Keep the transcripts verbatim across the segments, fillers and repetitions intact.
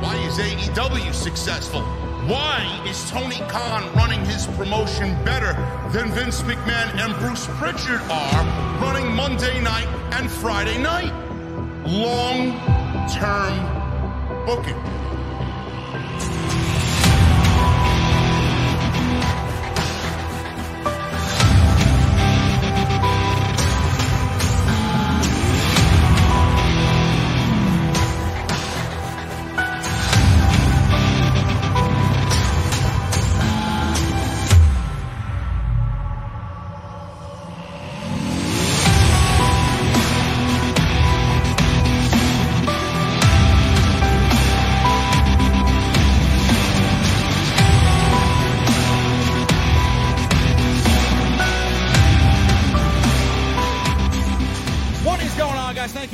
Why is A E W successful? Why is Tony Khan running his promotion better than Vince McMahon and Bruce Pritchard are running Monday night and Friday night? Long-term booking.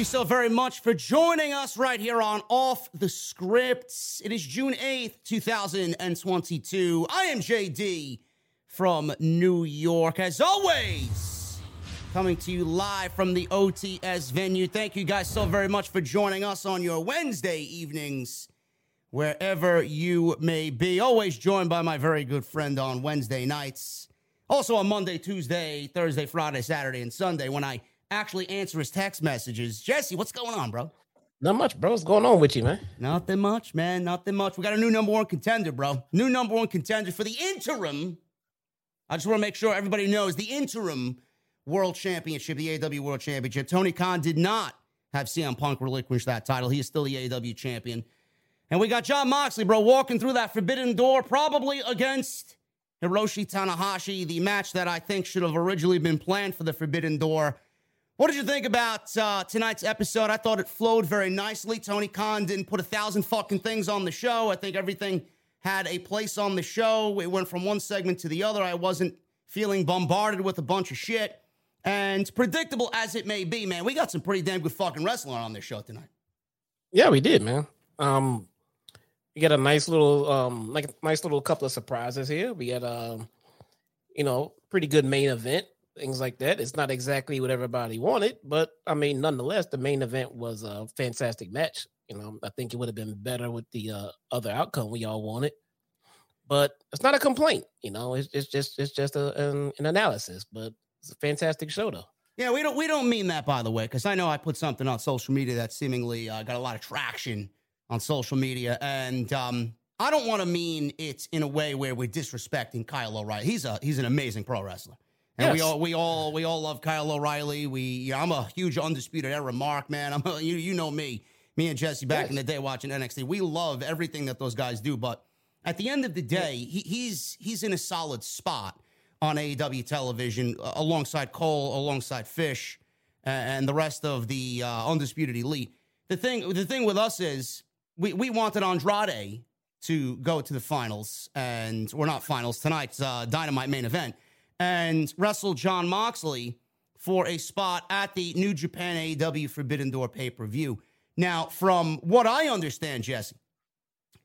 So very much for joining us right here on Off the Scripts. It is June eighth, two thousand twenty-two. I am J D from New York, as always, coming to you live from the O T S venue. Thank you guys so very much for joining us on your Wednesday evenings, wherever you may be. Always joined by my very good friend on Wednesday nights. Also on Monday, Tuesday, Thursday, Friday, Saturday, and Sunday when I actually answer his text messages. Jesse, what's going on, bro? Not much, bro. What's going on with you, man? Nothing much, man. Nothing much. We got a new number one contender, bro. New number one contender for the interim. I just want to make sure everybody knows the interim world championship, the A E W world championship. Tony Khan did not have C M Punk relinquish that title. He is still the A E W champion. And we got Jon Moxley, bro, walking through that forbidden door, probably against Hiroshi Tanahashi, the match that I think should have originally been planned for the forbidden door. What did you think about uh, tonight's episode? I thought it flowed very nicely. Tony Khan didn't put a thousand fucking things on the show. I think everything had a place on the show. It went from one segment to the other. I wasn't feeling bombarded with a bunch of shit. And predictable as it may be, man, we got some pretty damn good fucking wrestling on this show tonight. Yeah, we did, man. Um, we got a nice little, um, like, nice little couple of surprises here. We had a, you know, pretty good main event. Things like that. It's not exactly what everybody wanted, but I mean, nonetheless, the main event was a fantastic match. You know, I think it would have been better with the uh, other outcome we all wanted, but it's not a complaint. You know, it's, it's just it's just a, an, an analysis, but it's a fantastic show, though. Yeah, we don't we don't mean that, by the way, because I know I put something on social media that seemingly uh, got a lot of traction on social media, and um, I don't want to mean it in a way where we're disrespecting Kyle O'Reilly. He's a he's an amazing pro wrestler. And yes. we all we all we all love Kyle O'Reilly. We you know, I'm a huge Undisputed Era mark, man. I'm a, you you know me, me and Jesse back yes. in the day watching N X T. We love everything that those guys do, but at the end of the day, he, he's he's in a solid spot on A E W television uh, alongside Cole, alongside Fish, uh, and the rest of the uh, Undisputed Elite. The thing the thing with us is we we wanted Andrade to go to the finals, and we're not finals tonight's uh, Dynamite main event. And wrestle Jon Moxley for a spot at the New Japan A E W Forbidden Door pay-per-view. Now, from what I understand, Jesse,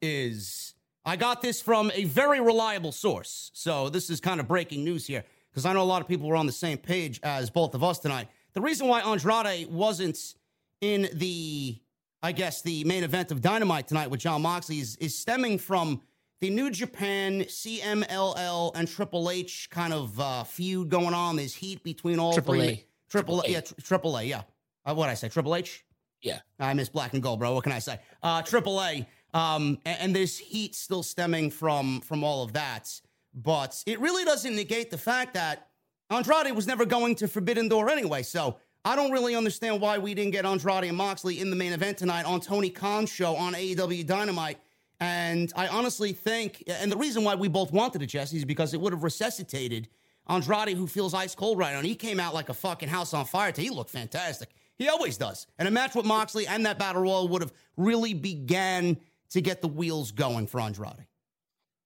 is I got this from a very reliable source. So this is kind of breaking news here, because I know a lot of people were on the same page as both of us tonight. The reason why Andrade wasn't in the, I guess, the main event of Dynamite tonight with Jon Moxley is, is stemming from the New Japan, C M L L, and Triple H kind of uh, feud going on. There's heat between all Triple three. A. Triple A. Yeah, tri- Triple A, yeah. Uh, what'd I say, Triple H? Yeah. I miss black and gold, bro. What can I say? Uh, Triple A. Um, and, and there's heat still stemming from, from all of that. But it really doesn't negate the fact that Andrade was never going to Forbidden Door anyway. So I don't really understand why we didn't get Andrade and Moxley in the main event tonight on Tony Khan's show on A E W Dynamite. And I honestly think, and the reason why we both wanted it, Jesse, is because it would have resuscitated Andrade, who feels ice cold right now. And he came out like a fucking house on fire today. He looked fantastic. He always does. And a match with Moxley and that battle royal would have really began to get the wheels going for Andrade.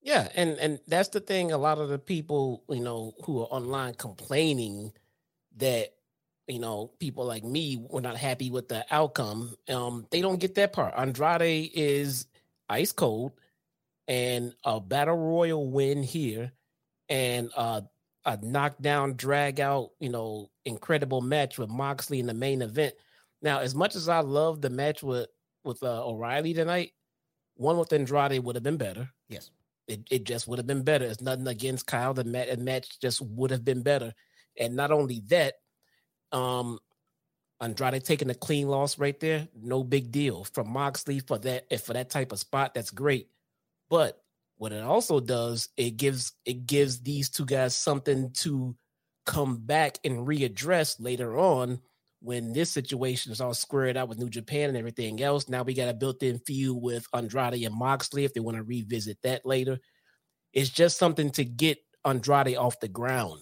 Yeah, and, and that's the thing. A lot of the people, you know, who are online complaining that, you know, people like me were not happy with the outcome, um, they don't get that part. Andrade is ice cold, and a battle royal win here, and uh, a knockdown, drag out, you know, incredible match with Moxley in the main event. Now, as much as I love the match with with uh, O'Reilly tonight, one with Andrade would have been better. Yes, it it just would have been better. It's nothing against Kyle. The mat- match just would have been better, and not only that. Um, Andrade taking a clean loss right there, no big deal from Moxley for that. If for that type of spot, that's great. But what it also does, it gives it gives these two guys something to come back and readdress later on when this situation is all squared out with New Japan and everything else. Now we got a built-in feud with Andrade and Moxley if they want to revisit that later. It's just something to get Andrade off the ground.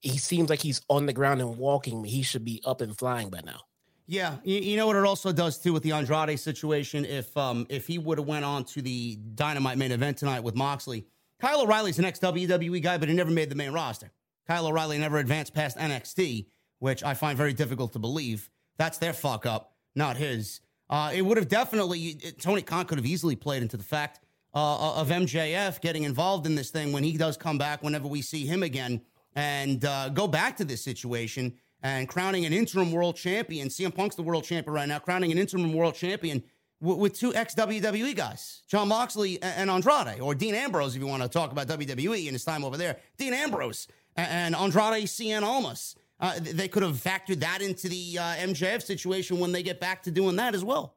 He seems like he's on the ground and walking. He should be up and flying by now. Yeah, you, you know what it also does, too, with the Andrade situation, if um, if he would have went on to the Dynamite main event tonight with Moxley, Kyle O'Reilly's an ex-W W E guy, but he never made the main roster. Kyle O'Reilly never advanced past N X T, which I find very difficult to believe. That's their fuck-up, not his. Uh, it would have definitely, it, Tony Khan could have easily played into the fact uh, of M J F getting involved in this thing when he does come back, whenever we see him again, and uh, go back to this situation and crowning an interim world champion. C M Punk's the world champion right now, crowning an interim world champion w- with two ex-W W E guys, Jon Moxley and Andrade, or Dean Ambrose, if you want to talk about W W E in his time over there. Dean Ambrose and Andrade Cien Almas. Uh, they could have factored that into the uh, M J F situation when they get back to doing that as well.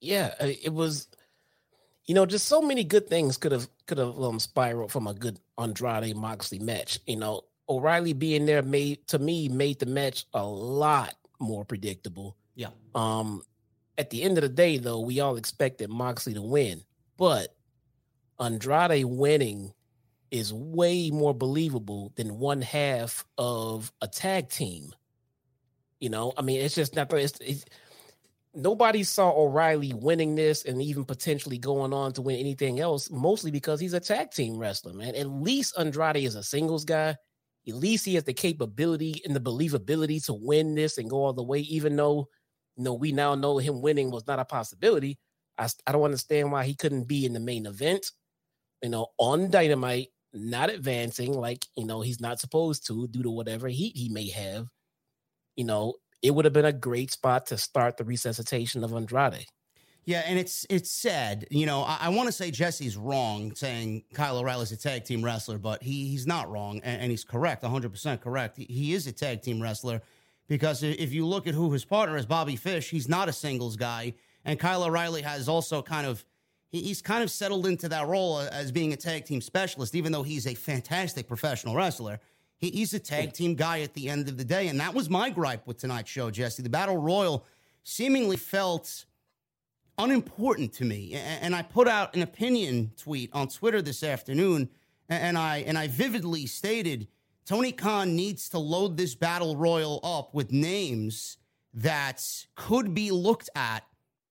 Yeah, it was... You know, just so many good things could have could have um, spiraled from a good Andrade Moxley match. You know, O'Reilly being there made to me made the match a lot more predictable. Yeah. Um. At the end of the day, though, we all expected Moxley to win, but Andrade winning is way more believable than one half of a tag team. You know, I mean, it's just not. It's, it's, Nobody saw O'Reilly winning this and even potentially going on to win anything else, mostly because he's a tag team wrestler, man. At least Andrade is a singles guy. At least he has the capability and the believability to win this and go all the way, even though, you know, we now know him winning was not a possibility. I, I don't understand why he couldn't be in the main event, you know, on Dynamite, not advancing like, you know, he's not supposed to due to whatever heat he may have, you know. It would have been a great spot to start the resuscitation of Andrade. Yeah, and it's it's sad. You know, I, I want to say Jesse's wrong saying Kyle O'Reilly's a tag team wrestler, but he he's not wrong, and, and he's correct, one hundred percent correct. He, he is a tag team wrestler because if you look at who his partner is, Bobby Fish, he's not a singles guy, and Kyle O'Reilly has also kind of, he, he's kind of settled into that role as being a tag team specialist, even though he's a fantastic professional wrestler. He's a tag team guy at the end of the day, and that was my gripe with tonight's show, Jesse. The Battle Royal seemingly felt unimportant to me, and I put out an opinion tweet on Twitter this afternoon, and I and I vividly stated Tony Khan needs to load this Battle Royal up with names that could be looked at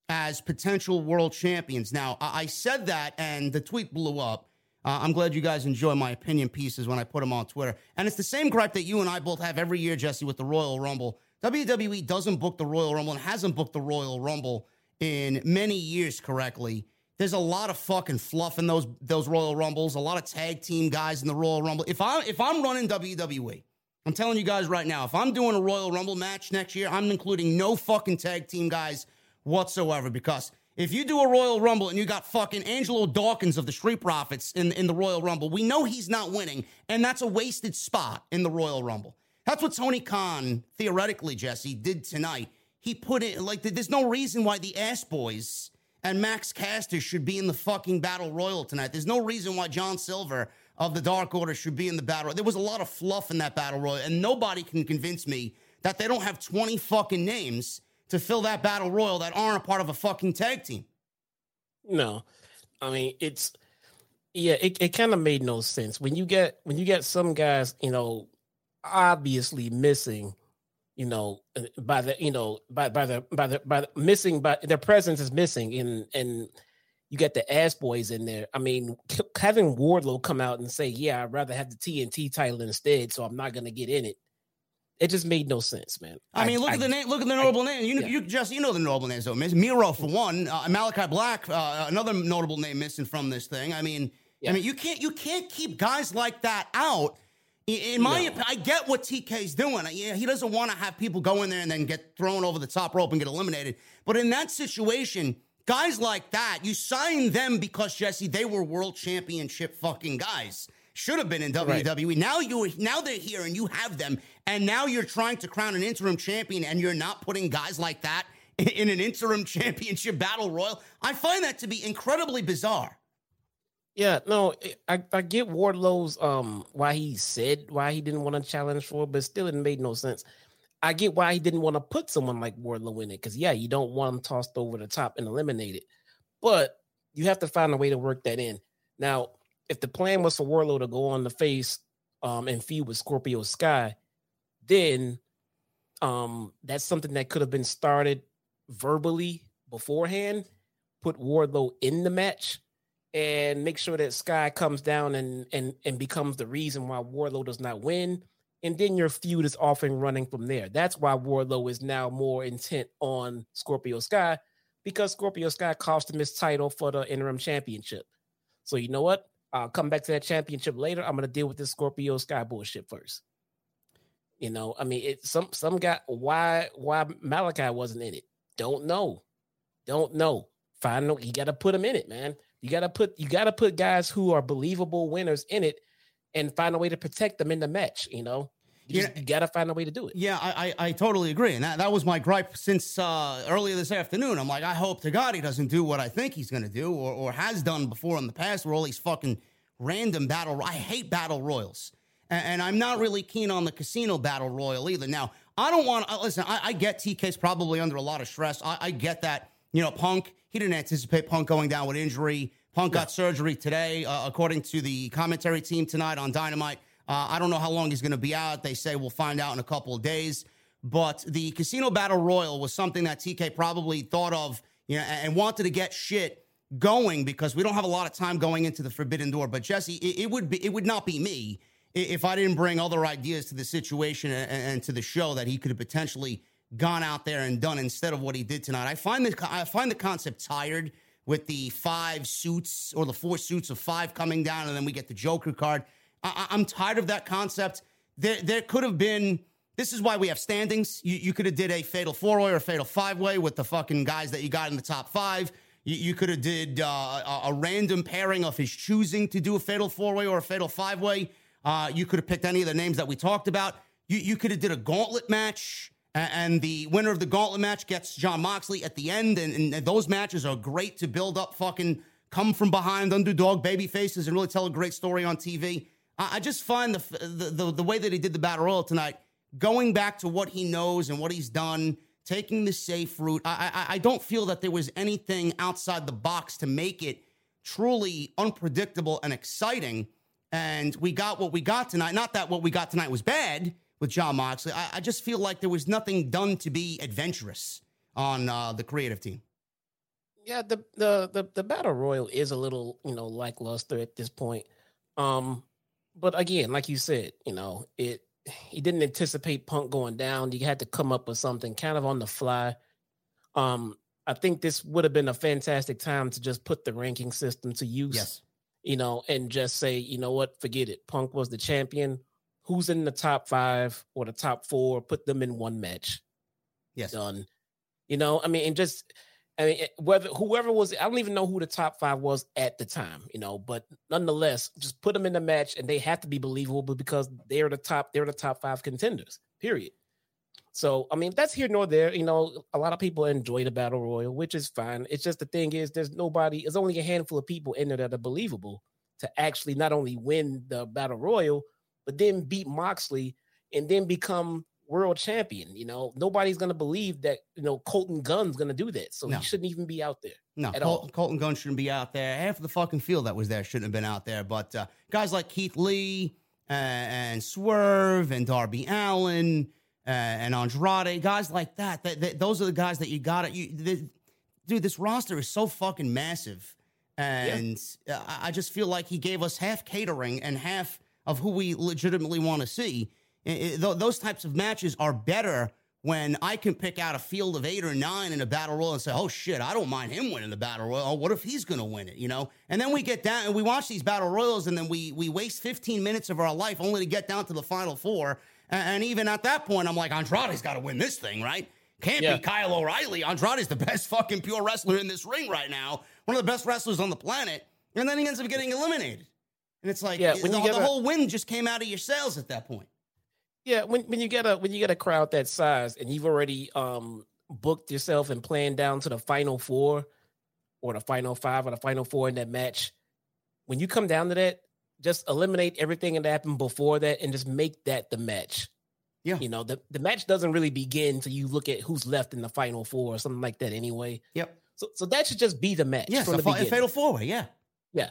as potential world champions. Now, I said that, and the tweet blew up. Uh, I'm glad you guys enjoy my opinion pieces when I put them on Twitter. And it's the same gripe that you and I both have every year, Jesse, with the Royal Rumble. W W E doesn't book the Royal Rumble and hasn't booked the Royal Rumble in many years correctly. There's a lot of fucking fluff in those those Royal Rumbles, a lot of tag team guys in the Royal Rumble. If, I, if I'm running W W E, I'm telling you guys right now, if I'm doing a Royal Rumble match next year, I'm including no fucking tag team guys whatsoever because... If you do a Royal Rumble and you got fucking Angelo Dawkins of the Street Profits in, in the Royal Rumble, we know he's not winning, and that's a wasted spot in the Royal Rumble. That's what Tony Khan, theoretically, Jesse, did tonight. He put it, like, there's no reason why the Ass Boys and Max Caster should be in the fucking Battle Royal tonight. There's no reason why John Silver of the Dark Order should be in the Battle Royal. There was a lot of fluff in that Battle Royal, and nobody can convince me that they don't have twenty fucking names to fill that battle royal that aren't a part of a fucking tag team. No, I mean, it's, yeah, it, it kind of made no sense when you get, when you get some guys, you know, obviously missing you know, by the, you know, by, by the, by the, by the missing, by their presence is missing. And, and you got the ass boys in there. I mean, having Wardlow come out and say, yeah, I'd rather have the T N T title instead, so I'm not going to get in it. It just made no sense, man. I, I mean, look I, at the name. Look at the notable I, name. You, yeah. you just, you know, the notable names though. Miss Miro for one, uh, Malakai Black, uh, another notable name missing from this thing. I mean, yeah. I mean, you can't, you can't keep guys like that out. In my no. opinion, I get what T K's doing. Yeah, he doesn't want to have people go in there and then get thrown over the top rope and get eliminated. But in that situation, guys like that, you sign them because, Jesse, they were world championship fucking guys. Should have been in W W E. Right. Now you now they're here and you have them, and now you're trying to crown an interim champion, and you're not putting guys like that in, in an interim championship battle royal. I find that to be incredibly bizarre. Yeah, no, I, I get Wardlow's um why he said why he didn't want to challenge for it, but still it made no sense. I get why he didn't want to put someone like Wardlow in it, because yeah, you don't want him tossed over the top and eliminated, but you have to find a way to work that in. Now, if the plan was for Wardlow to go on the face um, and feud with Scorpio Sky, then um, that's something that could have been started verbally beforehand. Put Wardlow in the match and make sure that Sky comes down and, and, and becomes the reason why Wardlow does not win. And then your feud is off and running from there. That's why Wardlow is now more intent on Scorpio Sky, because Scorpio Sky cost him his title for the interim championship. So you know what? I'll come back to that championship later. I'm going to deal with this Scorpio Sky bullshit first. You know, I mean, it, some some guy, why why Malakai wasn't in it? Don't know. Don't know. Find out. You got to put him in it, man. You got to put you got to put guys who are believable winners in it and find a way to protect them in the match, you know? You, yeah. just, you got to find a way to do it. Yeah, I I, I totally agree. And that, that was my gripe since uh, earlier this afternoon. I'm like, I hope to God he doesn't do what I think he's going to do or, or has done before in the past, where all these fucking random battle. I hate battle royals. And, and I'm not really keen on the casino battle royal either. Now, I don't want to, listen, I, I get T K's probably under a lot of stress. I, I get that, you know, Punk, he didn't anticipate Punk going down with injury. Punk yeah. got surgery today, uh, according to the commentary team tonight on Dynamite. Uh, I don't know how long he's going to be out. They say we'll find out in a couple of days. But the Casino Battle Royal was something that T K probably thought of, you know, and wanted to get shit going, because we don't have a lot of time going into the Forbidden Door. But Jesse, it, it would be it would not be me if I didn't bring other ideas to the situation and, and to the show that he could have potentially gone out there and done instead of what he did tonight. I find the I find the concept tired with the five suits or the four suits of five coming down, and then we get the Joker card. I, I'm tired of that concept. There, there could have been. This is why we have standings. You, you could have did a fatal four-way or a fatal five-way with the fucking guys that you got in the top five. You, you could have did uh, a, a random pairing of his choosing to do a fatal four-way or a fatal five-way. Uh, you could have picked any of the names that we talked about. You, you could have did a gauntlet match, and, and the winner of the gauntlet match gets Jon Moxley at the end. And, and those matches are great to build up fucking come from behind underdog baby faces and really tell a great story on T V. I just find the, the the the way that he did the battle royal tonight, going back to what he knows and what he's done, taking the safe route. I, I I don't feel that there was anything outside the box to make it truly unpredictable and exciting. And we got what we got tonight. Not that what we got tonight was bad with Jon Moxley. I, I just feel like there was nothing done to be adventurous on uh, the creative team. Yeah, the, the the the battle royal is a little, you know, lackluster at this point. Um. But again, like you said, you know, it he didn't anticipate Punk going down. You had to come up with something kind of on the fly. Um, I think this would have been a fantastic time to just put the ranking system to use, yes. you know, and just say, you know what, forget it. Punk was the champion. Who's in the top five or the top four? Put them in one match. Yes. Done. You know, I mean, and just... I mean, whether whoever was, I don't even know who the top five was at the time, you know, but nonetheless, just put them in the match and they have to be believable because they're the top, they're the top five contenders, period. So, I mean, that's here nor there. You know, a lot of people enjoy the battle royal, which is fine. It's just the thing is there's nobody, there's only a handful of people in there that are believable to actually not only win the battle royal, but then beat Moxley and then become world champion. You know, nobody's going to believe that, you know, Colton Gunn's going to do that. So no. he shouldn't even be out there. No, at Col- all. Colton Gunn shouldn't be out there. Half of the fucking field that was there shouldn't have been out there. But uh, guys like Keith Lee and, and Swerve and Darby Allin uh, and Andrade, guys like that. That, that those are the guys that you got to – dude, this roster is so fucking massive. And yeah. I, I just feel like he gave us half catering and half of who we legitimately want to see. It, it, th- those types of matches are better when I can pick out a field of eight or nine in a battle royal and say, oh, shit, I don't mind him winning the battle royal. Oh, what if he's going to win it, you know? And then we get down and we watch these battle royals, and then we we waste fifteen minutes of our life only to get down to the final four. And, and even at that point, I'm like, Andrade's got to win this thing, right? Can't yeah. be Kyle O'Reilly. Andrade's the best fucking pure wrestler in this ring right now. One of the best wrestlers on the planet. And then he ends up getting eliminated. And it's like yeah, when the, you the a- whole win just came out of your sails at that point. Yeah, when, when you get a when you get a crowd that size and you've already um, booked yourself and planned down to the final four or the final five or the final four in that match, when you come down to that, just eliminate everything that happened before that and just make that the match. Yeah. You know, the, the match doesn't really begin till you look at who's left in the final four or something like that anyway. Yep. So so that should just be the match. Yeah, from the beginning. Fatal four-way, yeah. Yeah.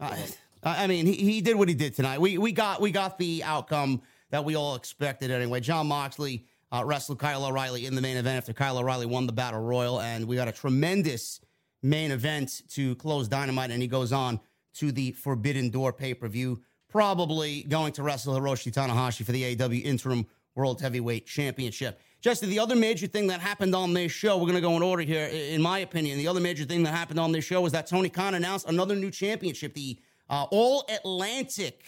Uh, I mean, he, he did what he did tonight. We we got we got the outcome that we all expected anyway. Jon Moxley uh, wrestled Kyle O'Reilly in the main event after Kyle O'Reilly won the Battle Royal, and we got a tremendous main event to close Dynamite, and he goes on to the Forbidden Door pay-per-view, probably going to wrestle Hiroshi Tanahashi for the A E W Interim World Heavyweight Championship. Justin, the other major thing that happened on this show, we're going to go in order here, in my opinion, the other major thing that happened on this show is that Tony Khan announced another new championship, the uh, All-Atlantic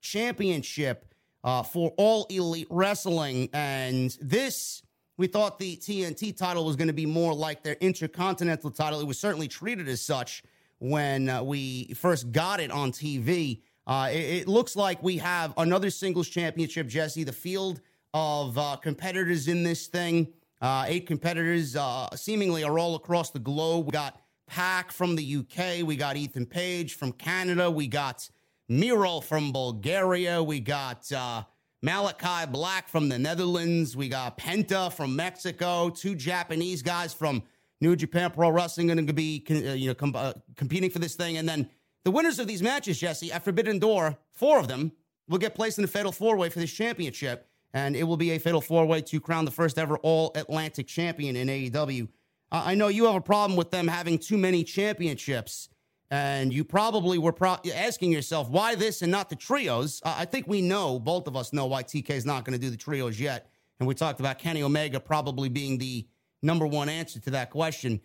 Championship, Uh, for All Elite Wrestling. And this, we thought the T N T title was going to be more like their Intercontinental title. It was certainly treated as such when uh, we first got it on T V. Uh, it, it looks like we have another singles championship, Jesse. The field of uh, competitors in this thing, uh, eight competitors uh, seemingly are all across the globe. We got Pac from the U K. We got Ethan Page from Canada. We got Miro from Bulgaria. We got uh, Malakai Black from the Netherlands. We got Penta from Mexico. Two Japanese guys from New Japan Pro Wrestling going to be uh, you know com- uh, competing for this thing. And then the winners of these matches, Jesse, at Forbidden Door, four of them will get placed in a fatal four-way for this championship, and it will be a fatal four-way to crown the first ever All-Atlantic champion in A E W. Uh, I know you have a problem with them having too many championships. And you probably were pro- asking yourself, why this and not the trios? Uh, I think we know, both of us know, why T K is not going to do the trios yet. And we talked about Kenny Omega probably being the number one answer to that question.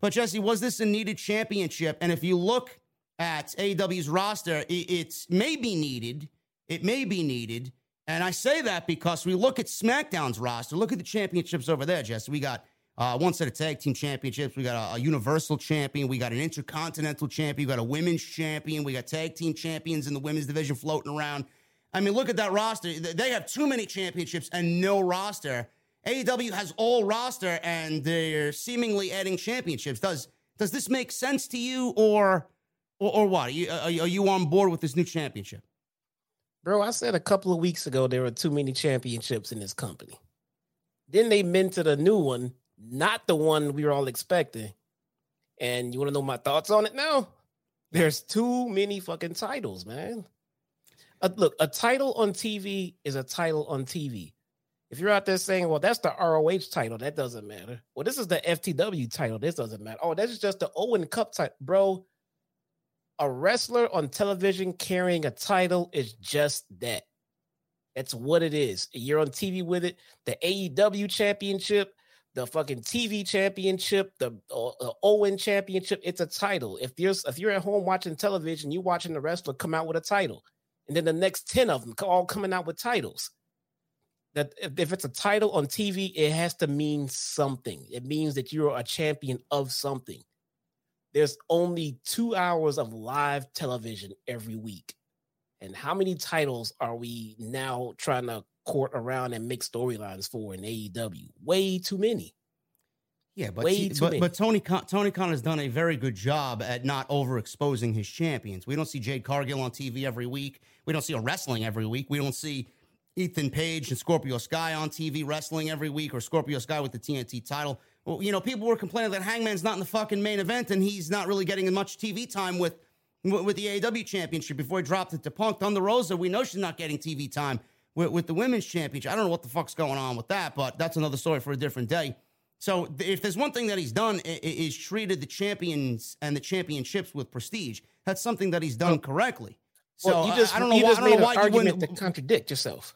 But, Jesse, was this a needed championship? And if you look at A E W's roster, it, it may be needed. It may be needed. And I say that because we look at SmackDown's roster. Look at the championships over there, Jesse. We got Uh, one set of tag team championships. We got a, a universal champion. We got an intercontinental champion. We got a women's champion. We got tag team champions in the women's division floating around. I mean, look at that roster. They have too many championships and no roster. A E W has all roster, and they're seemingly adding championships. Does does this make sense to you, or or, or what? Are you, are you on board with this new championship? Bro, I said a couple of weeks ago there were too many championships in this company. Then they minted a new one. Not the one we were all expecting. And you want to know my thoughts on it now? There's too many fucking titles, man. Uh, look, a title on T V is a title on T V. If you're out there saying, well, that's the R O H title, that doesn't matter. Well, this is the F T W title, this doesn't matter. Oh, that's just the Owen Cup title. Bro, a wrestler on television carrying a title is just that. That's what it is. You're on T V with it. The A E W championship, the fucking T V championship, the uh, Owen championship, it's a title. If you're, if you're at home watching television, you're watching the wrestler come out with a title. And then the next ten of them all coming out with titles. That if it's a title on T V, it has to mean something. It means that you're a champion of something. There's only two hours of live television every week. And how many titles are we now trying to court around and make storylines for in A E W? Way too many. Yeah, but Way he, too but, many. but Tony Khan, Tony Khan has done a very good job at not overexposing his champions. We don't see Jade Cargill on T V every week. We don't see a wrestling every week. We don't see Ethan Page and Scorpio Sky on T V wrestling every week, or Scorpio Sky with the T N T title. Well, you know, people were complaining that Hangman's not in the fucking main event and he's not really getting much T V time with with the A E W championship before he dropped it to Punk. Thunder Rosa, we know she's not getting T V time. with, with the women's championship. I don't know what the fuck's going on with that, but that's another story for a different day. So if there's one thing that he's done, is treated the champions and the championships with prestige. That's something that he's done well, correctly. So well, you just, I, I don't know you why, just made an argument to contradict yourself.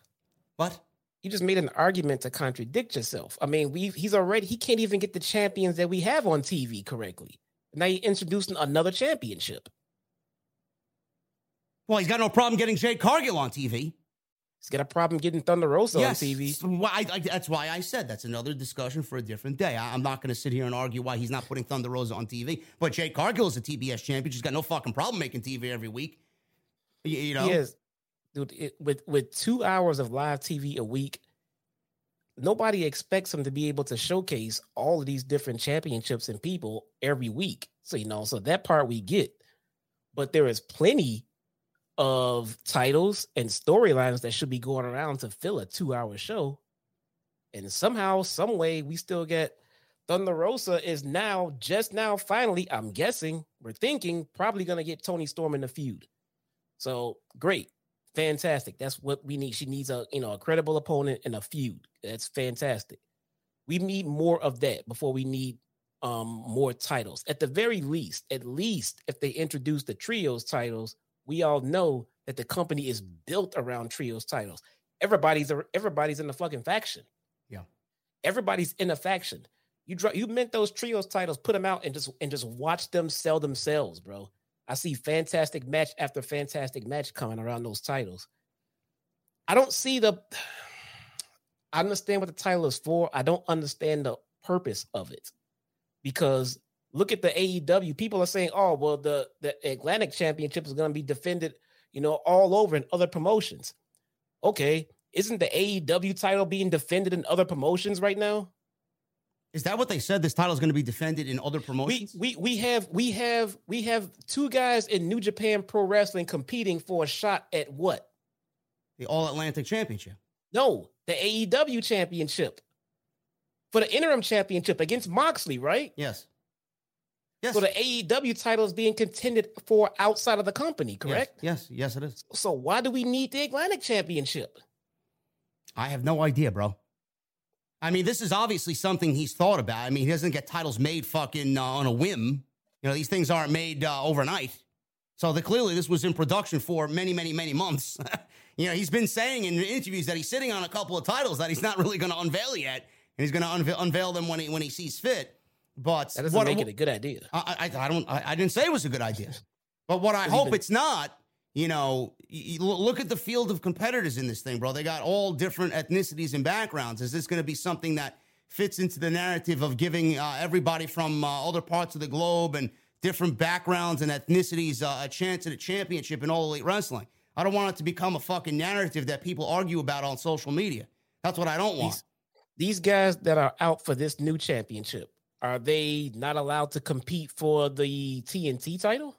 What? You just made an argument to contradict yourself. I mean, we he's already, he can't even get the champions that we have on T V correctly. Now you're introducing another championship. Well, he's got no problem getting Jade Cargill on T V. He's got a problem getting Thunder Rosa yes. on T V. So I, I, that's why I said that's another discussion for a different day. I, I'm not going to sit here and argue why he's not putting Thunder Rosa on T V. But Jade Cargill is a T B S champion. She's got no fucking problem making T V every week. You, you know, yes, dude. It, with with two hours of live T V a week, nobody expects him to be able to showcase all of these different championships and people every week. So you know, so that part we get. But there is plenty of titles and storylines that should be going around to fill a two-hour show. And somehow, some way, we still get Thunder Rosa is now, just now, finally, I'm guessing, we're thinking, probably going to get Toni Storm in the feud. So, great. Fantastic. That's what we need. She needs a, you know, a credible opponent and a feud. That's fantastic. We need more of that before we need um, more titles. At the very least, at least if they introduce the trios titles, we all know that the company is built around trios titles. Everybody's everybody's in the fucking faction. Yeah, everybody's in a faction. You draw, you mint those trios titles, put them out, and just and just watch them sell themselves, bro. I see fantastic match after fantastic match coming around those titles. I don't see the. I understand what the title is for. I don't understand the purpose of it, because look at the A E W. People are saying, oh, well, the, the Atlantic Championship is going to be defended, you know, all over in other promotions. Okay. Isn't the A E W title being defended in other promotions right now? Is that what they said? This title is going to be defended in other promotions? We, we we have we have we have two guys in New Japan Pro Wrestling competing for a shot at what? The All Atlantic Championship. No, the A E W Championship. For the interim championship against Moxley, right? Yes. Yes. So the A E W title is being contended for outside of the company, correct? Yes. yes, yes, it is. So why do we need the Atlantic Championship? I have no idea, bro. I mean, this is obviously something he's thought about. I mean, he doesn't get titles made fucking uh, on a whim. You know, these things aren't made uh, overnight. So the, clearly this was in production for many, many, many months. You know, he's been saying in interviews that he's sitting on a couple of titles that he's not really going to unveil yet, and he's going to unve- unveil them when he when he sees fit. But that doesn't what, make it a good idea. I, I, I don't. I, I didn't say it was a good idea. But what I hope it's not. You know, you look at the field of competitors in this thing, bro. They got all different ethnicities and backgrounds. Is this going to be something that fits into the narrative of giving uh, everybody from uh, other parts of the globe and different backgrounds and ethnicities uh, a chance at a championship in All Elite Wrestling? I don't want it to become a fucking narrative that people argue about on social media. That's what I don't want. These, these guys that are out for this new championship, are they not allowed to compete for the T N T title?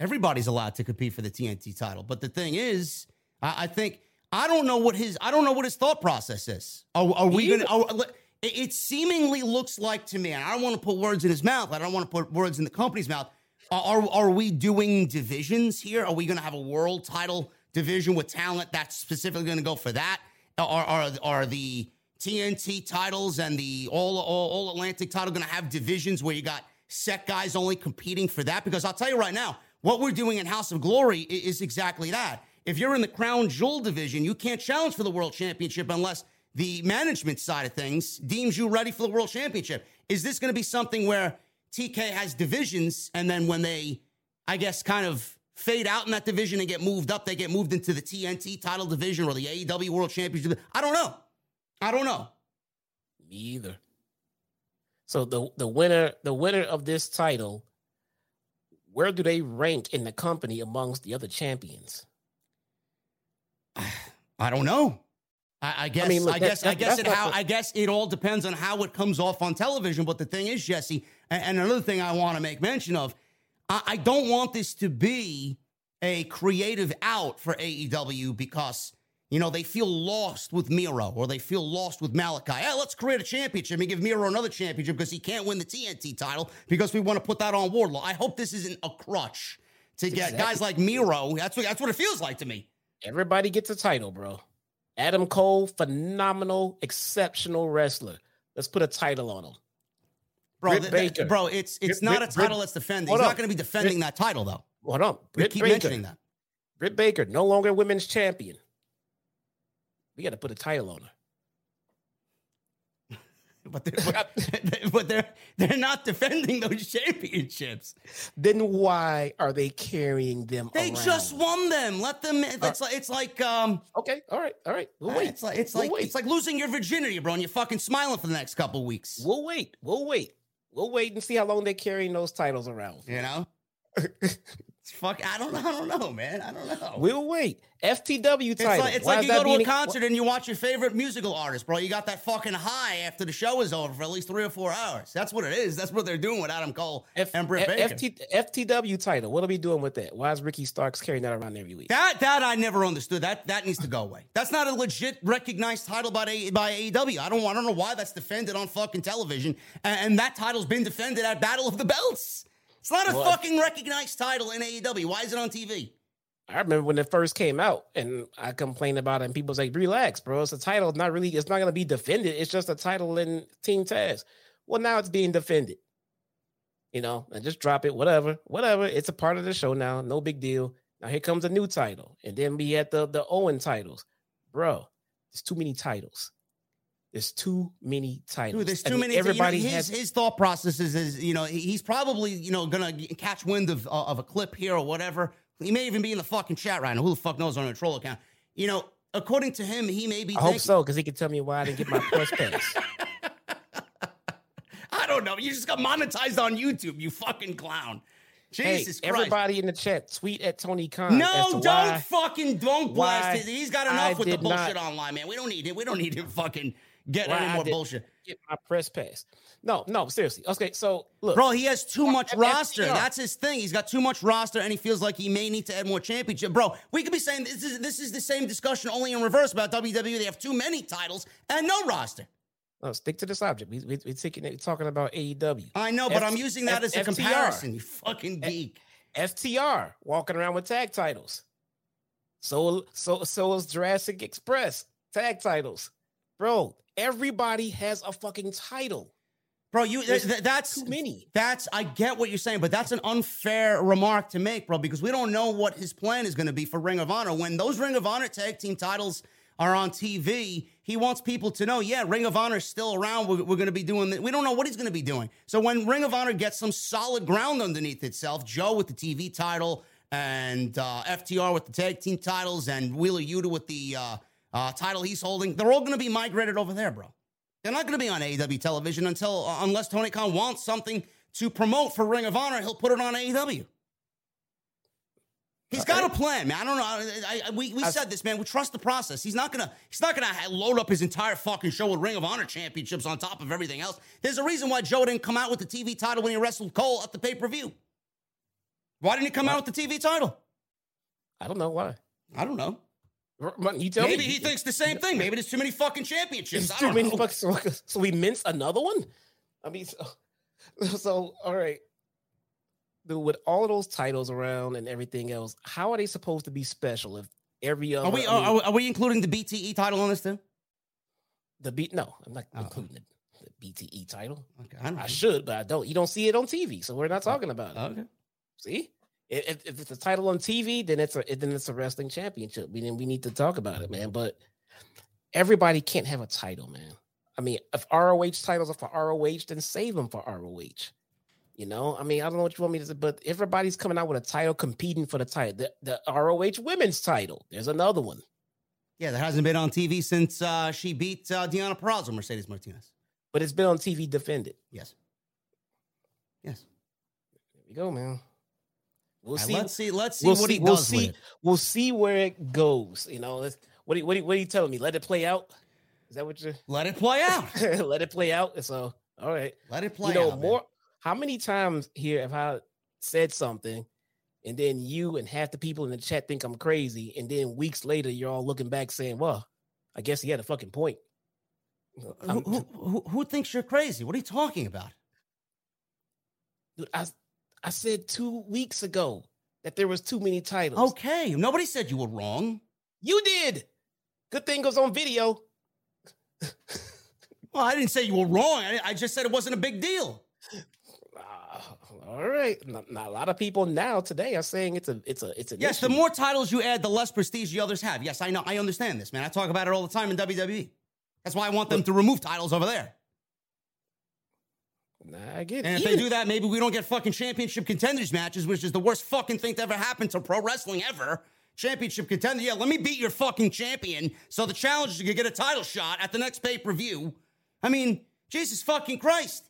Everybody's allowed to compete for the T N T title. But the thing is, I, I think I don't know what his I don't know what his thought process is. Are, are we going to it, it seemingly looks like to me, and I don't want to put words in his mouth. I don't want to put words in the company's mouth. Are, are we doing divisions here? Are we going to have a world title division with talent that's specifically going to go for that? Are, are, are the T N T titles and the all, all, all Atlantic title going to have divisions where you got set guys only competing for that? Because I'll tell you right now, what we're doing in House of Glory is exactly that. If you're in the Crown Jewel division, you can't challenge for the World Championship unless the management side of things deems you ready for the World Championship. Is this going to be something where T K has divisions, and then when they, I guess, kind of fade out in that division and get moved up, they get moved into the T N T title division or the A E W World Championship? I don't know. I don't know. Me either. So the the winner the winner of this title, where do they rank in the company amongst the other champions? I don't know. I, I guess. I, mean, look, I that, guess. That, I guess it. How. What... I guess it all depends on how it comes off on television. But the thing is, Jesse, and, and another thing I want to make mention of, I, I don't want this to be a creative out for A E W because you know they feel lost with Miro or they feel lost with Malakai. Hey, let's create a championship and give Miro another championship because he can't win the T N T title because we want to put that on Wardlow. I hope this isn't a crutch to get exactly. guys like Miro. That's what that's what it feels like to me. Everybody gets a title, bro. Adam Cole, phenomenal, exceptional wrestler. Let's put a title on him. Bro, th- th- bro it's it's Britt, not a title Britt, that's defending. He's not going to be defending Britt, that title, though. Hold on. Britt we keep Baker. mentioning that. Britt Baker, no longer women's champion. We got to put a title on her. but they're, but they're, they're not defending those championships. Then why are they carrying them They around? Just won them. Let them. It's uh, like, it's like um, okay, all right, all right. We'll wait. It's like it's we'll like wait. It's like losing your virginity, bro, and you're fucking smiling for the next couple of weeks. We'll wait. We'll wait. We'll wait and see how long they're carrying those titles around. You know? Fuck, I don't know. I don't know, man. I don't know. We'll wait. F T W title. It's like, it's like you go to a concert any- and you watch your favorite musical artist, bro. You got that fucking high after the show is over for at least three or four hours. That's what it is. That's what they're doing with Adam Cole F- and Britt F- Baker. F- FTW title. What are we doing with that? Why is Ricky Starks carrying that around every week? That that I never understood. That that needs to go away. That's not a legit recognized title by a, by A E W. I don't I don't know why that's defended on fucking television. And, and that title's been defended at Battle of the Belts. It's not a well, fucking recognized title in A E W. Why is it on T V? I remember when it first came out and I complained about it and people was like, relax, bro. It's a title. It's not really, it's not going to be defended. It's just a title in Team Taz. Well, now it's being defended. You know, and just drop it, whatever, whatever. It's a part of the show now. No big deal. Now here comes a new title. And then we had the, the Owen titles. Bro, there's too many titles. There's too many titles. Dude, there's too I mean, many. Everybody you know, his, has his thought processes is, you know, he's probably, you know, going to catch wind of uh, of a clip here or whatever. He may even be in the fucking chat right now. Who the fuck knows on a troll account? You know, according to him, he may be. I thinking, hope so, because he can tell me why I didn't get my plus pass. I don't know. You just got monetized on YouTube, you fucking clown. Jesus hey, Christ. Everybody in the chat, tweet at Tony Khan. No, don't why, fucking don't blast it. He's got enough I with the bullshit not, online, man. We don't need it. We don't need him fucking. Get any more bullshit. Get my press pass. No, no, seriously. Okay, so look. Bro, he has too much roster. That's his thing. He's got too much roster, and he feels like he may need to add more championship. Bro, we could be saying this is this is the same discussion only in reverse about W W E. They have too many titles and no roster. No, stick to this object. We, we, we're talking about A E W. I know, but F- I'm using that F- as a F T R. Comparison, you fucking geek. F- FTR, walking around with tag titles. So, so, so is Jurassic Express, tag titles. Bro, everybody has a fucking title. Bro, you th- th- that's too many. That's I get what you're saying, but that's an unfair remark to make, bro, because we don't know what his plan is going to be for Ring of Honor. When those Ring of Honor tag team titles are on T V, he wants people to know, yeah, Ring of Honor is still around. We're, we're going to be doing that. We don't know what he's going to be doing. So when Ring of Honor gets some solid ground underneath itself, Joe with the T V title and uh, F T R with the tag team titles and Wheeler Yuta with the uh, Uh, title he's holding, they're all going to be migrated over there, bro. They're not going to be on A E W television until uh, unless Tony Khan wants something to promote for Ring of Honor, he'll put it on A E W. He's got a plan, man. I don't know. I, I, we we I, said this, man. We trust the process. He's not gonna he's not gonna load up his entire fucking show with Ring of Honor championships on top of everything else. There's a reason why Joe didn't come out with the T V title when he wrestled Cole at the pay-per-view. Why didn't he come out with the T V title? I don't know why. I don't know. You tell Maybe me. he thinks the same thing. Maybe there's too many fucking championships. I don't too know. Many fucking, so we mince another one? I mean, so, so, all right. Dude, with all of those titles around and everything else, how are they supposed to be special if every other... Are we, I mean, are, are we including the B T E title on this, too? The B... No, I'm not oh. including the, the B T E title. Okay, I, don't I should, but I don't. You don't see it on T V, so we're not talking about okay. it. Okay. See? If, if it's a title on T V, then it's a then it's a wrestling championship. We we need to talk about it, man. But everybody can't have a title, man. I mean, if R O H titles are for R O H, then save them for R O H. You know, I mean, I don't know what you want me to say, but everybody's coming out with a title, competing for the title. The, the R O H women's title. There's another one. Yeah, that hasn't been on T V since uh, she beat uh, Deonna Purrazzo, Mercedes Martinez. But it's been on T V defended. Yes. Yes. There we go, man. We'll see. Let's see. Let's see we'll what see, he we'll does. See, we'll see where it goes. You know, that's, what, what, what are you telling me? Let it play out. Is that what you? Let it play out. Let it play out. So, all right. Let it play you know, out. More. Man. How many times here have I said something, and then you and half the people in the chat think I'm crazy, and then weeks later you're all looking back saying, "Well, I guess he had a fucking point." Who, who, who, who thinks you're crazy? What are you talking about, dude? I. I said two weeks ago that there was too many titles. Okay. Nobody said you were wrong. You did. Good thing goes on video. Well, I didn't say you were wrong. I, I just said it wasn't a big deal. Uh, all right. Not, not a lot of people now today are saying it's a it's a it's a yes. Issue. The more titles you add, the less prestige the others have. Yes, I know. I understand this, man. I talk about it all the time in W W E. That's why I want them to remove titles over there. Nah, I get it. And if they do that, maybe we don't get fucking championship contenders matches, which is the worst fucking thing to ever happen to pro wrestling ever. Championship contender. Yeah, let me beat your fucking champion so the challengers can get a title shot at the next pay-per-view. I mean, Jesus fucking Christ.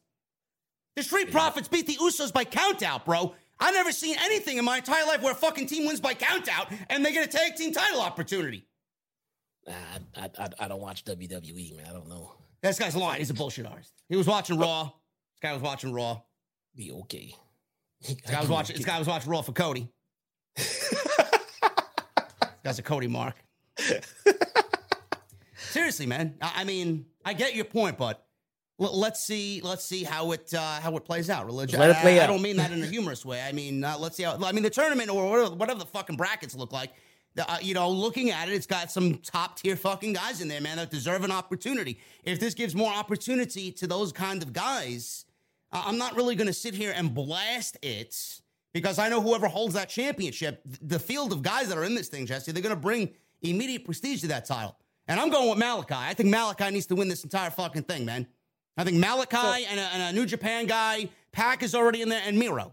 The Street Profits beat the Usos by countout, bro. I never seen anything in my entire life where a fucking team wins by countout and they get a tag team title opportunity. Nah, I, I, I don't watch W W E, man. I don't know. This guy's lying. He's a bullshit artist. He was watching Raw. This guy was watching Raw. Be okay. This guy was watching. This guy was watching Raw for Cody. That's a Cody mark. Seriously, man. I, I mean, I get your point, but l- let's see. Let's see how it uh, how it plays out. Religion. Let it play I, out. I don't mean that in a humorous way. I mean, uh, let's see how. I mean, the tournament or whatever, whatever the fucking brackets look like. Uh, you know, looking at it, it's got some top tier fucking guys in there, man, that deserve an opportunity. If this gives more opportunity to those kind of guys, uh, I'm not really going to sit here and blast it. Because I know whoever holds that championship, the field of guys that are in this thing, Jesse, they're going to bring immediate prestige to that title. And I'm going with Malakai. I think Malakai needs to win this entire fucking thing, man. I think Malakai so, and, a, and a New Japan guy, Pac is already in there, and Miro.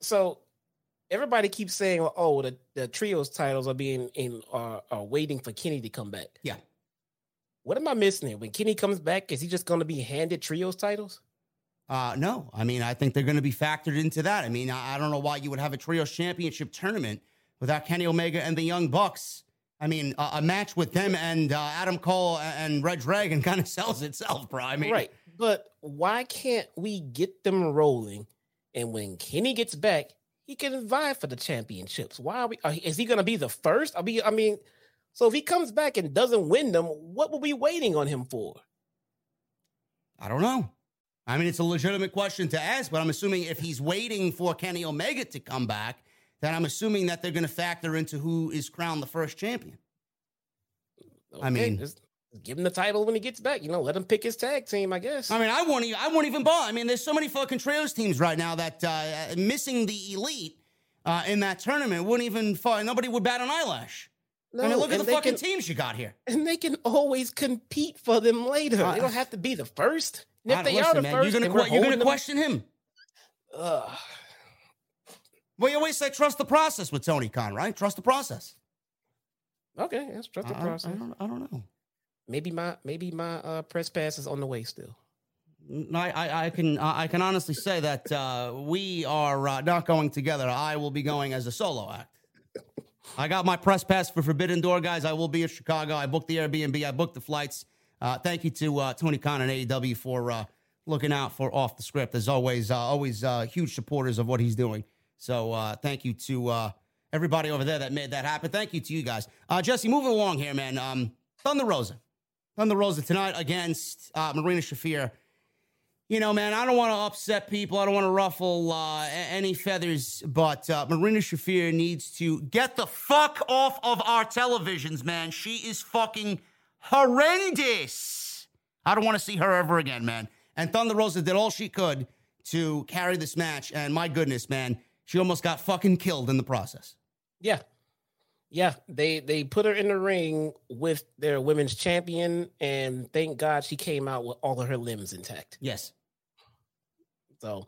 So everybody keeps saying, oh, the, the trios titles are being in are, are waiting for Kenny to come back. Yeah. What am I missing here? When Kenny comes back, is he just going to be handed trios titles? Uh, no. I mean, I think they're going to be factored into that. I mean, I, I don't know why you would have a trios championship tournament without Kenny Omega and the Young Bucks. I mean, uh, a match with them and uh, Adam Cole and Red Dragon kind of sells itself, bro. I mean, right. But why can't we get them rolling? And when Kenny gets back, he can vie for the championships. Why are we? Are, is he going to be the first? Are we, I mean, so if he comes back and doesn't win them, what will we be waiting on him for? I don't know. I mean, it's a legitimate question to ask, but I'm assuming if he's waiting for Kenny Omega to come back, then I'm assuming that they're going to factor into who is crowned the first champion. Okay, I mean, just give him the title when he gets back. You know, let him pick his tag team, I guess. I mean, I won't even, I won't even bother. I mean, there's so many fucking trios teams right now that uh, missing the elite uh, in that tournament wouldn't even fall. Nobody would bat an eyelash. No, I mean, look at the fucking can, teams you got here. And they can always compete for them later. Uh, they don't have to be the first. And if they listen, are the man, first, you're going qu- to question him. Ugh. Well, you always say trust the process with Tony Khan, right? Trust the process. Okay, yes, trust the I, process. I, I, don't, I don't know. Maybe my maybe my uh, press pass is on the way still. No, I, I, I can I can honestly say that uh, we are uh, not going together. I will be going as a solo act. I got my press pass for Forbidden Door, guys. I will be in Chicago. I booked the Airbnb. I booked the flights. Uh, thank you to uh, Tony Khan and A E W for uh, looking out for Off the Script. As always, uh, always uh, huge supporters of what he's doing. So uh, thank you to uh, everybody over there that made that happen. Thank you to you guys. Uh, Jesse, moving along here, man. Um, Thunder Rosa. Thunder Rosa tonight against uh, Marina Shafir. You know, man, I don't want to upset people. I don't want to ruffle uh, any feathers, but uh, Marina Shafir needs to get the fuck off of our televisions, man. She is fucking horrendous. I don't want to see her ever again, man. And Thunder Rosa did all she could to carry this match. And my goodness, man, she almost got fucking killed in the process. Yeah. Yeah, they, they put her in the ring with their women's champion, and thank God she came out with all of her limbs intact. Yes. So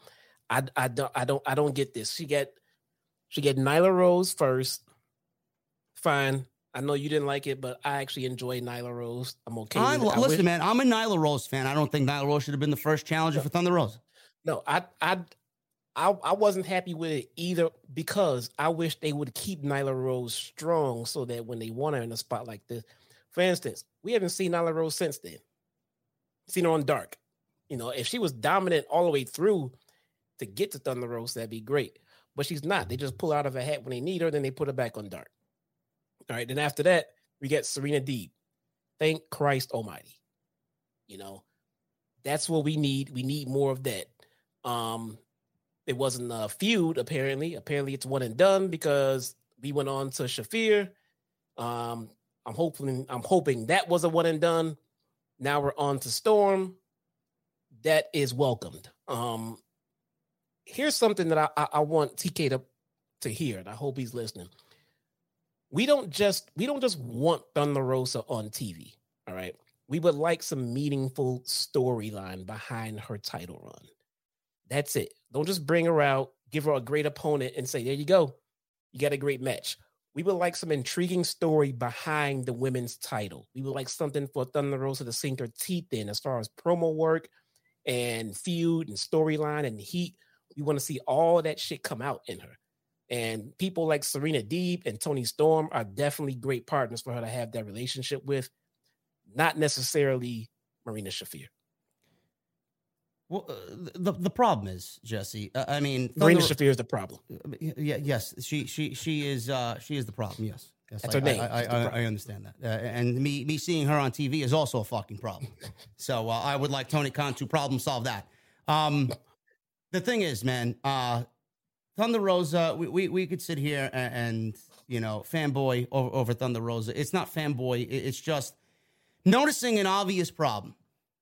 I I don't I don't I don't get this. She got she got Nyla Rose first. Fine. I know you didn't like it, but I actually enjoy Nyla Rose. I'm okay with it. I listen, wish- man, I'm a Nyla Rose fan. I don't think Nyla Rose should have been the first challenger no. for Thunder Rosa. No, I I I, I wasn't happy with it either, because I wish they would keep Nyla Rose strong so that when they want her in a spot like this, for instance, we haven't seen Nyla Rose since then. Seen her on Dark. You know, if she was dominant all the way through to get to Thunder Rosa, that'd be great. But she's not. They just pull her out of her hat when they need her, then they put her back on Dark. All right, then after that, we get Serena Deeb. Thank Christ Almighty. You know, that's what we need. We need more of that. Um... It wasn't a feud, apparently. Apparently, it's one and done, because we went on to Shafir. Um, I'm hoping I'm hoping that was a one and done. Now we're on to Storm. That is welcomed. Um, here's something that I, I, I want T K to, to hear, and I hope he's listening. We don't just we don't just want Thunder Rosa on T V. All right, we would like some meaningful storyline behind her title run. That's it. Don't just bring her out, give her a great opponent, and say, there you go. You got a great match. We would like some intriguing story behind the women's title. We would like something for Thunder Rosa to sink her teeth in as far as promo work and feud and storyline and heat. We want to see all that shit come out in her. And people like Serena Deeb and Toni Storm are definitely great partners for her to have that relationship with, not necessarily Marina Shafir. Well, uh, the the problem is, Jesse. Uh, I mean, Marina Shafir is the problem. Yeah, yes, she she she is uh, she is the problem. Yes, yes that's I, her name. I, I, I, I understand that, uh, and me me seeing her on T V is also a fucking problem. so uh, I would like Tony Khan to problem solve that. Um, the thing is, man, uh, Thunder Rosa. We, we we could sit here and, and you know fanboy over, over Thunder Rosa. It's not fanboy. It's just noticing an obvious problem.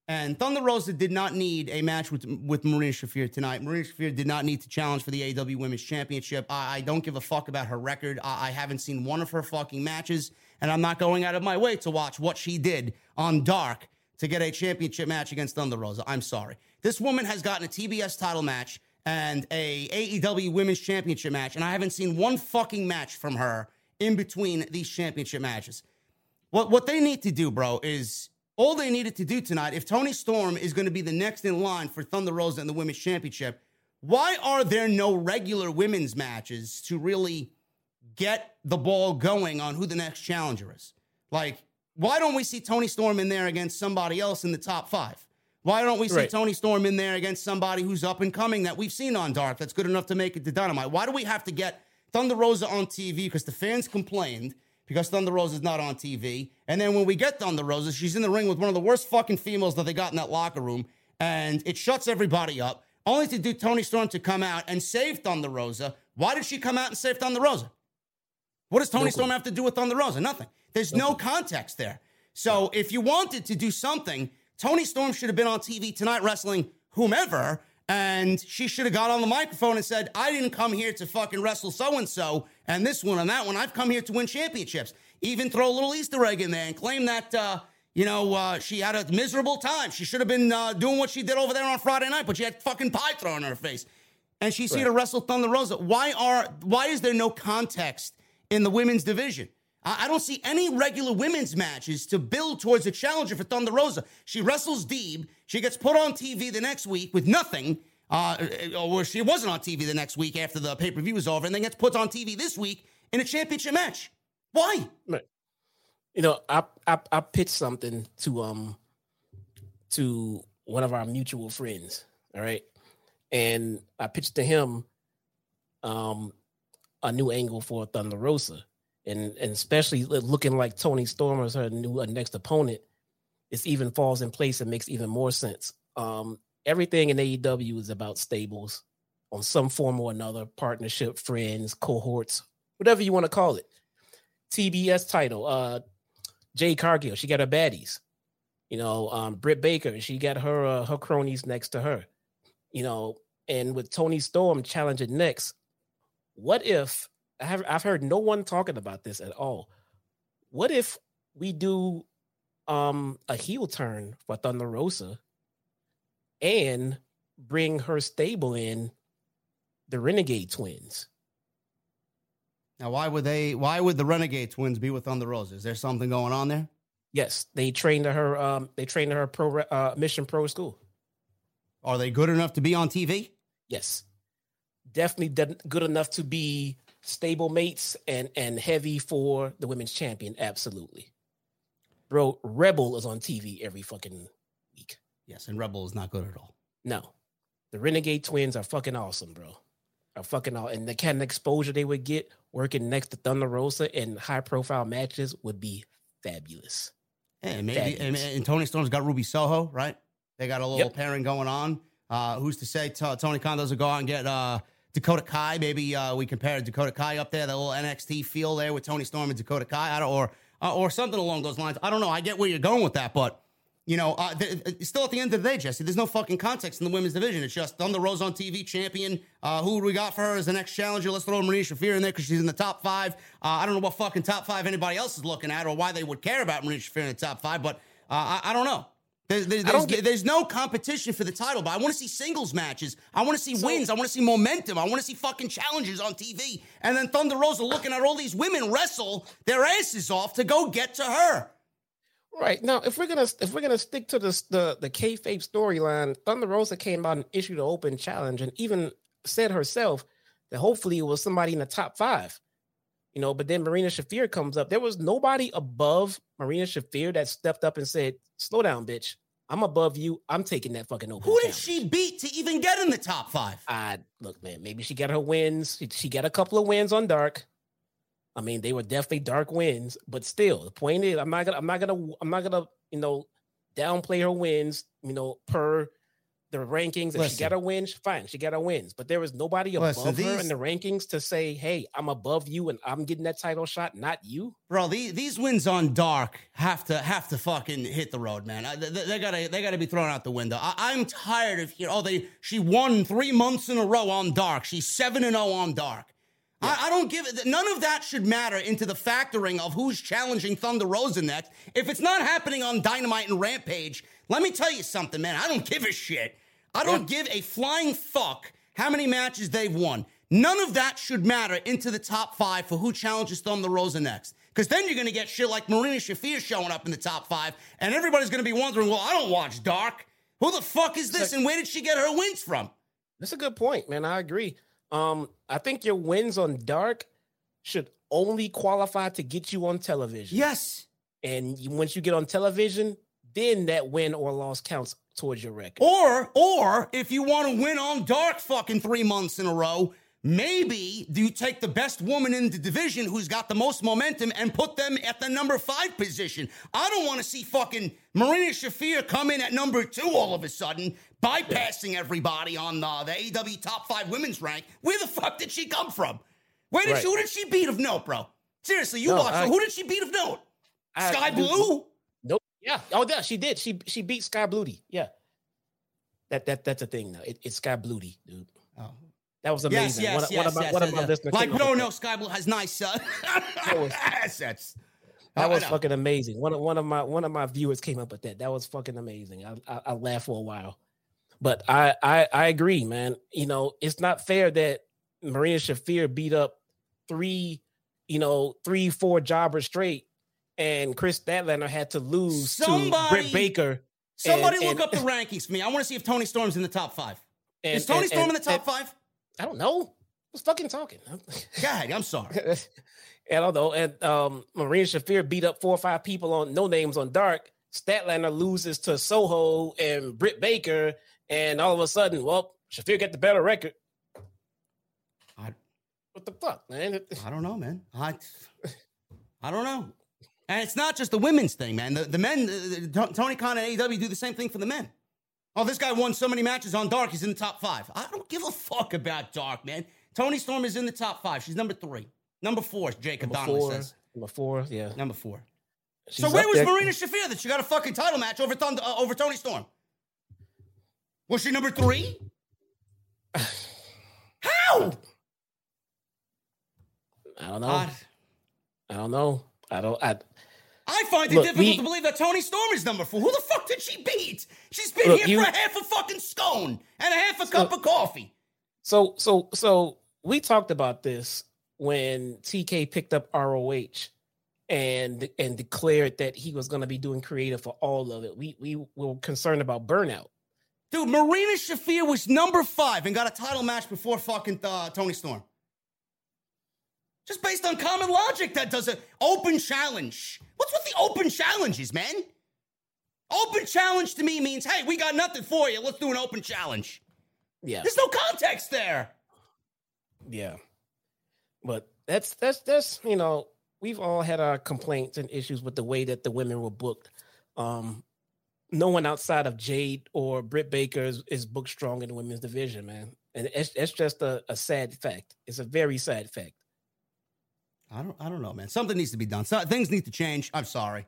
And Thunder Rosa did not need a match with, with Marina Shafir tonight. Marina Shafir did not need to challenge for the A E W Women's Championship. I, I don't give a fuck about her record. I, I haven't seen one of her fucking matches, and I'm not going out of my way to watch what she did on Dark to get a championship match against Thunder Rosa. I'm sorry. This woman has gotten a T B S title match and a A E W Women's Championship match, and I haven't seen one fucking match from her in between these championship matches. What what they need to do, bro, is... all they needed to do tonight, if Toni Storm is going to be the next in line for Thunder Rosa and the Women's Championship, why are there no regular women's matches to really get the ball going on who the next challenger is? Like, why don't we see Toni Storm in there against somebody else in the top five? Why don't we see right. Toni Storm in there against somebody who's up and coming that we've seen on Dark that's good enough to make it to Dynamite? Why do we have to get Thunder Rosa on T V because the fans complained because Thunder Rosa's not on T V. And then when we get Thunder Rosa, she's in the ring with one of the worst fucking females that they got in that locker room. And it shuts everybody up, only to do Toni Storm to come out and save Thunder Rosa. Why did she come out and save Thunder Rosa? What does Toni no Storm have to do with Thunder Rosa? Nothing. There's no, no context there. So if you wanted to do something, Toni Storm should have been on T V tonight wrestling whomever, and she should have got on the microphone and said, I didn't come here to fucking wrestle so-and-so and this one and that one. I've come here to win championships. Even throw a little Easter egg in there and claim that, uh, you know, uh, she had a miserable time. She should have been uh, doing what she did over there on Friday night, but she had fucking pie thrown in her face. And she's right. here to wrestle Thunder Rosa. Why are why is there no context in the women's division? I, I don't see any regular women's matches to build towards a challenger for Thunder Rosa. She wrestles Deeb. She gets put on T V the next week with nothing. Uh, or she wasn't on T V the next week after the pay-per-view was over, and then gets put on T V this week in a championship match. Why? You know, I I, I pitched something to um to one of our mutual friends, all right? And I pitched to him um a new angle for Thunder Rosa, and and especially looking like Toni Storm as her new her next opponent, it even falls in place and makes even more sense. Um, everything in A E W is about stables on some form or another, partnership, friends, cohorts, whatever you want to call it. T B S title, uh, Jay Cargill, she got her baddies, you know, um, Britt Baker, she got her, uh, her cronies next to her, you know, and with Toni Storm challenging next, what if, I have, I've heard no one talking about this at all. What if we do um, a heel turn for Thunder Rosa and bring her stable in, the Renegade Twins? Now, why would they? Why would the Renegade Twins be with Thunder Rosa? Is there something going on there? Yes, they trained her. Um, they trained her pro uh, Mission Pro School. Are they good enough to be on T V? Yes, definitely de- good enough to be stable mates and and heavy for the women's champion. Absolutely, bro. Rebel is on T V every fucking week. Yes, and Rebel is not good at all. No, the Renegade Twins are fucking awesome, bro. Are fucking all, and the kind of exposure they would get working next to Thunder Rosa in high-profile matches would be fabulous. And maybe fabulous. And, and Tony Storm's got Ruby Soho, right? They got a little yep. pairing going on. Uh, who's to say t- Tony Khan doesn't go out and get uh, Dakota Kai? Maybe uh, we compare Dakota Kai up there, that little N X T feel there with Tony Storm and Dakota Kai, I don't, or uh, or something along those lines. I don't know. I get where you're going with that, but you know, uh, th- still at the end of the day, Jesse, there's no fucking context in the women's division. It's just Thunder Rose on T V champion. Uh, who we got for her as the next challenger? Let's throw Marina Shafir in there because she's in the top five. Uh, I don't know what fucking top five anybody else is looking at or why they would care about Marina Shafir in the top five, but uh, I-, I don't know. There's, there's, there's, get- there's no competition for the title, but I want to see singles matches. I want to see so- wins. I want to see momentum. I want to see fucking challengers on T V. And then Thunder Rosa looking at all these women wrestle their asses off to go get to her. Right now, if we're gonna if we're gonna stick to this, the the kayfabe storyline, Thunder Rosa came out and issued an open challenge, and even said herself that hopefully it was somebody in the top five, you know. But then Marina Shafir comes up. There was nobody above Marina Shafir that stepped up and said, "Slow down, bitch. I'm above you. I'm taking that fucking open." Who challenge. Did she beat to even get in the top five? I look, man. Maybe she got her wins. She, she got a couple of wins on Dark. I mean, they were definitely dark wins, but still, the point is, I'm not gonna, I'm not gonna, I'm not gonna, you know, downplay her wins, you know, per the rankings. If Listen. She got her wins, fine, she got her wins, but there was nobody above Listen, these... her in the rankings to say, "Hey, I'm above you, and I'm getting that title shot, not you." Bro, these, these wins on Dark have to have to fucking hit the road, man. I, they, they gotta they gotta be thrown out the window. I, I'm tired of here. Oh, they she won three months in a row on Dark. She's seven and zero on Dark. Yeah. I, I don't give it. None of that should matter into the factoring of who's challenging Thunder Rosa next. If it's not happening on Dynamite and Rampage, let me tell you something, man. I don't give a shit. I don't yeah. give a flying fuck how many matches they've won. None of that should matter into the top five for who challenges Thunder Rosa next. Because then you're going to get shit like Marina Shafir showing up in the top five, and everybody's going to be wondering, well, I don't watch Dark. Who the fuck is this, and where did she get her wins from? That's a good point, man. I agree. Um, I think your wins on Dark should only qualify to get you on television. Yes. And you, once you get on television, then that win or loss counts towards your record. Or, or if you want to win on Dark fucking three months in a row, maybe do you take the best woman in the division who's got the most momentum and put them at the number five position. I don't want to see fucking Marina Shafir come in at number two all of a sudden, bypassing everybody on uh, the A E W top five women's rank. Where the fuck did she come from? Where did right. she, who did she beat of note, bro? Seriously, you no, watch her. Who did she beat of note? I, Sky I, Blue? Nope. Yeah. Oh, yeah, she did. She she beat Sky Bluey. Yeah. That that that's a thing now. It, it's Sky Bluey, dude. Oh. That was amazing. Yes, yes, what, yes, what about, yes, what about yes, yes. Listeners? Like, no, no, Sky Blue has nice uh, was, assets. That was fucking amazing. One of one of my one of my viewers came up with that. That was fucking amazing. I I, I laughed for a while. But I, I I agree, man. You know, it's not fair that Marina Shafir beat up three, you know, three, four jobbers straight, and Chris Statlander had to lose somebody, to Britt Baker. Somebody and, look and, up the rankings for me. I want to see if Toni Storm's in the top five. And, Is Toni and, Storm and, in the top and, five? I don't know. I was fucking talking. God, I'm sorry. I don't know. And um, Marina Shafir beat up four or five people on no names on Dark. Statlander loses to Soho and Britt Baker. And all of a sudden, well, Shafir got the better record. I, what the fuck, man? I don't know, man. I, I don't know. And it's not just the women's thing, man. The, the men, the, Tony Khan and A E W do the same thing for the men. Oh, this guy won so many matches on Dark, he's in the top five. I don't give a fuck about Dark, man. Toni Storm is in the top five. She's number three. Number four, Jake O'Donnell says. Number four, yeah. Number four. She's so where was there. Marina Shafir that she got a fucking title match over, Thunder, uh, over Toni Storm? Was she number three? How? I don't know. I, I don't know. I don't. I, I find it look, difficult we, to believe that Toni Storm is number four. Who the fuck did she beat? She's been look, here you, for a half a fucking scone and a half a so, cup of coffee. So, so, so we talked about this when T K picked up R O H and and declared that he was going to be doing creative for all of it. We we were concerned about burnout. Dude, Marina Shafir was number five and got a title match before fucking uh, Toni Storm. Just based on common logic, that does an open challenge. What's with the open challenges, man? Open challenge to me means, hey, we got nothing for you. Let's do an open challenge. Yeah. There's no context there. Yeah. But that's, that's, that's, you know, we've all had our complaints and issues with the way that the women were booked. Um, no one outside of Jade or Britt Baker is, is booked strong in the women's division, man. And it's, it's just a, a sad fact. It's a very sad fact. I don't I don't know, man. Something needs to be done. So, things need to change. I'm sorry.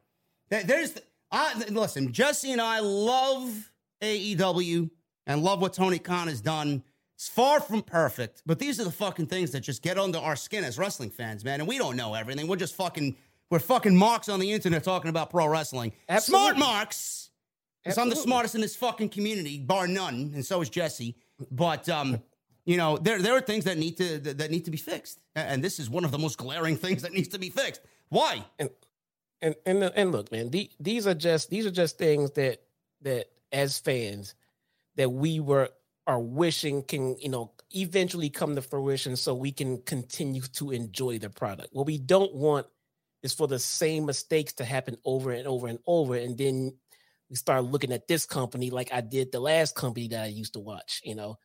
There, there's the, I listen, Jesse and I love A E W and love what Tony Khan has done. It's far from perfect, but these are the fucking things that just get under our skin as wrestling fans, man. And we don't know everything. We're just fucking we're fucking marks on the internet talking about pro wrestling. Absolutely. Smart marks. Because I'm the smartest in this fucking community, bar none, and so is Jesse. But um You know, there there are things that need to that need to be fixed, and this is one of the most glaring things that needs to be fixed. Why? And and and, and look, man, the, these are just these are just things that that as fans that we were are wishing can, you know, eventually come to fruition, so we can continue to enjoy the product. What we don't want is for the same mistakes to happen over and over and over, and then we start looking at this company like I did the last company that I used to watch, you know.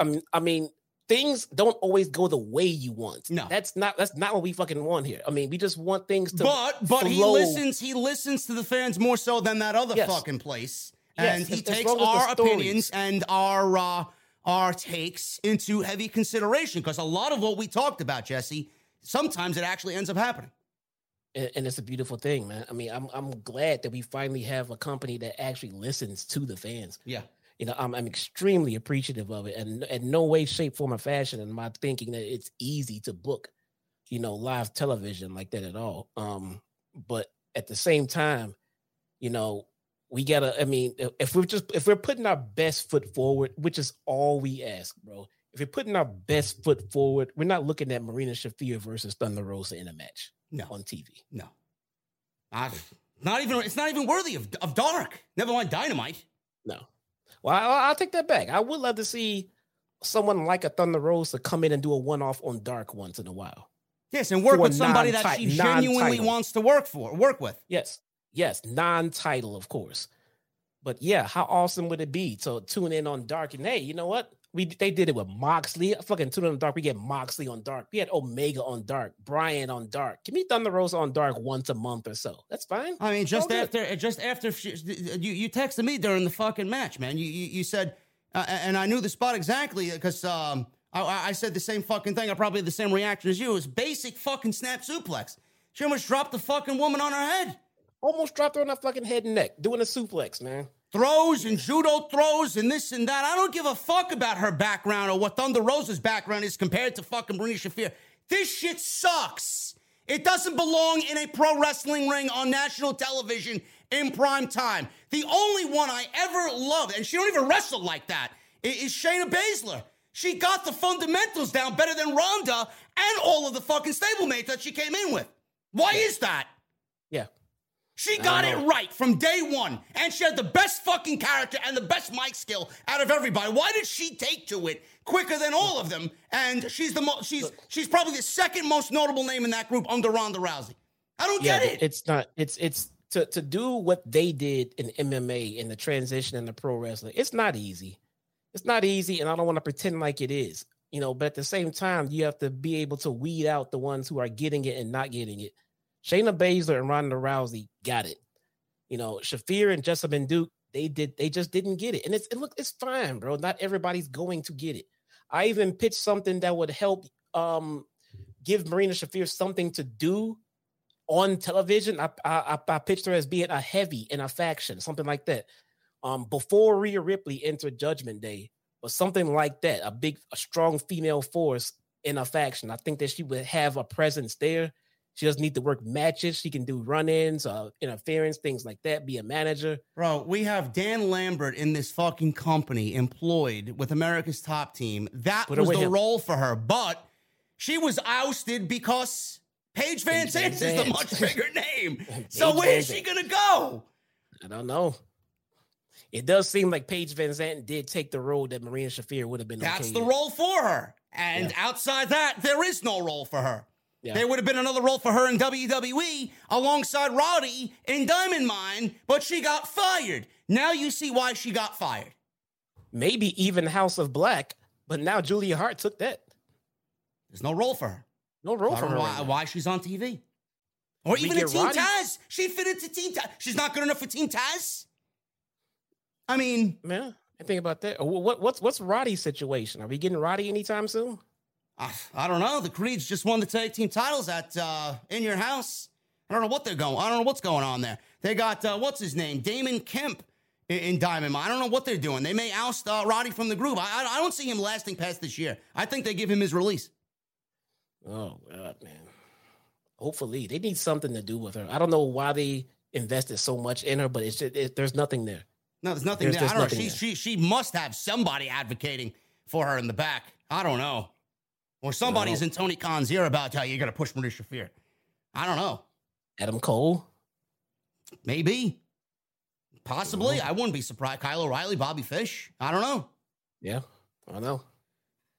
I mean, I mean, things don't always go the way you want. No, that's not that's not what we fucking want here. I mean, we just want things to. But but flow. he listens. He listens to the fans more so than that other yes. fucking place, yes. and he as, takes as our opinions and our uh, our takes into heavy consideration, because a lot of what we talked about, Jesse, sometimes it actually ends up happening. And, and it's a beautiful thing, man. I mean, I'm I'm glad that we finally have a company that actually listens to the fans. Yeah. You know, I'm I'm extremely appreciative of it, and in no way, shape, form, or fashion am I thinking that it's easy to book, you know, live television like that at all. Um, but at the same time, you know, we gotta. I mean, if we're just if we're putting our best foot forward, which is all we ask, bro. If we're putting our best foot forward, we're not looking at Marina Shafir versus Thunder Rosa in a match no. on T V. No, I, not even. It's not even worthy of of Dark. Never mind Dynamite. No. Well, I, I'll take that back. I would love to see someone like a Thunder Rosa come in and do a one-off on Dark once in a while. Yes, and work for with somebody that she genuinely wants to work for, work with. Yes, yes, non-title, of course. But yeah, how awesome would it be to tune in on Dark? And hey, you know what? We they did it with Moxley. I fucking tune in on Dark. We get Moxley on Dark. We had Omega on Dark. Bryan on Dark. Give me Thunder Rosa on Dark once a month or so. That's fine. I mean, just All after, good. just after she, you you texted me during the fucking match, man. You you, you said, uh, and I knew the spot exactly because um I, I said the same fucking thing. I probably had the same reaction as you. It was basic fucking snap suplex. She almost dropped the fucking woman on her head. Almost dropped her on her fucking head and neck doing a suplex, man. Throws and judo throws and this and that. I don't give a fuck about her background or what Thunder Rosa's background is compared to fucking Marina Shafir. This shit sucks. It doesn't belong in a pro wrestling ring on national television in prime time. The only one I ever loved, and she don't even wrestle like that, is Shayna Baszler. She got the fundamentals down better than Ronda and all of the fucking stablemates that she came in with. Why is that? Yeah. She got it right from day one, and she had the best fucking character and the best mic skill out of everybody. Why did she take to it quicker than all of them? And she's the most, she's she's probably the second most notable name in that group under Ronda Rousey. I don't yeah, get it. It's not. It's it's to to do what they did in M M A and the transition into pro wrestling. It's not easy. It's not easy, and I don't want to pretend like it is. You know, but at the same time, you have to be able to weed out the ones who are getting it and not getting it. Shayna Baszler and Ronda Rousey got it. You know, Shafir and Jessamyn Duke, they did, they just didn't get it. And it's, it look, it's fine, bro. Not everybody's going to get it. I even pitched something that would help um, give Marina Shafir something to do on television. I, I, I pitched her as being a heavy in a faction, something like that. Um, before Rhea Ripley entered Judgment Day, but something like that, a big, a strong female force in a faction. I think that she would have a presence there. She doesn't need to work matches. She can do run-ins, uh, interference, things like that, be a manager. Bro, we have Dan Lambert in this fucking company employed with America's Top Team. That Put was the him. role for her, but she was ousted because Paige Van Zandt is the much bigger name. So where is she going to go? I don't know. It does seem like Paige Van Zandt did take the role that Marina Shafir would have been. That's okay the in. role for her. And yeah. outside that, there is no role for her. Yeah. There would have been another role for her in W W E alongside Roddy in Diamond Mine, but she got fired. Now you see why she got fired. Maybe even House of Black, but now Julia Hart took that. There's no role for her. No role for her. Why, right why she's on T V. Or we even in Team Roddy. Taz. She fit into Team Taz. She's not good enough for Team Taz. I mean. Man, I think about that. What, what's, what's Roddy's situation? Are we getting Roddy anytime soon? I don't know. The Creeds just won the tag team titles at uh, In Your House. I don't know what they're going. I don't know what's going on there. They got uh, what's his name, Damon Kemp in, in Diamond Mine. I don't know what they're doing. They may oust uh, Roddy from the group. I, I, I don't see him lasting past this year. I think they give him his release. Oh God, man. Hopefully they need something to do with her. I don't know why they invested so much in her, but it's just, it, there's nothing there. No, there's nothing there's, there. There's I don't know. She there. she she must have somebody advocating for her in the back. I don't know. Or somebody's no. in Tony Khan's ear about how you're going to push Marina Shafir. I don't know. Adam Cole? Maybe. Possibly. No. I wouldn't be surprised. Kyle O'Reilly, Bobby Fish. I don't know. Yeah, I don't know.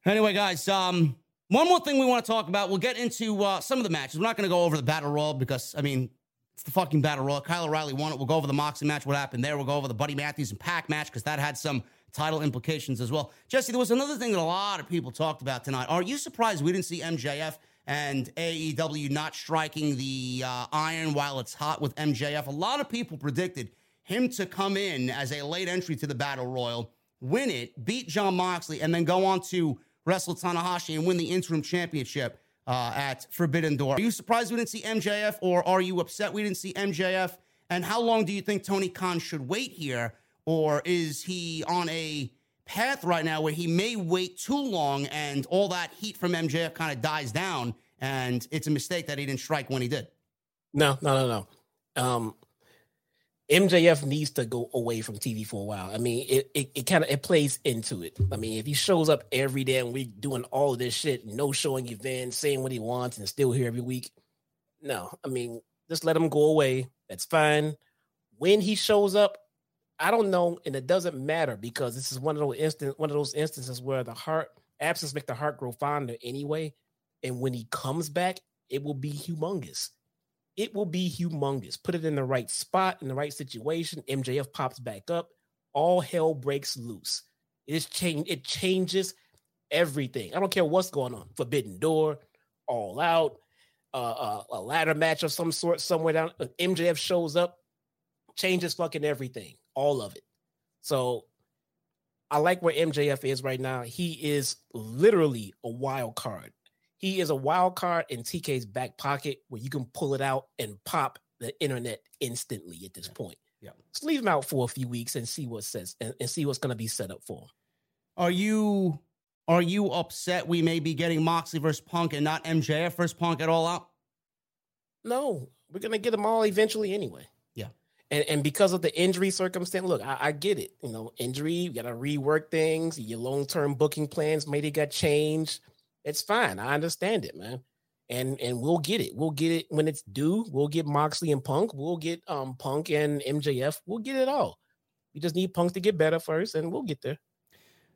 Anyway, guys, um, one more thing we want to talk about. We'll get into uh, some of the matches. We're not going to go over the Battle Royal because, I mean, it's the fucking Battle Royal. Kyle O'Reilly won it. We'll go over the Moxley match, what happened there. We'll go over the Buddy Matthews and Pac match because that had some title implications as well. Jesse, there was another thing that a lot of people talked about tonight. Are you surprised we didn't see M J F and A E W not striking the uh, iron while it's hot with M J F? A lot of people predicted him to come in as a late entry to the Battle Royal, win it, beat Jon Moxley, and then go on to wrestle Tanahashi and win the interim championship uh, at Forbidden Door. Are you surprised we didn't see M J F, or are you upset we didn't see M J F? And how long do you think Tony Khan should wait here? Or is he on a path right now where he may wait too long and all that heat from M J F kind of dies down and it's a mistake that he didn't strike when he did? No, no, no, no. Um, M J F needs to go away from T V for a while. I mean, it it, it kind of it plays into it. I mean, if he shows up every damn week doing all of this shit, no showing events, saying what he wants and still here every week, no. I mean, just let him go away. That's fine. When he shows up, I don't know, and it doesn't matter because this is one of those instant, one of those instances where the heart absence make the heart grow fonder anyway. And when he comes back, it will be humongous. It will be humongous. Put it in the right spot, in the right situation. M J F pops back up. All hell breaks loose. It is change. It changes everything. I don't care what's going on. Forbidden Door, All Out, uh, a ladder match of some sort somewhere down. M J F shows up, changes fucking everything. All of it. So I like where M J F is right now. He is literally a wild card. He is a wild card in T K's back pocket where you can pull it out and pop the internet instantly at this yeah. point. Yeah. Just leave him out for a few weeks and see what says and, and see what's going to be set up for him. Are you are you upset we may be getting Moxley versus Punk and not M J F versus Punk at All Out? No, we're going to get them all eventually anyway. And, and because of the injury circumstance, look, I, I get it. You know, injury, you got to rework things. Your long-term booking plans, maybe got changed. It's fine. I understand it, man. And and we'll get it. We'll get it when it's due. We'll get Moxley and Punk. We'll get um Punk and M J F. We'll get it all. We just need Punk to get better first, and we'll get there.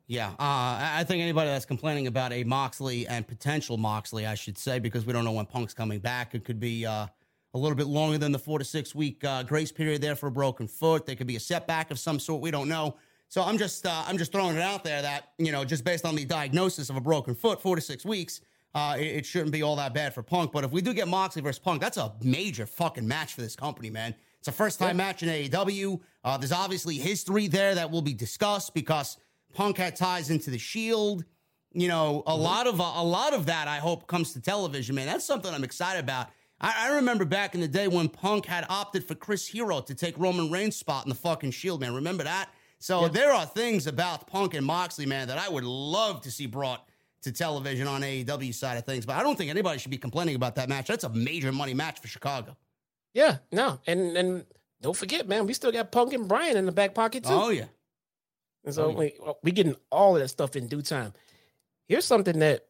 Yeah, uh, I think anybody that's complaining about a Moxley and potential Moxley, I should say, because we don't know when Punk's coming back. It could be... Uh... a little bit longer than the four to six week uh, grace period there for a broken foot. There could be a setback of some sort. We don't know. So I'm just uh, I'm just throwing it out there that, you know, just based on the diagnosis of a broken foot, four to six weeks, uh, it, it shouldn't be all that bad for Punk. But if we do get Moxley versus Punk, that's a major fucking match for this company, man. It's a first time yeah. match in A E W. Uh, there's obviously history there that will be discussed because Punk had ties into the Shield. You know, a mm-hmm. lot of uh, a lot of that, I hope, comes to television, man. That's something I'm excited about. I remember back in the day when Punk had opted for Chris Hero to take Roman Reigns' spot in the fucking Shield, man. Remember that? So yep. there are things about Punk and Moxley, man, that I would love to see brought to television on A E W side of things. But I don't think anybody should be complaining about that match. That's a major money match for Chicago. Yeah, no. And and don't forget, man, we still got Punk and Bryan in the back pocket, too. Oh, yeah. And so oh, yeah. we, we getting all of that stuff in due time. Here's something that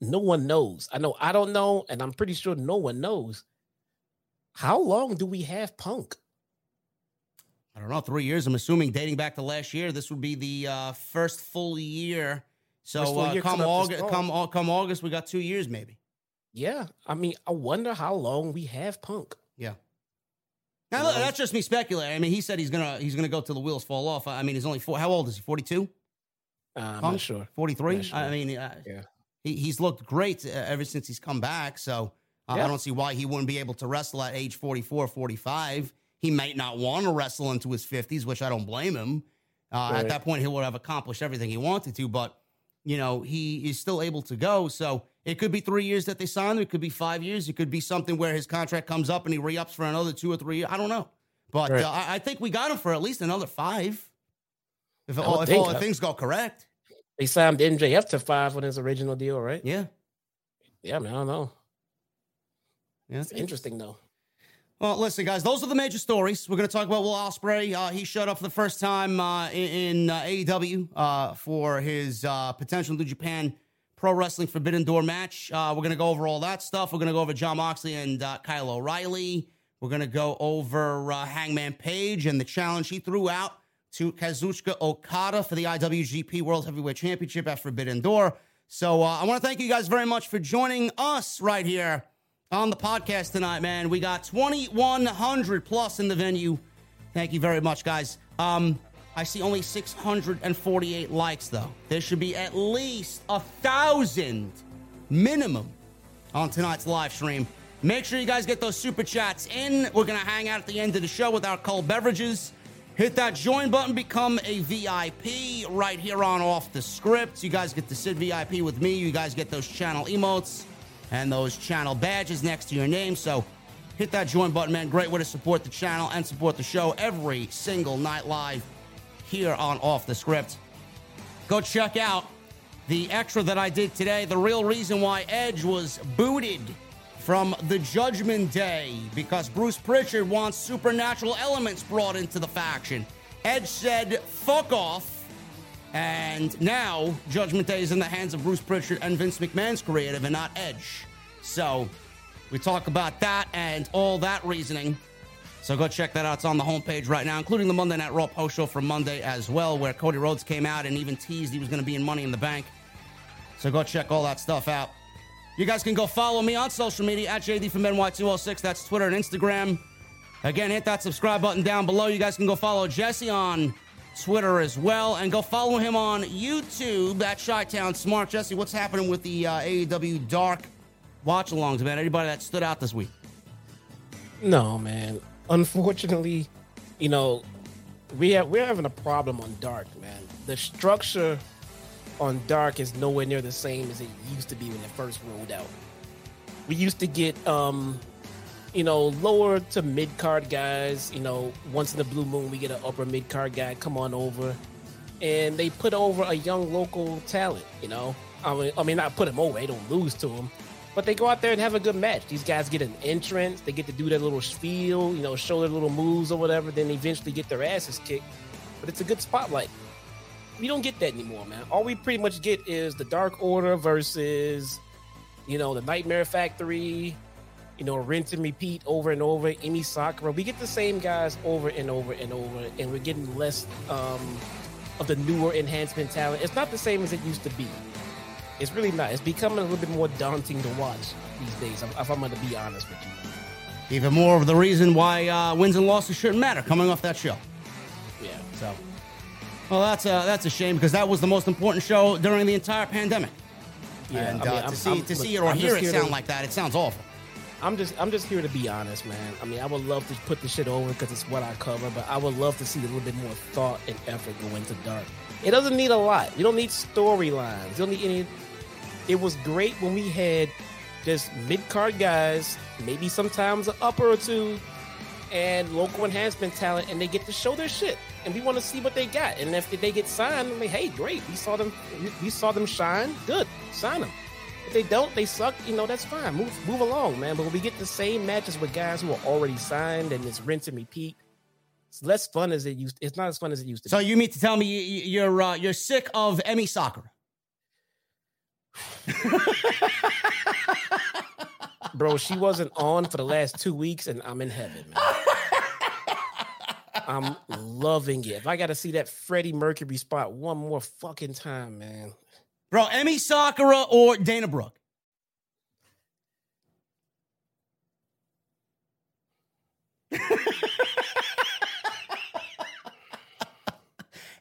no one knows. I know I don't know, and I'm pretty sure no one knows. How long do we have Punk? I don't know, three years, I'm assuming, dating back to last year. This would be the uh, first full year. So full uh, year come, August, come, come August, we got two years maybe. Yeah, I mean, I wonder how long we have Punk. Yeah. Now, look, that's just me speculating. I mean, he said he's gonna he's gonna go till the wheels fall off. I mean, he's only four. How old is he? forty-two? Uh, I'm Punk? Not sure. forty-three? Sure. I mean, uh, yeah. he, he's looked great uh, ever since he's come back, so uh, yeah. I don't see why he wouldn't be able to wrestle at age forty-four, forty-five. He might not want to wrestle into his fifties, which I don't blame him. Uh, right. At that point, he would have accomplished everything he wanted to, but, you know, he is still able to go. So it could be three years that they sign him. It could be five years. It could be something where his contract comes up and he re-ups for another two or three years. I don't know. But right. uh, I, I think we got him for at least another five, if, all, if all the things go correct. They signed M J F to five on his original deal, right? Yeah. Yeah, I mean, I don't know. Yeah, it's interesting, though. Well, listen, guys, those are the major stories. We're going to talk about Will Ospreay. Uh, he showed up for the first time uh, in, in uh, A E W uh, for his uh, potential New Japan Pro Wrestling Forbidden Door match. Uh, we're going to go over all that stuff. We're going to go over Jon Moxley and uh, Kyle O'Reilly. We're going to go over uh, Hangman Page and the challenge he threw out to Kazuchika Okada for the I W G P World Heavyweight Championship at Forbidden Door. So uh, I want to thank you guys very much for joining us right here on the podcast tonight, man. We got twenty-one hundred plus in the venue. Thank you very much, guys. Um, I see only six hundred forty-eight likes, though. There should be at least a thousand minimum on tonight's live stream. Make sure you guys get those super chats in. We're going to hang out at the end of the show with our cold beverages. Hit that join button. Become a V I P right here on Off the Script. You guys get to sit V I P with me. You guys get those channel emotes and those channel badges next to your name. So hit that join button, man. Great way to support the channel and support the show every single night live here on Off the Script. Go check out the extra that I did today. The real reason why Edge was booted from the Judgment Day, because Bruce Pritchard wants supernatural elements brought into the faction. Edge said, fuck off. And now, Judgment Day is in the hands of Bruce Pritchard and Vince McMahon's creative and not Edge. So, we talk about that and all that reasoning. So, go check that out. It's on the homepage right now, including the Monday Night Raw post show from Monday as well, where Cody Rhodes came out and even teased he was going to be in Money in the Bank. So, go check all that stuff out. You guys can go follow me on social media, at J D from N Y two oh six. That's Twitter and Instagram. Again, hit that subscribe button down below. You guys can go follow Jesse on Twitter as well, and go follow him on YouTube at Chi-Town Smart. Jesse, what's happening with the uh, A E W Dark watch-alongs, man? Anybody that stood out this week? No, man. Unfortunately, you know, we have, we're having a problem on Dark, man. The structure on Dark is nowhere near the same as it used to be when it first rolled out. We used to get, um, you know, lower to mid-card guys. You know, once in the blue moon, we get an upper mid-card guy come on over. And they put over a young local talent, you know. I mean, I mean, not put him over. They don't lose to him. But they go out there and have a good match. These guys get an entrance. They get to do their little spiel, you know, show their little moves or whatever. Then eventually get their asses kicked. But it's a good spotlight. We don't get that anymore, man. All we pretty much get is the Dark Order versus, you know, the Nightmare Factory, you know, rinse and repeat over and over. Emi Sakura. We get the same guys over and over and over, and we're getting less um, of the newer enhancement talent. It's not the same as it used to be. It's really not. It's becoming a little bit more daunting to watch these days, if I'm going to be honest with you. Even more of the reason why uh, wins and losses shouldn't matter coming off that show. Yeah. So, well, that's a, that's a shame, because that was the most important show during the entire pandemic. Yeah. And I mean, uh, to I'm, see I'm, to look, see it or I'm hear it sound to... like that, it sounds awful. I'm just I'm just here to be honest, man. I mean, I would love to put this shit over because it's what I cover, but I would love to see a little bit more thought and effort go into Dark. It doesn't need a lot. You don't need storylines. You don't need any. It was great when we had just mid-card guys, maybe sometimes an upper or two, and local enhancement talent, and they get to show their shit. And we want to see what they got. And if they get signed, I'm like, hey, great. We saw them. We saw them shine. Good. Sign them. If they don't, they suck. You know, that's fine. Move, move along, man. But when we get the same matches with guys who are already signed and it's rinse and repeat, it's less fun as it used. It's not as fun as it used to. So be. So you mean to tell me you're uh, you're sick of Emi Sakura? Bro, she wasn't on for the last two weeks, and I'm in heaven, man. I'm loving it. If I got to see that Freddie Mercury spot one more fucking time, man. Bro, Emi Sakura or Dana Brooke?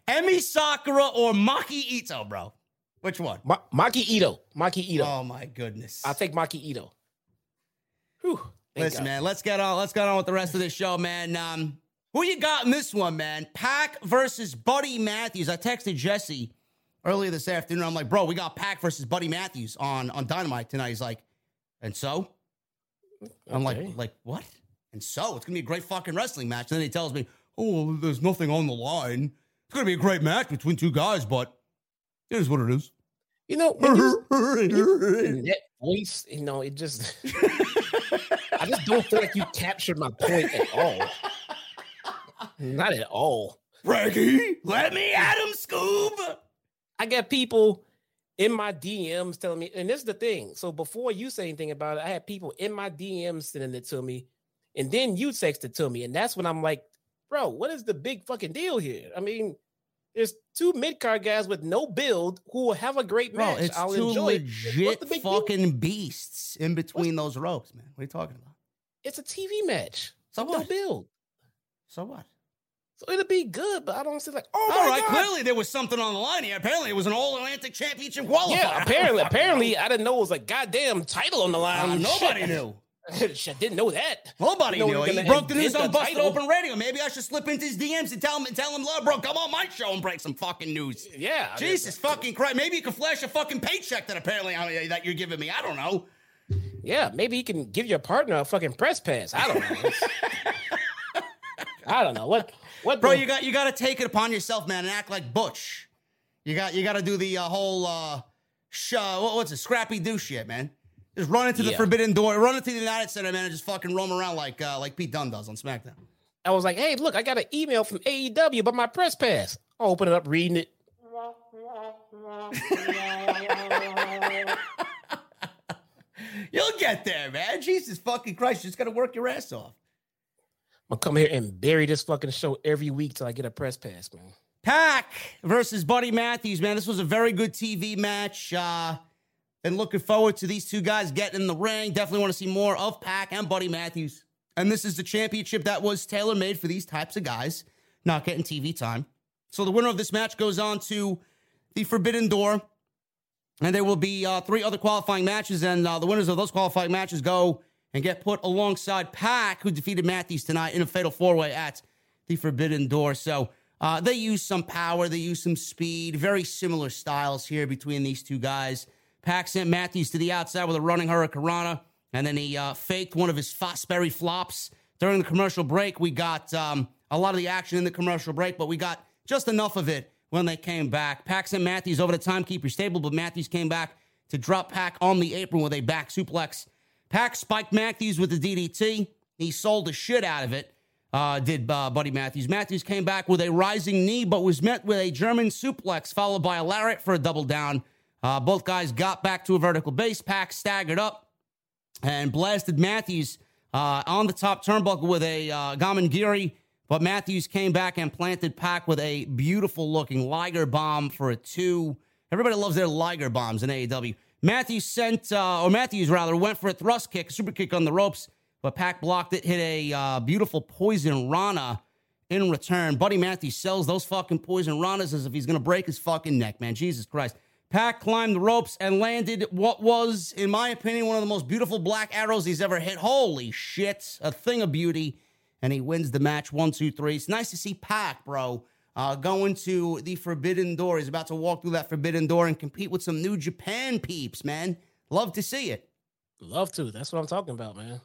Emi Sakura or Maki Ito, bro? Which one? Ma- Maki Ito. Maki Ito. Oh, my goodness. I'll take Maki Ito. Whew, Listen, God. man, let's get on. Let's get on with the rest of this show, man. Um, who you got in this one, man? Pac versus Buddy Matthews. I texted Jesse earlier this afternoon. I'm like, bro, we got Pac versus Buddy Matthews on, on Dynamite tonight. He's like, and so? Okay. I'm like, like what? And so? It's going to be a great fucking wrestling match. And then he tells me, oh, there's nothing on the line. It's going to be a great match between two guys, but it is what it is. You know, you, you, that voice, you know, it just... I just don't feel like you captured my point at all. Not at all. Frankie, let me at him, Scoob. I got people in my D Ms telling me, and this is the thing. So before you say anything about it, I had people in my D Ms sending it to me, and then you text it to me, and that's when I'm like, bro, what is the big fucking deal here? I mean, there's two mid-card guys with no build who will have a great match. Bro, it's I'll two enjoy legit it. fucking deal? beasts in between What's, those ropes, man. What are you talking about? It's a T V match. So what? No build. So what? So it'll be good, but I don't see like, oh, all my right, God. Clearly there was something on the line here. Apparently it was an All-Atlantic Championship qualifier. Yeah, apparently. I apparently, I didn't know it was a goddamn title on the line. Uh, nobody Shit. knew. Shit, didn't know that. Nobody you know, knew. He broke the news on Busted Open Radio. Maybe I should slip into his D Ms and tell him, and tell him, love, bro, come on my show and break some fucking news. Yeah. Jesus I mean, fucking Christ. Maybe you can flash a fucking paycheck that apparently I, that you're giving me. I don't know. Yeah, maybe you can give your partner a fucking press pass. I don't know. I don't know what. What, bro? The- you got you got to take it upon yourself, man, and act like Butch. You got you got to do the uh, whole uh, sh- uh, what, what's it? Scrappy do shit, man. Just run into the yeah. Forbidden Door, run into the United Center, man, and just fucking roam around like uh, like Pete Dunne does on SmackDown. I was like, hey, look, I got an email from A E W about my press pass. I'll open it up, reading it. You'll get there, man. Jesus fucking Christ, you just got to work your ass off. I'm going to come here and bury this fucking show every week till I get a press pass, man. Pac versus Buddy Matthews, man. This was a very good T V match. Uh... And looking forward to these two guys getting in the ring. Definitely want to see more of Pac and Buddy Matthews. And this is the championship that was tailor-made for these types of guys not getting T V time. So the winner of this match goes on to the Forbidden Door. And there will be uh, three other qualifying matches. And uh, the winners of those qualifying matches go and get put alongside Pac, who defeated Matthews tonight in a fatal four-way at the Forbidden Door. So uh, they use some power. They use some speed. Very similar styles here between these two guys. Pac sent Matthews to the outside with a running hurricanrana, and then he uh, faked one of his Fosbury flops. During the commercial break, we got um, a lot of the action in the commercial break, but we got just enough of it when they came back. Pac sent Matthews over to timekeeper's table, but Matthews came back to drop Pac on the apron with a back suplex. Pac spiked Matthews with the D D T. He sold the shit out of it, uh, did uh, Buddy Matthews. Matthews came back with a rising knee, but was met with a German suplex, followed by a lariat for a double down. Uh, both guys got back to a vertical base. Pac staggered up and blasted Matthews uh, on the top turnbuckle with a uh, Gamangiri, but Matthews came back and planted Pac with a beautiful-looking Liger Bomb for a two. Everybody loves their Liger Bombs in A E W. Matthews sent, uh, or Matthews rather, went for a thrust kick, a super kick on the ropes, but Pac blocked it, hit a uh, beautiful Poison Rana in return. Buddy Matthews sells those fucking Poison Ranas as if he's going to break his fucking neck, man. Jesus Christ. Pac climbed the ropes and landed what was, in my opinion, one of the most beautiful black arrows he's ever hit. Holy shit, a thing of beauty. And he wins the match, one, two, three. It's nice to see Pac, bro, uh, going to the Forbidden Door. He's about to walk through that Forbidden Door and compete with some New Japan peeps, man. Love to see it. Love to. That's what I'm talking about, man.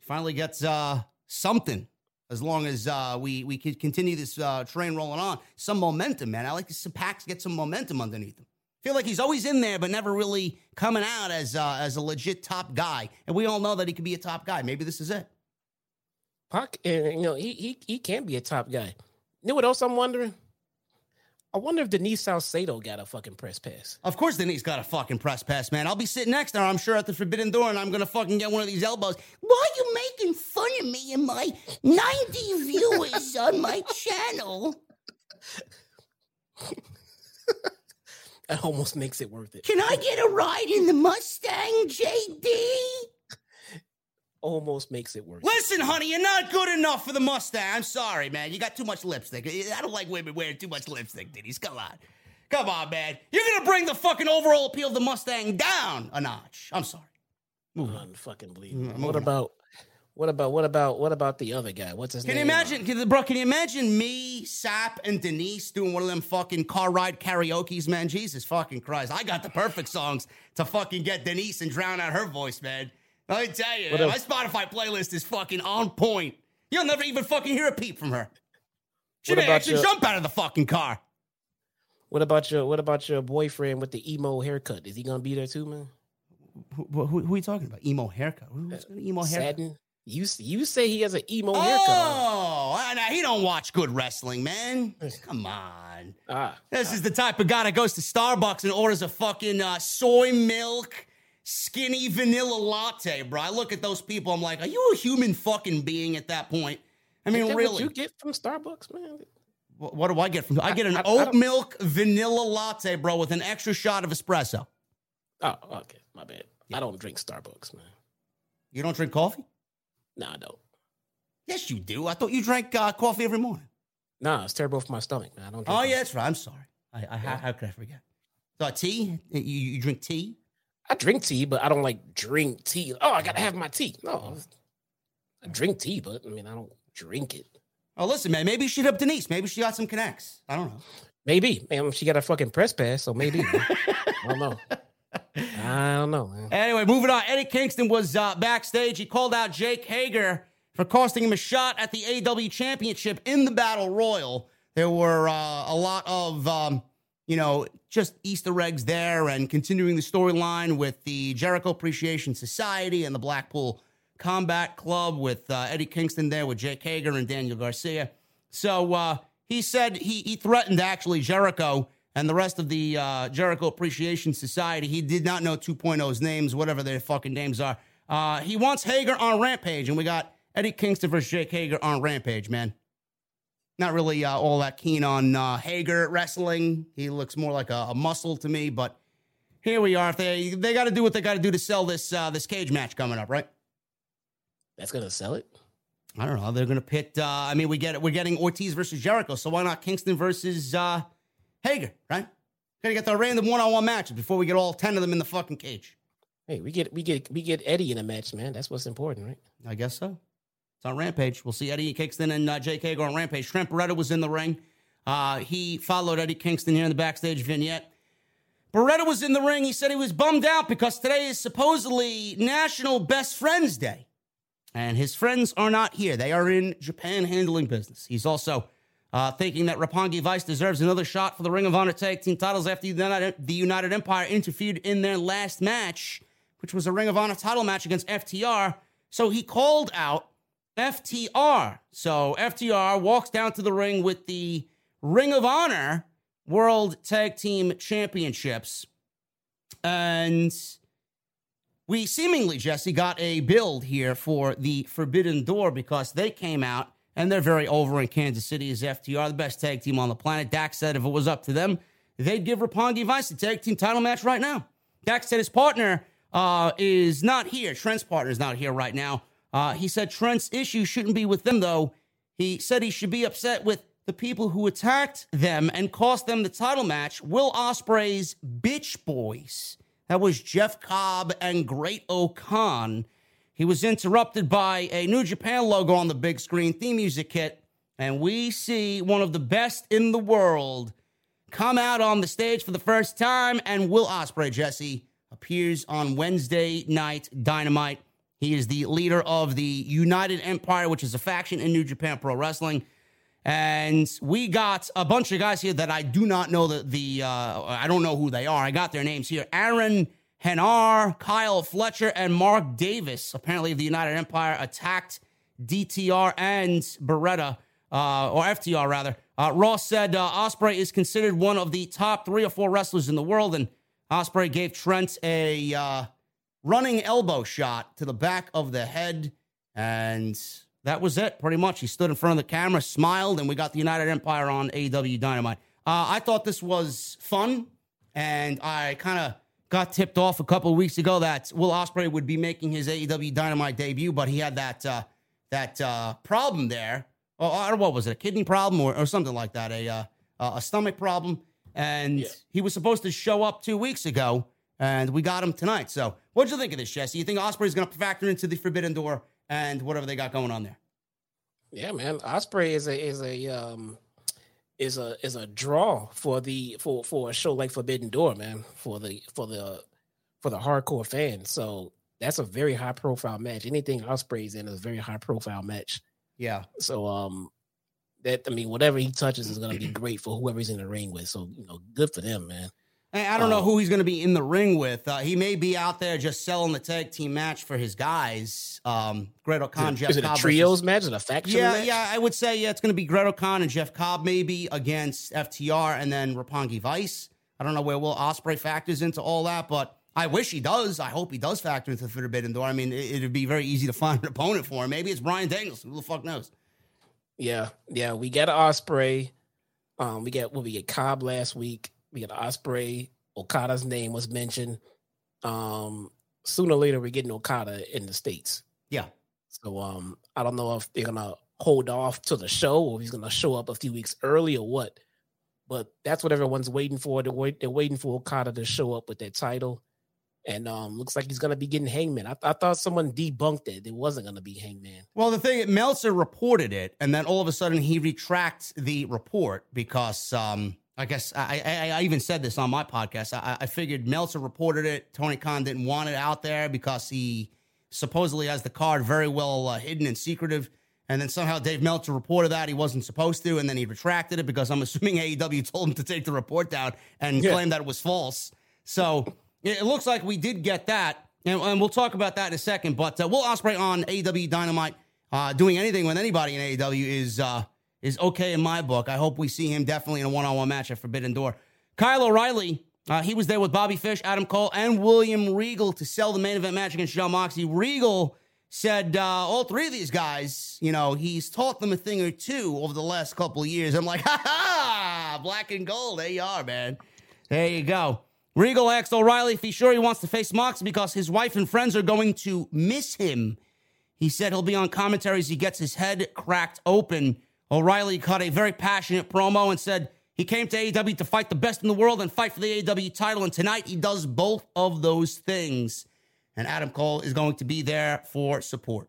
Finally gets uh, something as long as uh, we we can continue this uh, train rolling on. Some momentum, man. I like to see Pac get some momentum underneath him. I feel like he's always in there, but never really coming out as uh, as a legit top guy. And we all know that he could be a top guy. Maybe this is it. Pac, you know, he he he can be a top guy. You know what else I'm wondering? I wonder if Denise Salcedo got a fucking press pass. Of course Denise got a fucking press pass, man. I'll be sitting next to her, I'm sure, at the Forbidden Door, and I'm going to fucking get one of these elbows. Why are you making fun of me and my ninety viewers on my channel? That almost makes it worth it. Can I get a ride in the Mustang, J D? Almost makes it worth it. Listen, honey, you're not good enough for the Mustang. I'm sorry, man. You got too much lipstick. I don't like women wearing too much lipstick, Denise. Come on. Come on, man. You're going to bring the fucking overall appeal of the Mustang down a notch. I'm sorry. Move on. Fucking believe it. What about... What about, what about, what about the other guy? What's his can name? You imagine, can you imagine, bro, can you imagine me, Sap, and Denise doing one of them fucking car ride karaoke's, man? Jesus fucking Christ. I got the perfect songs to fucking get Denise and drown out her voice, man. Let me tell you, man, my Spotify playlist is fucking on point. You'll never even fucking hear a peep from her. She may actually your, jump out of the fucking car. What about your, what about your boyfriend with the emo haircut? Is he going to be there too, man? Who, who, who are you talking about? Emo haircut? Who's uh, emo haircut? Sadden? You you say he has an emo oh, haircut. Oh, now he don't watch good wrestling, man. Come on. Ah, this ah. is the type of guy that goes to Starbucks and orders a fucking uh, soy milk, skinny vanilla latte, bro. I look at those people, I'm like, are you a human fucking being at that point? I mean, really. What you get from Starbucks, man? What, what do I get from I, I get an I, oat I milk vanilla latte, bro, with an extra shot of espresso. Oh, okay. My bad. Yeah. I don't drink Starbucks, man. You don't drink coffee? No, nah, I don't. Yes, you do. I thought you drank uh, coffee every morning. No, nah, it's terrible for my stomach, man. I don't. Drink oh, coffee. Yeah, that's right. I'm sorry. I, I yeah. How could I forget? So tea? You, you drink tea? I drink tea, but I don't like drink tea. Oh, I gotta have my tea. No, I drink tea, but I mean, I don't drink it. Oh, listen, man. Maybe you should help Denise. Maybe she got some connects. I don't know. Maybe, man. She got a fucking press pass, so maybe. I don't know. I don't know, man. Anyway, moving on. Eddie Kingston was uh, backstage. He called out Jake Hager for costing him a shot at the A E W Championship in the Battle Royal. There were uh, a lot of, um, you know, just Easter eggs there and continuing the storyline with the Jericho Appreciation Society and the Blackpool Combat Club with uh, Eddie Kingston there with Jake Hager and Daniel Garcia. So uh, he said he, he threatened actually Jericho and the rest of the uh, Jericho Appreciation Society. He did not know two point oh's names, whatever their fucking names are. Uh, he wants Hager on Rampage, and we got Eddie Kingston versus Jake Hager on Rampage, man. Not really uh, all that keen on uh, Hager wrestling. He looks more like a, a muscle to me, but here we are. They they got to do what they got to do to sell this uh, this cage match coming up, right? That's going to sell it? I don't know. They're going to pit... Uh, I mean, we get, we're getting Ortiz versus Jericho, so why not Kingston versus... Uh, Hager, right? Gotta get the random one-on-one matches before we get all ten of them in the fucking cage. Hey, we get we get we get Eddie in a match, man. That's what's important, right? I guess so. It's on Rampage. We'll see Eddie Kingston and uh, Jake Hager on Rampage. Trent Beretta was in the ring. Uh, he followed Eddie Kingston here in the backstage vignette. Beretta was in the ring. He said he was bummed out because today is supposedly National Best Friends Day, and his friends are not here. They are in Japan handling business. He's also Uh, thinking that Roppongi Vice deserves another shot for the Ring of Honor Tag Team titles after the United Empire interfered in their last match, which was a Ring of Honor title match against F T R. So he called out F T R. So F T R walks down to the ring with the Ring of Honor World Tag Team Championships. And we seemingly, Jesse, got a build here for the Forbidden Door because they came out and they're very over in Kansas City as F T R, the best tag team on the planet. Dax said if it was up to them, they'd give Roppongi Vice the tag team title match right now. Dax said his partner uh, is not here. Trent's partner is not here right now. Uh, he said Trent's issue shouldn't be with them, though. He said he should be upset with the people who attacked them and cost them the title match. Will Ospreay's Bitch Boys. That was Jeff Cobb and Great O'Khan. He was interrupted by a New Japan logo on the big screen, theme music kit, and we see one of the best in the world come out on the stage for the first time, and Will Ospreay, Jesse, appears on Wednesday Night Dynamite. He is the leader of the United Empire, which is a faction in New Japan Pro Wrestling. And we got a bunch of guys here that I do not know the, the uh, I don't know who they are. I got their names here. Aaron Henar, Kyle Fletcher, and Mark Davis, apparently of the United Empire, attacked D T R and Beretta, uh, or F T R rather. Uh, Ross said uh, Ospreay is considered one of the top three or four wrestlers in the world, and Ospreay gave Trent a uh, running elbow shot to the back of the head, and that was it, pretty much. He stood in front of the camera, smiled, and we got the United Empire on A E W Dynamite. Uh, I thought this was fun, and I kind of got tipped off a couple of weeks ago that Will Ospreay would be making his A E W Dynamite debut, but he had that uh, that uh, problem there. Or, or what was it, a kidney problem or, or something like that, a uh, a stomach problem. And yeah. He was supposed to show up two weeks ago, and we got him tonight. So what'd you think of this, Jesse? You think Ospreay's going to factor into the Forbidden Door and whatever they got going on there? Yeah, man, Ospreay is a is a um, is a is a draw for the for, for a show like Forbidden Door, man, for the for the for the hardcore fans. So that's a very high profile match. Anything Ospreay's in is a very high profile match. Yeah. So um, that I mean, whatever he touches is going to be great for whoever he's in the ring with. So you know, good for them, man. Hey, I don't um, know who he's going to be in the ring with. Uh, he may be out there just selling the tag team match for his guys. Um, Great O'Conn, Jeff Cobb. Is it a trios match? Is it a faction yeah, match? Yeah, I would say yeah. It's going to be Great O'Conn and Jeff Cobb maybe against F T R and then Roppongi Vice. I don't know where Will Ospreay factors into all that, but I wish he does. I hope he does factor into the Forbidden Door. I mean, it, it'd be very easy to find an opponent for him. Maybe it's Bryan Danielson. Who the fuck knows? Yeah, yeah. We got Ospreay. Um, we got well, we get Cobb last week. We got Ospreay. Okada's name was mentioned. Um, sooner or later, we're getting Okada in the States. Yeah. So um, I don't know if they're going to hold off to the show or he's going to show up a few weeks early or what. But that's what everyone's waiting for. They're, wait- they're waiting for Okada to show up with that title. And um, looks like he's going to be getting Hangman. I, th- I thought someone debunked it. It wasn't going to be Hangman. Well, the thing, Meltzer reported it, and then all of a sudden he retracts the report because... Um... I guess I, I, I even said this on my podcast. I, I figured Meltzer reported it. Tony Khan didn't want it out there because he supposedly has the card very well uh, hidden and secretive. And then somehow Dave Meltzer reported that he wasn't supposed to. And then he retracted it because I'm assuming A E W told him to take the report down and yeah. claim that it was false. So it looks like we did get that. And, and we'll talk about that in a second. But uh, Will Ospreay on A E W Dynamite uh, doing anything with anybody in A E W is... Uh, is okay in my book. I hope we see him definitely in a one-on-one match at Forbidden Door. Kyle O'Reilly, uh, he was there with Bobby Fish, Adam Cole, and William Regal to sell the main event match against Jon Moxley. Regal said uh, all three of these guys, you know, he's taught them a thing or two over the last couple of years. I'm like, ha-ha, black and gold, there you are, man. There you go. Regal asked O'Reilly if he's sure he wants to face Moxley because his wife and friends are going to miss him. He said he'll be on commentary as he gets his head cracked open. O'Reilly cut a very passionate promo and said he came to A E W to fight the best in the world and fight for the A E W title, and tonight he does both of those things. And Adam Cole is going to be there for support.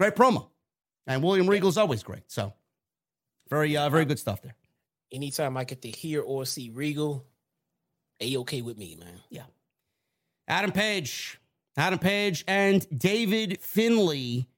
Great promo. And William Regal's always great. So very, uh, very good stuff there. Anytime I get to hear or see Regal, A-okay with me, man. Yeah. Adam Page. Adam Page and David Finlay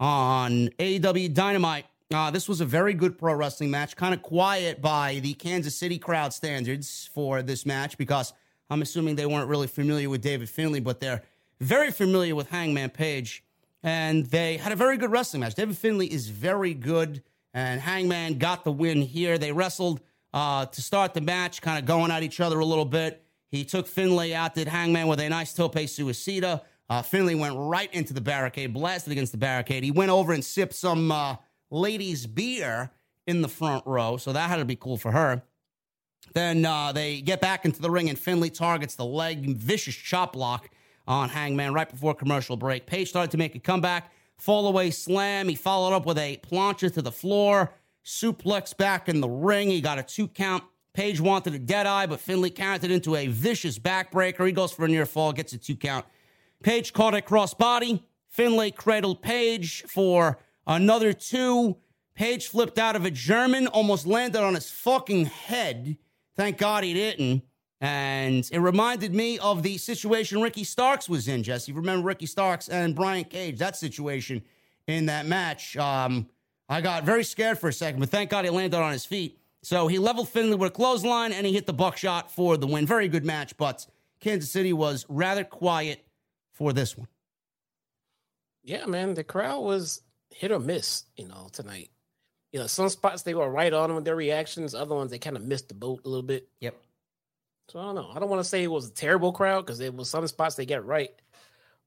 on A E W Dynamite. Uh, this was a very good pro wrestling match, kind of quiet by the Kansas City crowd standards for this match because I'm assuming they weren't really familiar with David Finlay, but they're very familiar with Hangman Page, and they had a very good wrestling match. David Finlay is very good, and Hangman got the win here. They wrestled uh, to start the match, kind of going at each other a little bit. He took Finlay out, did Hangman with a nice tope suicida. Uh, Finlay went right into the barricade, blasted against the barricade. He went over and sipped some... Uh, ladies' beer in the front row, so that had to be cool for her. Then uh, they get back into the ring, and Finlay targets the leg, vicious chop block on Hangman right before commercial break. Page started to make a comeback, fall away slam. He followed up with a plancha to the floor, suplex back in the ring. He got a two count. Page wanted a dead eye, but Finlay counted into a vicious backbreaker. He goes for a near fall, gets a two count. Page caught a crossbody. Finlay cradled Page for another two. Page flipped out of a German, almost landed on his fucking head. Thank God he didn't. And it reminded me of the situation Ricky Starks was in, Jesse. Remember Ricky Starks and Brian Cage, that situation in that match. Um, I got very scared for a second, but thank God he landed on his feet. So he leveled Finley with a clothesline, and he hit the buckshot for the win. Very good match, but Kansas City was rather quiet for this one. Yeah, man, the crowd was hit or miss, you know, tonight. You know, some spots they were right on with their reactions. Other ones, they kind of missed the boat a little bit. Yep. So I don't know. I don't want to say it was a terrible crowd because there was some spots they got right,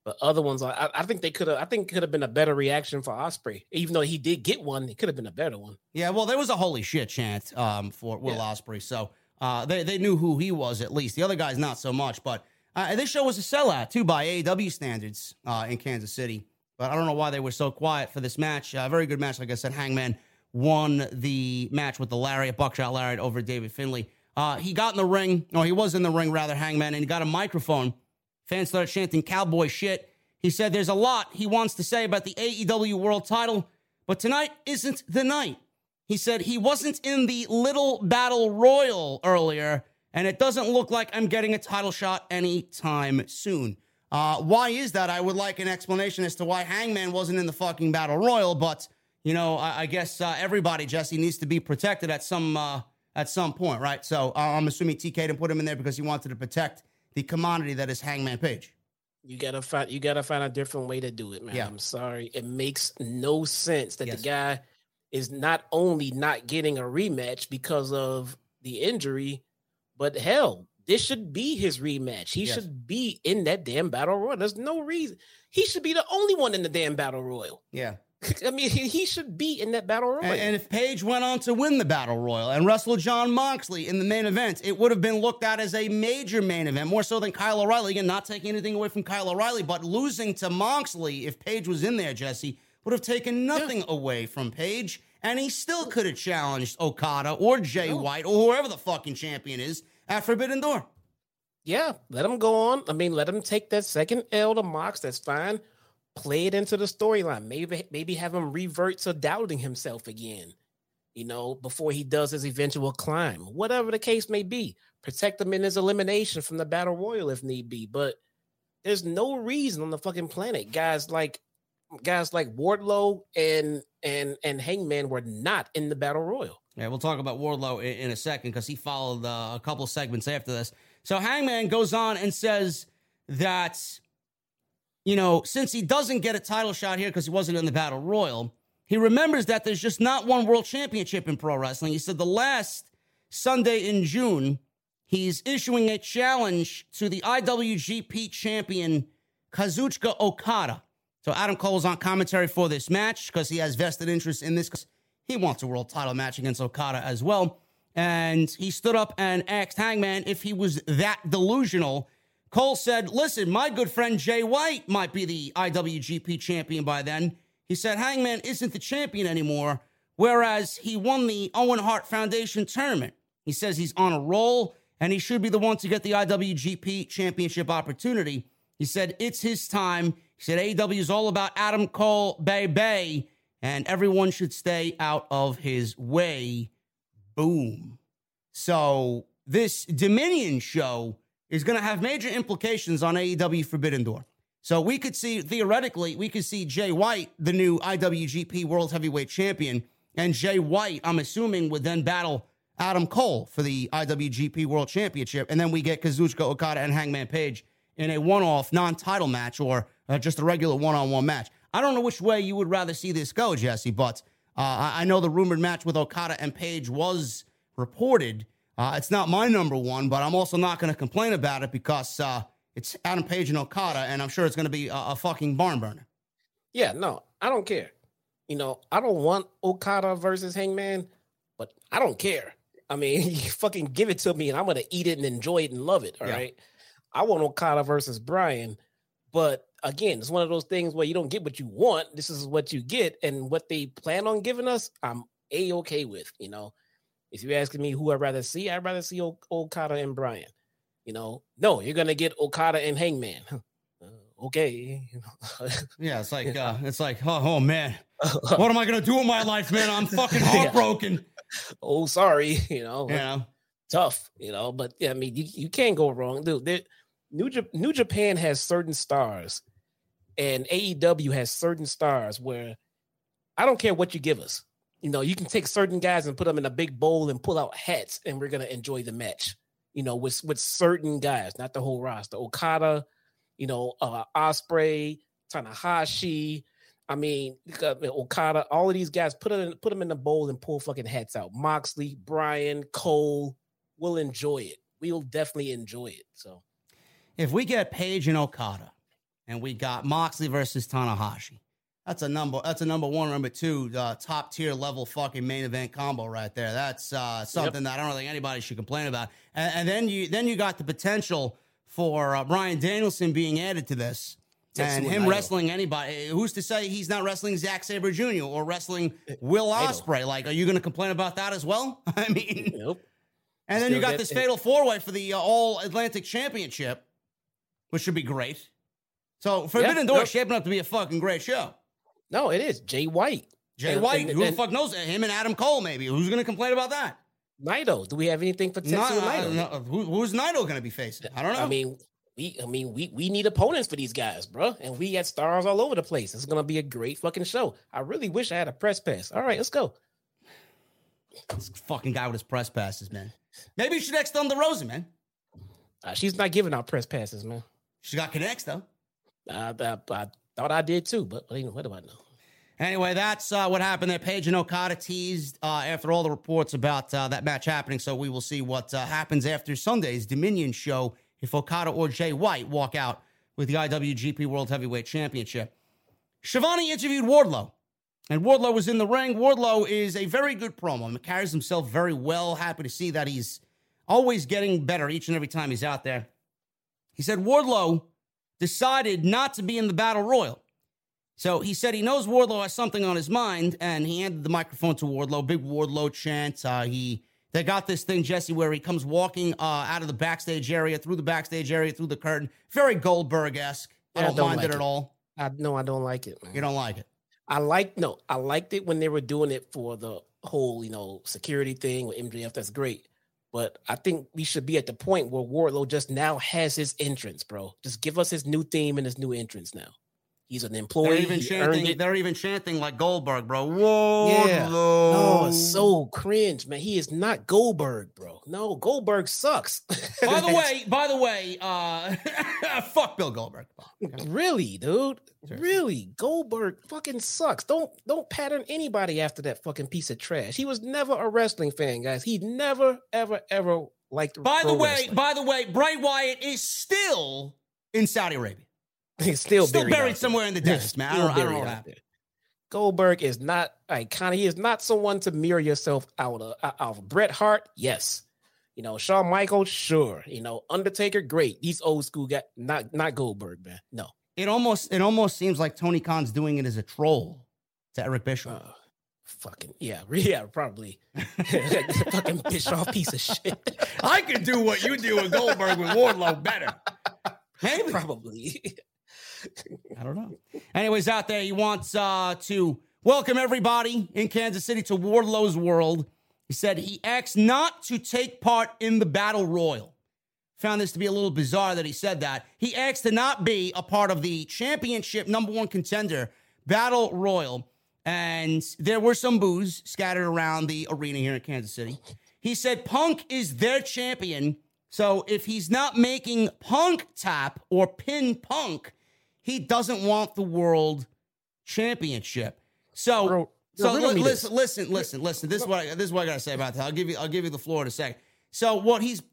but other ones, I, I think they could have. I think could have been a better reaction for Ospreay, even though he did get one. It could have been a better one. Yeah, well, there was a holy shit chant um, for Will yeah. Ospreay, so uh, they they knew who he was at least. The other guys not so much, but uh, this show was a sellout too by A E W standards uh, in Kansas City. But I don't know why they were so quiet for this match. Uh, very good match, like I said. Hangman won the match with the lariat, buckshot lariat over David Finlay. Uh, he got in the ring, or he was in the ring, rather, Hangman, and he got a microphone. Fans started chanting cowboy shit. He said there's a lot he wants to say about the A E W world title, but tonight isn't the night. He said he wasn't in the Little Battle Royal earlier, and it doesn't look like I'm getting a title shot anytime soon. Uh, why is that? I would like an explanation as to why Hangman wasn't in the fucking Battle Royal, but, you know, I, I guess uh, everybody, Jesse, needs to be protected at some... Uh, At some point, right? So uh, I'm assuming T K didn't put him in there because he wanted to protect the commodity that is Hangman Page. You gotta find, you gotta find a different way to do it, man. Yeah. I'm sorry, it makes no sense that yes. the guy is not only not getting a rematch because of the injury, but hell, this should be his rematch. He yes. should be in that damn battle royal. There's no reason he should be the only one in the damn battle royal. Yeah. I mean, he should be in that battle royal. And, and if Page went on to win the battle royal and wrestle Jon Moxley in the main event, it would have been looked at as a major main event, more so than Kyle O'Reilly. Again, not taking anything away from Kyle O'Reilly, but losing to Moxley, if Page was in there, Jesse, would have taken nothing yeah. away from Page, and he still could have challenged Okada or Jay no. White or whoever the fucking champion is at Forbidden Door. Yeah, let him go on. I mean, let him take that second L to Mox. That's fine. Play it into the storyline. Maybe maybe have him revert to doubting himself again, you know, before he does his eventual climb. Whatever the case may be, protect him in his elimination from the battle royal if need be. But there's no reason on the fucking planet guys like guys like Wardlow and and and Hangman were not in the battle royal. Yeah, we'll talk about Wardlow in, in a second because he followed uh, a couple segments after this. So Hangman goes on and says that, you know, since he doesn't get a title shot here because he wasn't in the Battle Royal, he remembers that there's just not one world championship in pro wrestling. He said the last Sunday in June, he's issuing a challenge to the I W G P champion, Kazuchika Okada. So Adam Cole is on commentary for this match because he has vested interest in this because he wants a world title match against Okada as well. And he stood up and asked Hangman if he was that delusional. Cole said, listen, my good friend Jay White might be the I W G P champion by then. He said Hangman isn't the champion anymore, whereas he won the Owen Hart Foundation tournament. He says he's on a roll, and he should be the one to get the I W G P championship opportunity. He said it's his time. He said A E W is all about Adam Cole, baby, and everyone should stay out of his way. Boom. So this Dominion show is going to have major implications on A E W Forbidden Door. So we could see, theoretically, we could see Jay White, the new I W G P World Heavyweight Champion, and Jay White, I'm assuming, would then battle Adam Cole for the I W G P World Championship, and then we get Kazuchika Okada and Hangman Page in a one-off non-title match or uh, just a regular one-on-one match. I don't know which way you would rather see this go, Jesse, but uh, I know the rumored match with Okada and Page was reported. Uh, it's not my number one, but I'm also not going to complain about it because uh, it's Adam Page and Okada, and I'm sure it's going to be a, a fucking barn burner. Yeah, no, I don't care. You know, I don't want Okada versus Hangman, but I don't care. I mean, you fucking give it to me, and I'm going to eat it and enjoy it and love it, all yeah. right? I want Okada versus Brian, but again, it's one of those things where you don't get what you want. This is what you get, and what they plan on giving us, I'm A-okay with, you know? If you're asking me who I'd rather see, I'd rather see o- Okada and Brian. You know, no, you're going to get Okada and Hangman. Uh, okay. yeah, it's like, uh, it's like, oh, oh man, what am I going to do with my life, man? I'm fucking heartbroken. yeah. Oh, sorry. You know, yeah. tough, you know. But yeah, I mean, you, you can't go wrong, dude. There, New, J- New Japan has certain stars, and A E W has certain stars where I don't care what you give us. You know, you can take certain guys and put them in a big bowl and pull out hats, and we're gonna enjoy the match. You know, with with certain guys, not the whole roster. Okada, you know, uh, Ospreay, Tanahashi. I mean, Okada, all of these guys, put them, put them in the bowl and pull fucking hats out. Moxley, Brian, Cole, we'll enjoy it. We'll definitely enjoy it. So if we get Page and Okada and we got Moxley versus Tanahashi, that's a number, that's a number one, number two, uh, top tier level fucking main event combo right there. That's uh, something yep. that I don't think anybody should complain about. And, and then you then you got the potential for uh, Bryan Danielson being added to this. And him idol. wrestling anybody. Who's to say he's not wrestling Zack Sabre Junior or wrestling Will Ospreay? Like, are you going to complain about that as well? I mean, nope. And then Still you got this it. fatal four-way for the uh, All-Atlantic Championship, which should be great. So Forbidden yep, Door nope. shaping up to be a fucking great show. No, it is. Jay White. Jay and, White. And, and, who the fuck knows? Him and Adam Cole, maybe. Who's going to complain about that? Naito. Do we have anything for Tetsuya Naito? No, who, who's Naito going to be facing? I don't know. I mean... We, I mean, we we need opponents for these guys, bro. And we got stars all over the place. It's going to be a great fucking show. I really wish I had a press pass. All right, let's go. This fucking guy with his press passes, man. Maybe you should ex Thunder Rosa, man. Uh, she's not giving out press passes, man. She got connects, though. I, I, I thought I did, too, but what do I know? Anyway, that's uh, what happened there. Page and Okada teased uh, after all the reports about uh, that match happening. So we will see what uh, happens after Sunday's Dominion show, if Okada or Jay White walk out with the I W G P World Heavyweight Championship. Shivani interviewed Wardlow, and Wardlow was in the ring. Wardlow is a very good promo. He carries himself very well. Happy to see that he's always getting better each and every time he's out there. He said Wardlow decided not to be in the Battle Royal. So he said he knows Wardlow has something on his mind, and he handed the microphone to Wardlow. Big Wardlow chant. Uh, he... They got this thing, Jesse, where he comes walking uh, out of the backstage area, through the backstage area, through the curtain. Very Goldberg-esque. I don't, I don't mind like it, it at all. I, no, I don't like it, man. You don't like it? I like, no, I liked it when they were doing it for the whole, you know, security thing with M J F. That's great. But I think we should be at the point where Wardlow just now has his entrance, bro. Just give us his new theme and his new entrance now. He's an employee. They're even, chanting, they're even chanting like Goldberg, bro. Whoa. Yeah. No. Oh, it's so cringe, man. He is not Goldberg, bro. No, Goldberg sucks. By the way, by the way, uh, fuck Bill Goldberg. Really, dude? Seriously. Really? Goldberg fucking sucks. Don't don't pattern anybody after that fucking piece of trash. He was never a wrestling fan, guys. He never, ever, ever liked By the way, wrestling. By the way, Bray Wyatt is still in Saudi Arabia. He's still, still buried, buried somewhere in the depths, man. I don't, I don't know what happened. Goldberg is not iconic. He is not someone to mirror yourself out of, out of. Bret Hart, yes. You know, Shawn Michaels, sure. You know, Undertaker, great. These old school guys, not not Goldberg, man. No. It almost it almost seems like Tony Khan's doing it as a troll to Eric Bischoff. Uh, fucking, yeah, yeah, probably. Fucking Bischoff piece of shit. I could do what you do with Goldberg with Wardlow better. Maybe. Probably. I don't know. Anyways, out there, he wants uh, to welcome everybody in Kansas City to Wardlow's World. He said he asked not to take part in the Battle Royal. Found this to be a little bizarre that he said that. He asked to not be a part of the championship number one contender Battle Royal. And there were some boos scattered around the arena here in Kansas City. He said Punk is their champion. So if he's not making Punk tap or pin Punk, he doesn't want the world championship. So, Bro, so l- listen, listen, listen, listen. This is what I, this is what I gotta say about that. I'll give you, I'll give you the floor in a second. So, what he's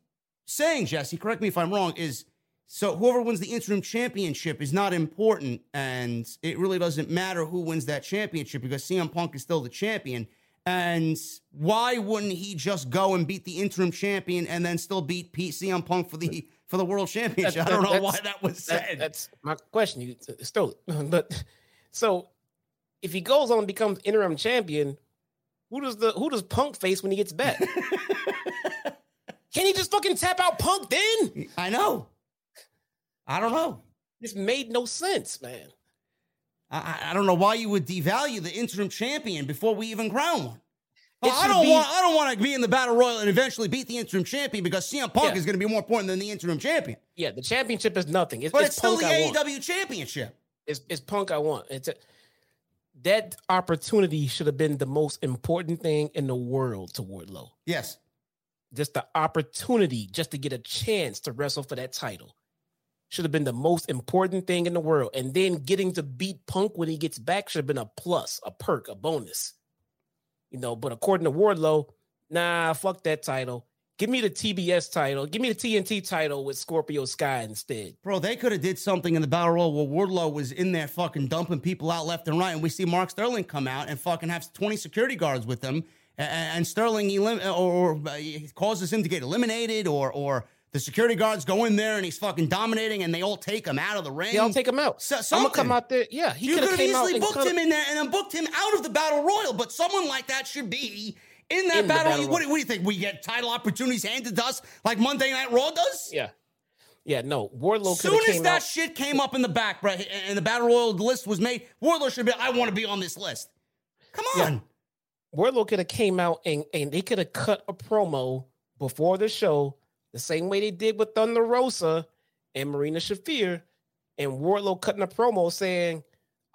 saying, Jesse, correct me if I'm wrong, is so whoever wins the interim championship is not important, and it really doesn't matter who wins that championship because C M Punk is still the champion. And why wouldn't he just go and beat the interim champion and then still beat Pete C M Punk for the? For the world championship. That, that, I don't know why that was said. That, that's my question. You stole it. But so if he goes on and becomes interim champion, who does the who does Punk face when he gets back? Can he just fucking tap out Punk then? I know. I don't know. This made no sense, man. I, I don't know why you would devalue the interim champion before we even crown one. Well, I don't be, want I don't want to be in the battle royal and eventually beat the interim champion because C M Punk yeah. is going to be more important than the interim champion. Yeah, the championship is nothing. It's, but it's, it's still the A E W championship. It's, it's Punk I want. It's a, that opportunity should have been the most important thing in the world to Wardlow. Yes. Just the opportunity just to get a chance to wrestle for that title should have been the most important thing in the world. And then getting to beat Punk when he gets back should have been a plus, a perk, a bonus. You know, but according to Wardlow, nah, fuck that title. Give me the T B S title. Give me the T N T title with Scorpio Sky instead. Bro, they could have did something in the Battle Royal where Wardlow was in there fucking dumping people out left and right, and we see Mark Sterling come out and fucking have twenty security guards with him, and, and Sterling elim- or, or uh, causes him to get eliminated, or or the security guards go in there and he's fucking dominating, and they all take him out of the ring. They all take him out. So, I'm gonna come out there. Yeah, he you could have easily booked him in there and then booked him out of the Battle Royal. But someone like that should be. In that in battle, battle what, do, what do you think? We get title opportunities handed to us like Monday Night Raw does? Yeah. Yeah, no. Wardlow could have Soon as that out. shit came up in the back, bro, and the Battle Royal list was made, Wardlow should be, I want to be on this list. Come on. Yeah. Wardlow could have came out and, and they could have cut a promo before the show the same way they did with Thunder Rosa and Marina Shafir, and Wardlow cutting a promo saying,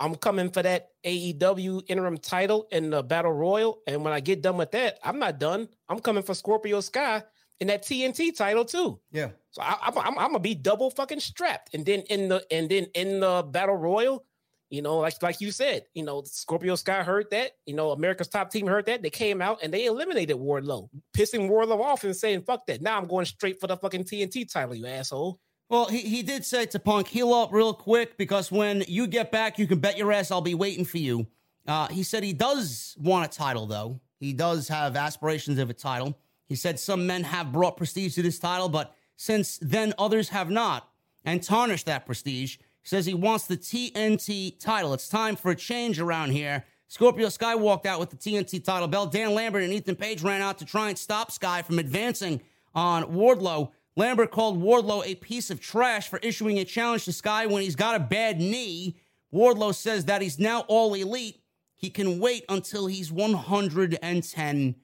I'm coming for that A E W interim title in the Battle Royal. And when I get done with that, I'm not done. I'm coming for Scorpio Sky and that T N T title too. Yeah. So I, I'm, I'm, I'm going to be double fucking strapped. And then in the, and then in the Battle Royal, you know, like, like you said, you know, Scorpio Sky heard that, you know, America's Top Team heard that. They came out and they eliminated Wardlow, pissing Wardlow off and saying, fuck that. Now I'm going straight for the fucking T N T title, you asshole. Well, he, he did say to Punk, heal up real quick, because when you get back, you can bet your ass I'll be waiting for you. Uh, he said he does want a title, though. He does have aspirations of a title. He said some men have brought prestige to this title, but since then, others have not and tarnished that prestige. He says he wants the T N T title. It's time for a change around here. Scorpio Sky walked out with the T N T title belt. Dan Lambert and Ethan Page ran out to try and stop Sky from advancing on Wardlow. Lambert called Wardlow a piece of trash for issuing a challenge to Sky when he's got a bad knee. Wardlow says that he's now all elite. He can wait until he's one hundred ten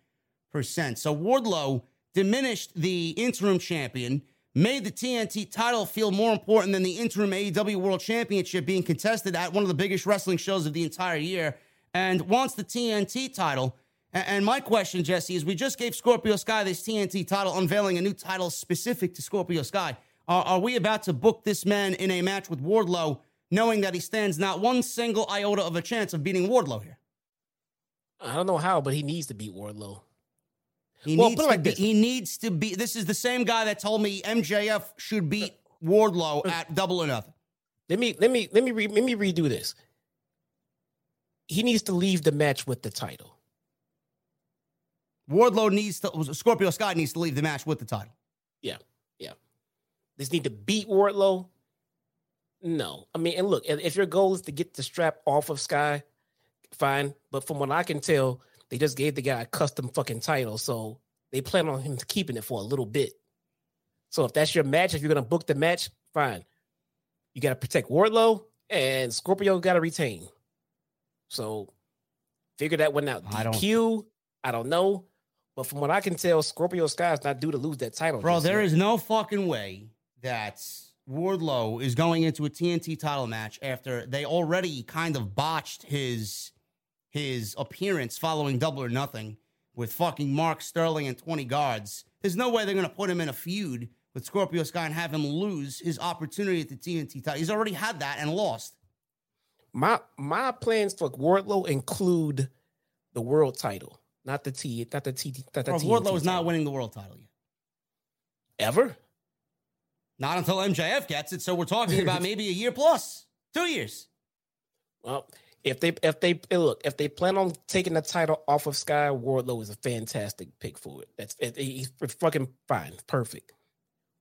percent. So Wardlow diminished the interim champion, made the T N T title feel more important than the interim A E W World Championship being contested at one of the biggest wrestling shows of the entire year, and wants the T N T title. And my question, Jesse, is we just gave Scorpio Sky this T N T title, unveiling a new title specific to Scorpio Sky. Are, are we about to book this man in a match with Wardlow, knowing that he stands not one single iota of a chance of beating Wardlow here? I don't know how, but he needs to beat Wardlow. He, well, needs, to like be, he needs to be. This is the same guy that told me M J F should beat Wardlow at Double or Nothing. Let me let me let me re, let me redo this. He needs to leave the match with the title. Wardlow needs to, Scorpio Sky needs to leave the match with the title. Yeah, yeah. They just need to beat Wardlow? No. I mean, and look, if your goal is to get the strap off of Sky, fine. But from what I can tell, they just gave the guy a custom fucking title, so they plan on him keeping it for a little bit. So if that's your match, if you're going to book the match, fine. You got to protect Wardlow, and Scorpio got to retain. So figure that one out. D Q, I don't know. But from what I can tell, Scorpio Sky is not due to lose that title. Bro, there year. is no fucking way that Wardlow is going into a T N T title match after they already kind of botched his his appearance following Double or Nothing with fucking Mark Sterling and twenty guards. There's no way they're going to put him in a feud with Scorpio Sky and have him lose his opportunity at the T N T title. He's already had that and lost. My my plans for Wardlow include the world title. Not the T, not the T, not the Bro, T. Wardlow is not winning the world title yet. Ever? Not until M J F gets it. So we're talking about maybe a year plus, two years. Well, if they, if they look, if they plan on taking the title off of Sky, Wardlow is a fantastic pick for it. That's it, he's fucking fine, perfect.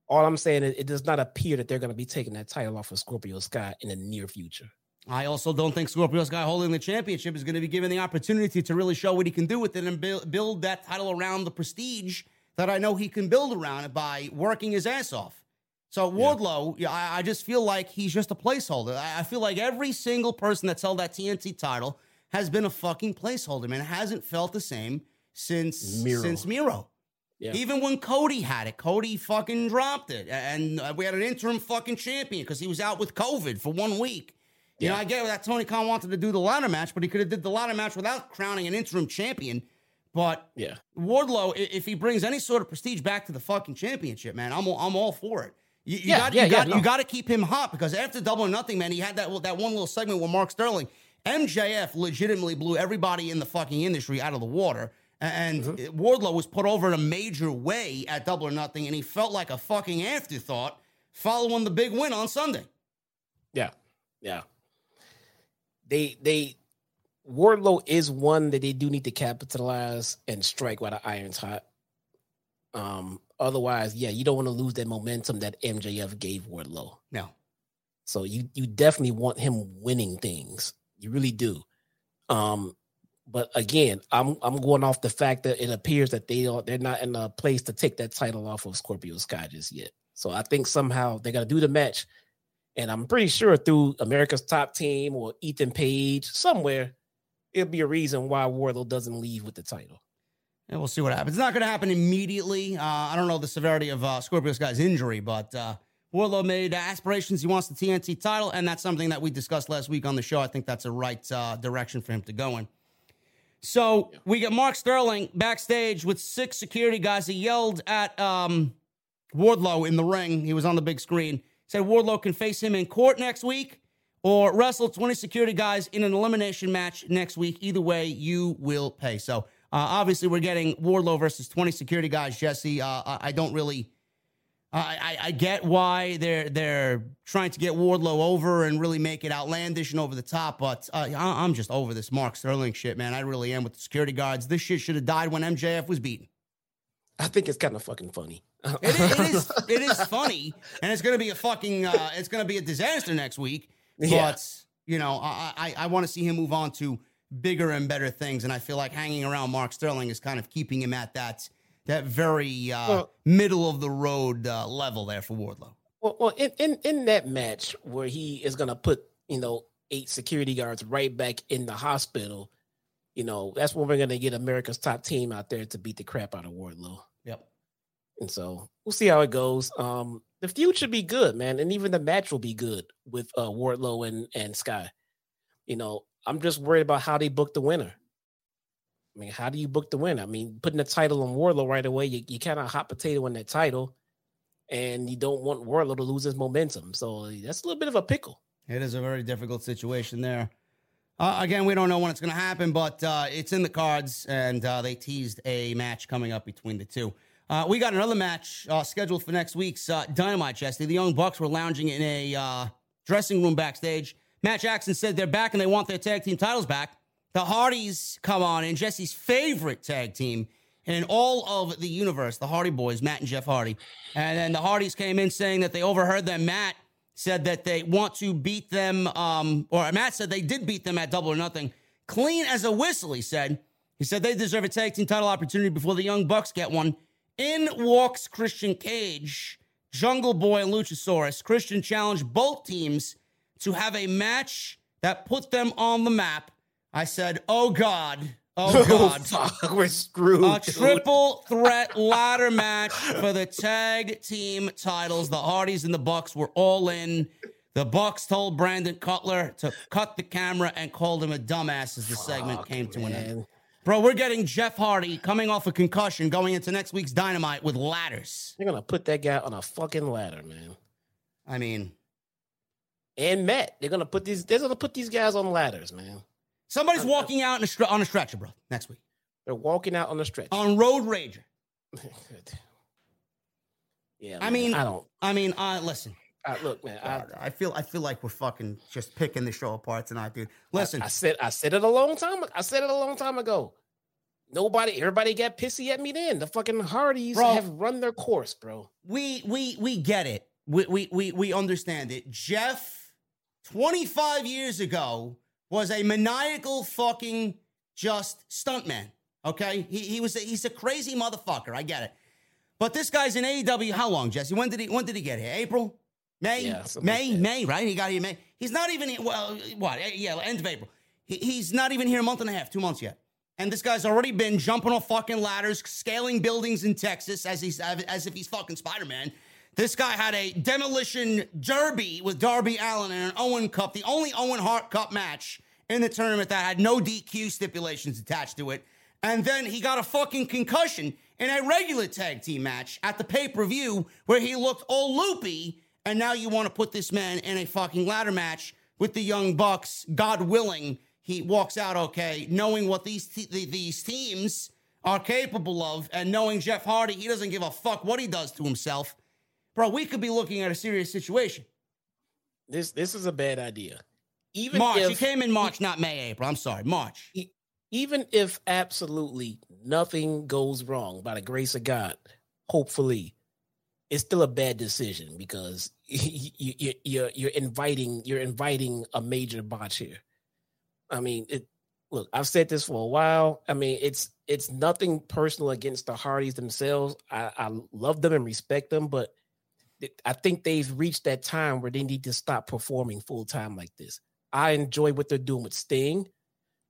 All I'm saying is, it does not appear that they're going to be taking that title off of Scorpio Sky in the near future. I also don't think Scorpio Sky holding the championship is going to be given the opportunity to really show what he can do with it and build, build that title around the prestige that I know he can build around it by working his ass off. So Wardlow, yeah. I, I just feel like he's just a placeholder. I, I feel like every single person that's held that T N T title has been a fucking placeholder, man. It hasn't felt the same since Miro. since Miro. Yeah. Even when Cody had it, Cody fucking dropped it. And we had an interim fucking champion because he was out with COVID for one week. You yeah. know, I get that Tony Khan wanted to do the ladder match, but he could have did the ladder match without crowning an interim champion. But yeah. Wardlow, if he brings any sort of prestige back to the fucking championship, man, I'm all, I'm all for it. You, you yeah, got yeah, you yeah, got no. you got to keep him hot because after Double or Nothing, man, he had that that one little segment with Mark Sterling. M J F legitimately blew everybody in the fucking industry out of the water, and mm-hmm. Wardlow was put over in a major way at Double or Nothing, and he felt like a fucking afterthought following the big win on Sunday. Yeah, yeah. They they. Wardlow is one that they do need to capitalize and strike while the iron's hot. Um, otherwise, yeah, you don't want to lose that momentum that M J F gave Wardlow. No. So you you definitely want him winning things. You really do. Um, but again, I'm I'm going off the fact that it appears that they are, they're not in a place to take that title off of Scorpio Sky just yet. So I think somehow they're going to do the match. And I'm pretty sure through America's Top Team or Ethan Page, somewhere, it'll be a reason why Wardlow doesn't leave with the title. And we'll see what happens. It's not going to happen immediately. Uh, I don't know the severity of uh, Scorpio Sky's injury, but uh, Wardlow made aspirations. He wants the T N T title, and that's something that we discussed last week on the show. I think that's the right uh, direction for him to go in. So yeah. we got Mark Sterling backstage with six security guys. He yelled at um, Wardlow in the ring. He was on the big screen. He said Wardlow can face him in court next week, or wrestle twenty security guys in an elimination match next week. Either way, you will pay. So, uh, obviously, we're getting Wardlow versus twenty security guys, Jesse. Uh, I, I don't really... I, I, I get why they're they're trying to get Wardlow over and really make it outlandish and over the top, but uh, I, I'm just over this Mark Sterling shit, man. I really am with the security guards. This shit should have died when M J F was beaten. I think it's kind of fucking funny. It is, it is, it is funny, and it's going to be a fucking... Uh, it's going to be a disaster next week. But, yeah. you know, I I, I want to see him move on to bigger and better things. And I feel like hanging around Mark Sterling is kind of keeping him at that that very uh, well, middle-of-the-road uh, level there for Wardlow. Well, well in, in, in that match where he is going to put, you know, eight security guards right back in the hospital, you know, that's when we're going to get America's Top Team out there to beat the crap out of Wardlow. Yep. And so we'll see how it goes. Um, the feud should be good, man. And even the match will be good with uh, Wardlow and, and Sky. You know, I'm just worried about how they book the winner. I mean, how do you book the winner? I mean, putting the title on Wardlow right away, you, you kind of hot potato in that title, and you don't want Wardlow to lose his momentum. So that's a little bit of a pickle. It is a very difficult situation there. Uh, again, we don't know when it's going to happen, but uh, it's in the cards, and uh, they teased a match coming up between the two. Uh, we got another match uh, scheduled for next week's uh, Dynamite, Chesty. The Young Bucks were lounging in a uh, dressing room backstage. Matt Jackson said they're back and they want their tag team titles back. The Hardys come on, and Jesse's favorite tag team in all of the universe, the Hardy Boys, Matt and Jeff Hardy. And then the Hardys came in saying that they overheard them. Matt said that they want to beat them, um, or Matt said they did beat them at Double or Nothing. Clean as a whistle, he said. He said they deserve a tag team title opportunity before the Young Bucks get one. In walks Christian Cage, Jungle Boy, and Luchasaurus. Christian challenged both teams to have a match that put them on the map. I said, oh, God. Oh, God. Oh, fuck. We're screwed. A triple threat ladder match for the tag team titles. The Hardys and the Bucks were all in. The Bucks told Brandon Cutler to cut the camera and called him a dumbass as the fuck, segment came to man. an end. Bro, we're getting Jeff Hardy coming off a concussion going into next week's Dynamite with ladders. They're going to put that guy on a fucking ladder, man. I mean. And Matt, they're going to put these They're going to put these guys on ladders, man. Somebody's I'm, walking I'm, out in a stre- on a stretcher, bro, next week. They're walking out on a stretcher. On Road Rager. yeah, man, I mean, I don't. I mean, uh, listen. Right, look, man, I, I feel I feel like we're fucking just picking the show apart tonight, dude. Listen, I, I said I said it a long time. I said it a long time ago. Nobody, everybody got pissy at me then. The fucking Hardys bro, have run their course, bro. We we we get it. We we we we understand it. Jeff, twenty-five years ago, was a maniacal fucking just stuntman. Okay, he he was a, he's a crazy motherfucker. I get it. But this guy's in A E W. How long, Jesse? When did he when did he get here? April. May, yeah, May, like May, right? He got here May. He's not even, well, what? Yeah, end of April. He, he's not even here a month and a half, two months yet. And this guy's already been jumping off fucking ladders, scaling buildings in Texas as he's as if he's fucking Spider-Man. This guy had a demolition derby with Darby Allin in an Owen Cup, the only Owen Hart Cup match in the tournament that had no D Q stipulations attached to it. And then he got a fucking concussion in a regular tag team match at the pay-per-view where he looked all loopy. And now you want to put this man in a fucking ladder match with the Young Bucks, God willing, he walks out okay, knowing what these te- these teams are capable of, and knowing Jeff Hardy, he doesn't give a fuck what he does to himself. Bro, we could be looking at a serious situation. This this is a bad idea. Even March, if, he came in March, not May, April. I'm sorry, March. Even if absolutely nothing goes wrong, by the grace of God, hopefully, it's still a bad decision because you, you're you're inviting you're inviting a major botch here. I mean, it, look, I've said this for a while. I mean, it's it's nothing personal against the Hardys themselves. I, I love them and respect them, but I think they've reached that time where they need to stop performing full time like this. I enjoy what they're doing with Sting.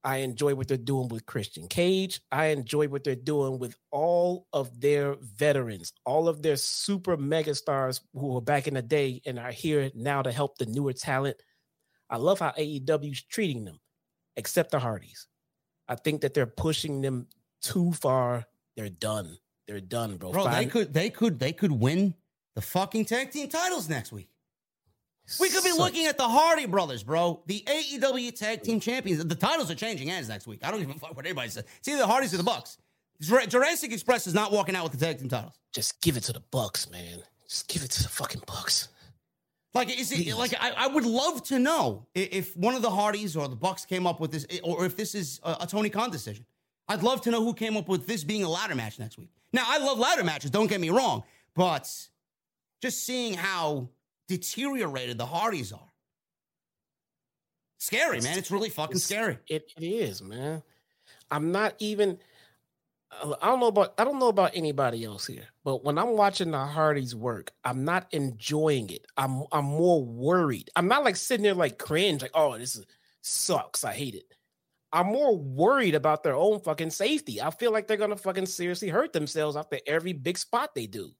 I enjoy what they're doing with Christian Cage. I enjoy what they're doing with all of their veterans, all of their super megastars who were back in the day and are here now to help the newer talent. I love how A E W is treating them, except the Hardys. I think that they're pushing them too far. They're done. They're done, bro. Bro, Find- they could, they could, they could win the fucking tag team titles next week. We could be so, looking at the Hardy Brothers, bro. The A E W Tag Team Champions. The titles are changing hands next week. I don't give a fuck what anybody says. It's either the Hardys or the Bucks. Jurassic Express is not walking out with the Tag Team titles. Just give it to the Bucks, man. Just give it to the fucking Bucks. Like, is it Please. like I, I would love to know if one of the Hardys or the Bucks came up with this, or if this is a, a Tony Khan decision. I'd love to know who came up with this being a ladder match next week. Now, I love ladder matches. Don't get me wrong, but just seeing how deteriorated the Hardys are. Scary, man. It's really fucking it's, scary. It, it is, man. I'm not even. I don't know about. I don't know about anybody else here, but when I'm watching the Hardys work, I'm not enjoying it. I'm. I'm more worried. I'm not like sitting there like cringe, like, oh, this is, sucks. I hate it. I'm more worried about their own fucking safety. I feel like they're gonna fucking seriously hurt themselves after every big spot they do.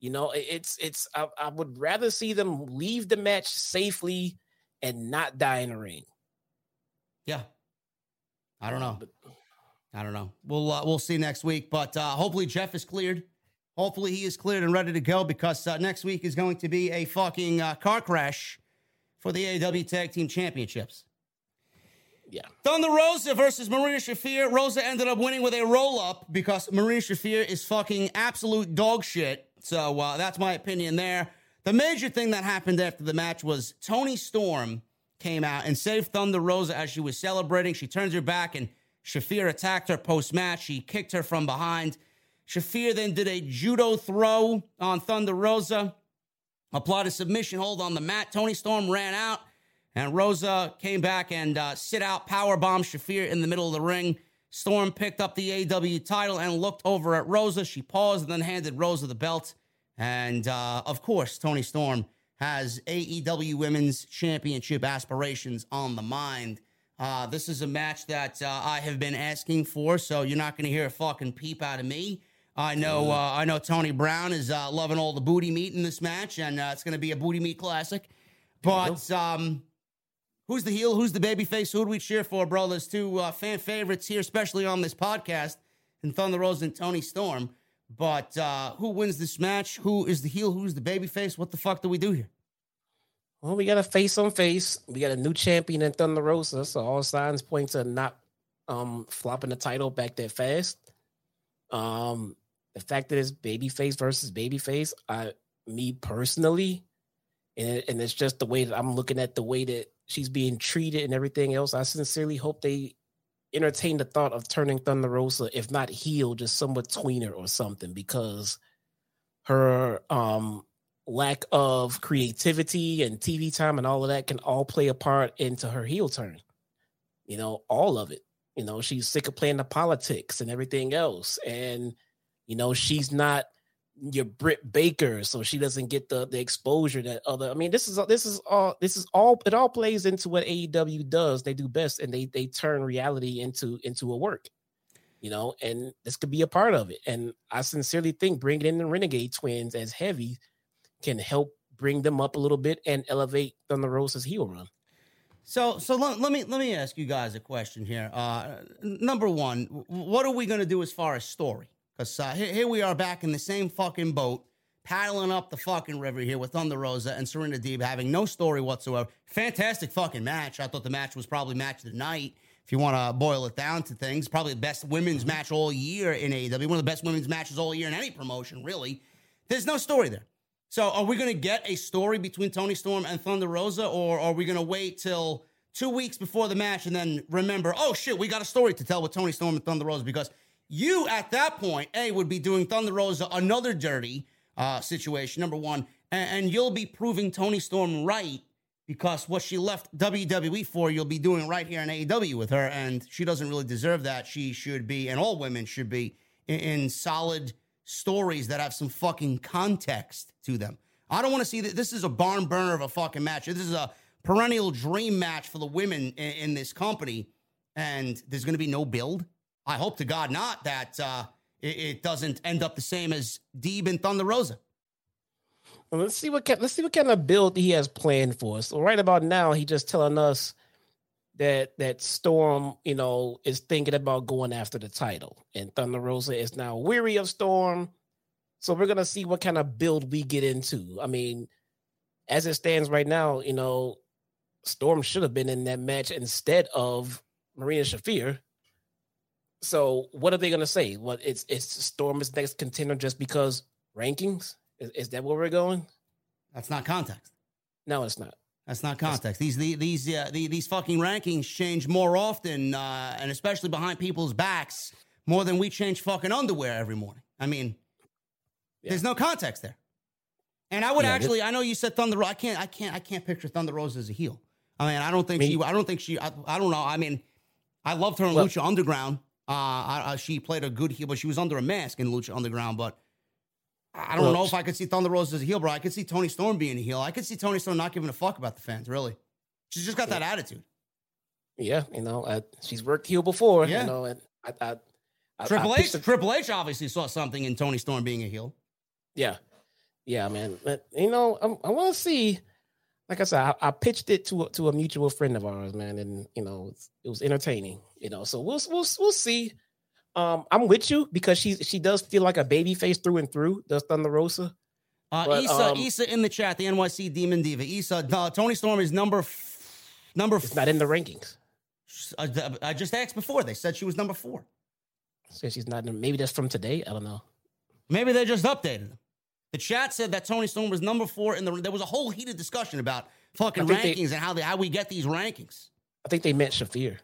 You know, it's it's. I, I would rather see them leave the match safely and not die in the ring. Yeah, I don't know. I don't know. We'll uh, we'll see next week, but uh, hopefully Jeff is cleared. Hopefully he is cleared and ready to go because uh, next week is going to be a fucking uh, car crash for the A E W Tag Team Championships. Yeah. Thunder Rosa versus Marina Shafir. Rosa ended up winning with a roll up because Marina Shafir is fucking absolute dog shit. So uh, that's my opinion there. The major thing that happened after the match was Toni Storm came out and saved Thunder Rosa as she was celebrating. She turns her back and Shafir attacked her post-match. She kicked her from behind. Shafir then did a judo throw on Thunder Rosa, applied a submission hold on the mat. Toni Storm ran out and Rosa came back and uh, sit out, powerbombed Shafir in the middle of the ring. Storm picked up the A E W title and looked over at Rosa. She paused and then handed Rosa the belt. And, uh, of course, Toni Storm has A E W Women's Championship aspirations on the mind. Uh, this is a match that uh, I have been asking for, so you're not going to hear a fucking peep out of me. I know uh, I know Tony Brown is uh, loving all the booty meat in this match, and uh, it's going to be a booty meat classic. But um who's the heel? Who's the babyface? Who do we cheer for, bro? There's two uh, fan favorites here, especially on this podcast, and Thunder Rosa and Toni Storm. But uh, who wins this match? Who is the heel? Who's the babyface? What the fuck do we do here? Well, we got a face on face. We got a new champion in Thunder Rosa, so all signs point to not um, flopping the title back that fast. Um, the fact that it's babyface versus babyface, I, me personally, and, and it's just the way that I'm looking at the way that she's being treated and everything else. I sincerely hope they entertain the thought of turning Thunder Rosa, if not heel, just somewhat tweener or something, because her um, lack of creativity and T V time and all of that can all play a part into her heel turn. You know, all of it. You know, she's sick of playing the politics and everything else. And, you know, she's not your Britt Baker, so she doesn't get the, the exposure that other. I mean, this is this is all this is all it all plays into what A E W does. They do best, and they they turn reality into into a work. you know, and this could be a part of it. And I sincerely think bringing in the Renegade Twins as heavy can help bring them up a little bit and elevate Thunder Rosa's heel run. So, so let, let me let me ask you guys a question here. Uh, number one, what are we going to do as far as story? Because uh, here, here we are back in the same fucking boat, paddling up the fucking river here with Thunder Rosa and Serena Deeb having no story whatsoever. Fantastic fucking match. I thought the match was probably match of the night, if you want to boil it down to things. Probably the best women's match all year in A E W. One of the best women's matches all year in any promotion, really. There's no story there. So are we going to get a story between Toni Storm and Thunder Rosa, or are we going to wait till two weeks before the match and then remember, oh, shit, we got a story to tell with Toni Storm and Thunder Rosa? Because you, at that point, A, would be doing Thunder Rosa another dirty uh, situation, number one, and, and you'll be proving Toni Storm right, because what she left W W E for, you'll be doing right here in A E W with her, and she doesn't really deserve that. She should be, and all women should be, in, in solid stories that have some fucking context to them. I don't want to see that. This is a barn burner of a fucking match. This is a perennial dream match for the women in, in this company, and there's going to be no build. I hope to God not that uh, it, it doesn't end up the same as Deeb and Thunder Rosa. Well, let's see what let's see what kind of build he has planned for us. So right about now, he's just telling us that that Storm, you know, is thinking about going after the title, and Thunder Rosa is now weary of Storm. So we're gonna see what kind of build we get into. I mean, as it stands right now, you know, Storm should have been in that match instead of Marina Shafir. So what are they gonna say? What it's it's Storm is next contender just because rankings? Is, is that where we're going? That's not context. No, it's not. That's not context. These the, these uh, the, these fucking rankings change more often, uh, and especially behind people's backs, more than we change fucking underwear every morning. I mean, yeah. There's no context there. And I would yeah, actually, I know you said Thunder Rosa. I can't, I can't, I can't picture Thunder Rosa as a heel. I mean, I don't think me. she. I don't think she. I, I don't know. I mean, I loved her in well, Lucha Underground. Uh, I, I, she played a good heel, but she was under a mask in Lucha Underground. But I don't well, know if I could see Thunder Rosa as a heel, bro. I could see Toni Storm being a heel. I could see Toni Storm not giving a fuck about the fans, really. She's just got yeah. that attitude. Yeah, you know, I, she's worked heel before. Yeah. You know, and I, I, Triple I, I H, Triple H obviously saw something in Toni Storm being a heel. Yeah, yeah, man. But, you know, I, I want to see. Like I said, I, I pitched it to to a mutual friend of ours, man, and you know, it was entertaining. You know, so we'll we'll we'll see. Um, I'm with you because she she does feel like a baby face through and through, does Thunder Rosa. Uh, but, Issa, um, Issa in the chat, the N Y C Demon Diva. Issa, uh, Toni Storm is number f- number. It's f- not in the rankings. I, I just asked before. They said she was number four. So she's not. Maybe that's from today. I don't know. Maybe they just updated them. The chat said that Toni Storm was number four in the. There was a whole heated discussion about fucking rankings they, and how they how we get these rankings. I think they meant Shafir.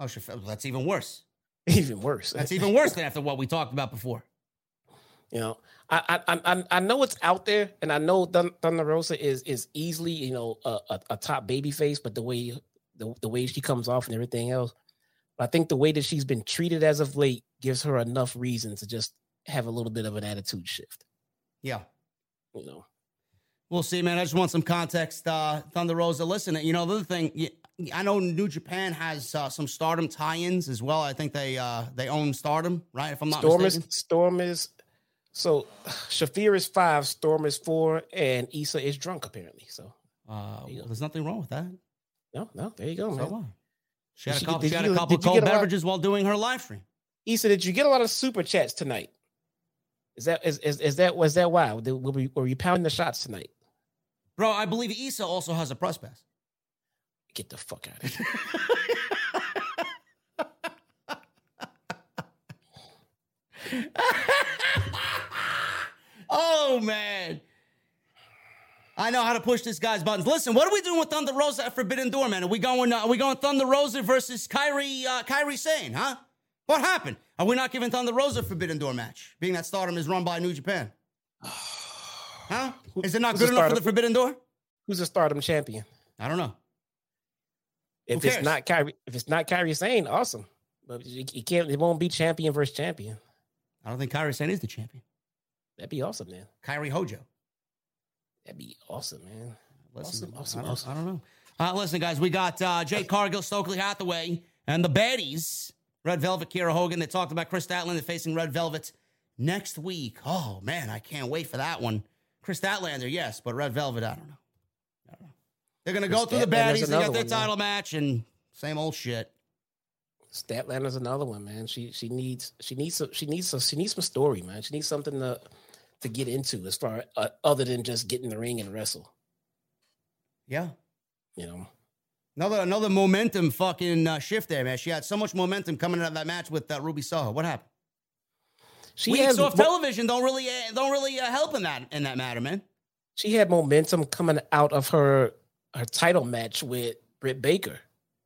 Oh, Shafir. Well, that's even worse. Even worse. That's even worse than after what we talked about before. You know, I I I, I know it's out there, and I know Thunder Rosa is is easily, you know, a, a, a top baby face, but the way the, the way she comes off and everything else, I think the way that she's been treated as of late gives her enough reason to just have a little bit of an attitude shift. Yeah, you know, we'll see, man. I just want some context. Uh, Thunder Rosa, listen, you know, the other thing. You, I know New Japan has uh, some Stardom tie-ins as well. I think they uh, they own Stardom, right? If I'm not Storm mistaken. Is, Storm is... So, Shafir is five, Storm is four, and Issa is drunk, apparently. So uh, there well, there's nothing wrong with that. No, no. There you go, so man. Well. She had a couple, she, she had you, a couple of cold beverages of, while doing her live stream. Issa, did you get a lot of super chats tonight? Is that is is, is that was that why? Were we, were we pounding the shots tonight? Bro, I believe Issa also has a press pass. Get the fuck out of here. Oh, man. I know how to push this guy's buttons. Listen, what are we doing with Thunder Rosa at Forbidden Door, man? Are we going uh, Are we going Thunder Rosa versus Kairi, uh, Kairi Sane, huh? What happened? Are we not giving Thunder Rosa a Forbidden Door match, being that Stardom is run by New Japan? Huh? Is it not Who's good enough for the Forbidden Door? Who's a Stardom champion? I don't know. If it's not Kairi, if it's not Kairi Sane, awesome. But you can't. It won't be champion versus champion. I don't think Kairi Sane is the champion. That'd be awesome, man. Kairi Hojo. That'd be awesome, man. Listen, awesome, awesome, I awesome. I don't know. Uh, listen, guys, we got uh, Jay Cargill, Stokely Hathaway, and the baddies Red Velvet, Kiera Hogan. They talked about Chris Statlander facing Red Velvet next week. Oh, man, I can't wait for that one. Chris Statlander, yes, but Red Velvet, I don't know. I don't know. They're going to go through the baddies. They got their title match and same old shit. Statlander's another one, man. She she needs she needs some, she needs some, she needs some story, man. She needs something to to get into as far uh, other than just get in the ring and wrestle. Yeah, you know, another another momentum fucking uh, shift there, man. She had so much momentum coming out of that match with uh, Ruby Soho. What happened? She weeks has, off television don't really uh, don't really uh, help in that in that matter, man. She had momentum coming out of her her title match with Britt Baker.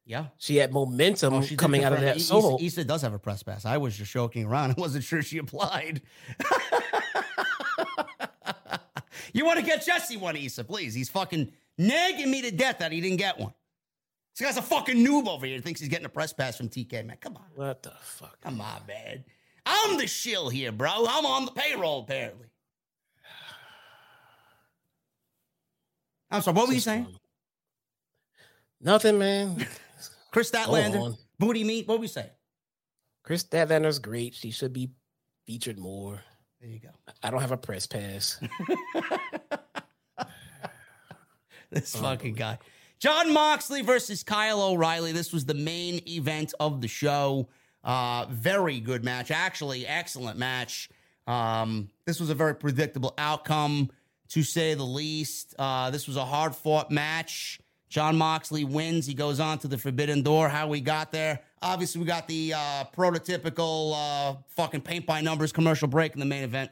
Yeah, she had momentum oh, she coming out of that solo. Issa does have a press pass. I was just joking around. I wasn't sure she applied. You want to get Jesse one, Issa, please. He's fucking nagging me to death that he didn't get one. This guy's a fucking noob over here. He thinks he's getting a press pass from T K, man. Come on. What the fuck? Come on, man. I'm the shill here, bro. I'm on the payroll, apparently. I'm sorry, what were you saying? Nothing, man. Chris Statlander, booty meat. What we say? Chris Statlander's great. She should be featured more. There you go. I don't have a press pass. This fucking guy. Jon Moxley versus Kyle O'Reilly. This was the main event of the show. Uh, very good match. Actually, excellent match. Um, this was a very predictable outcome, to say the least. Uh, this was a hard-fought match. Jon Moxley wins. He goes on to the Forbidden Door. How we got there? Obviously, we got the uh, prototypical uh, fucking paint-by-numbers commercial break in the main event.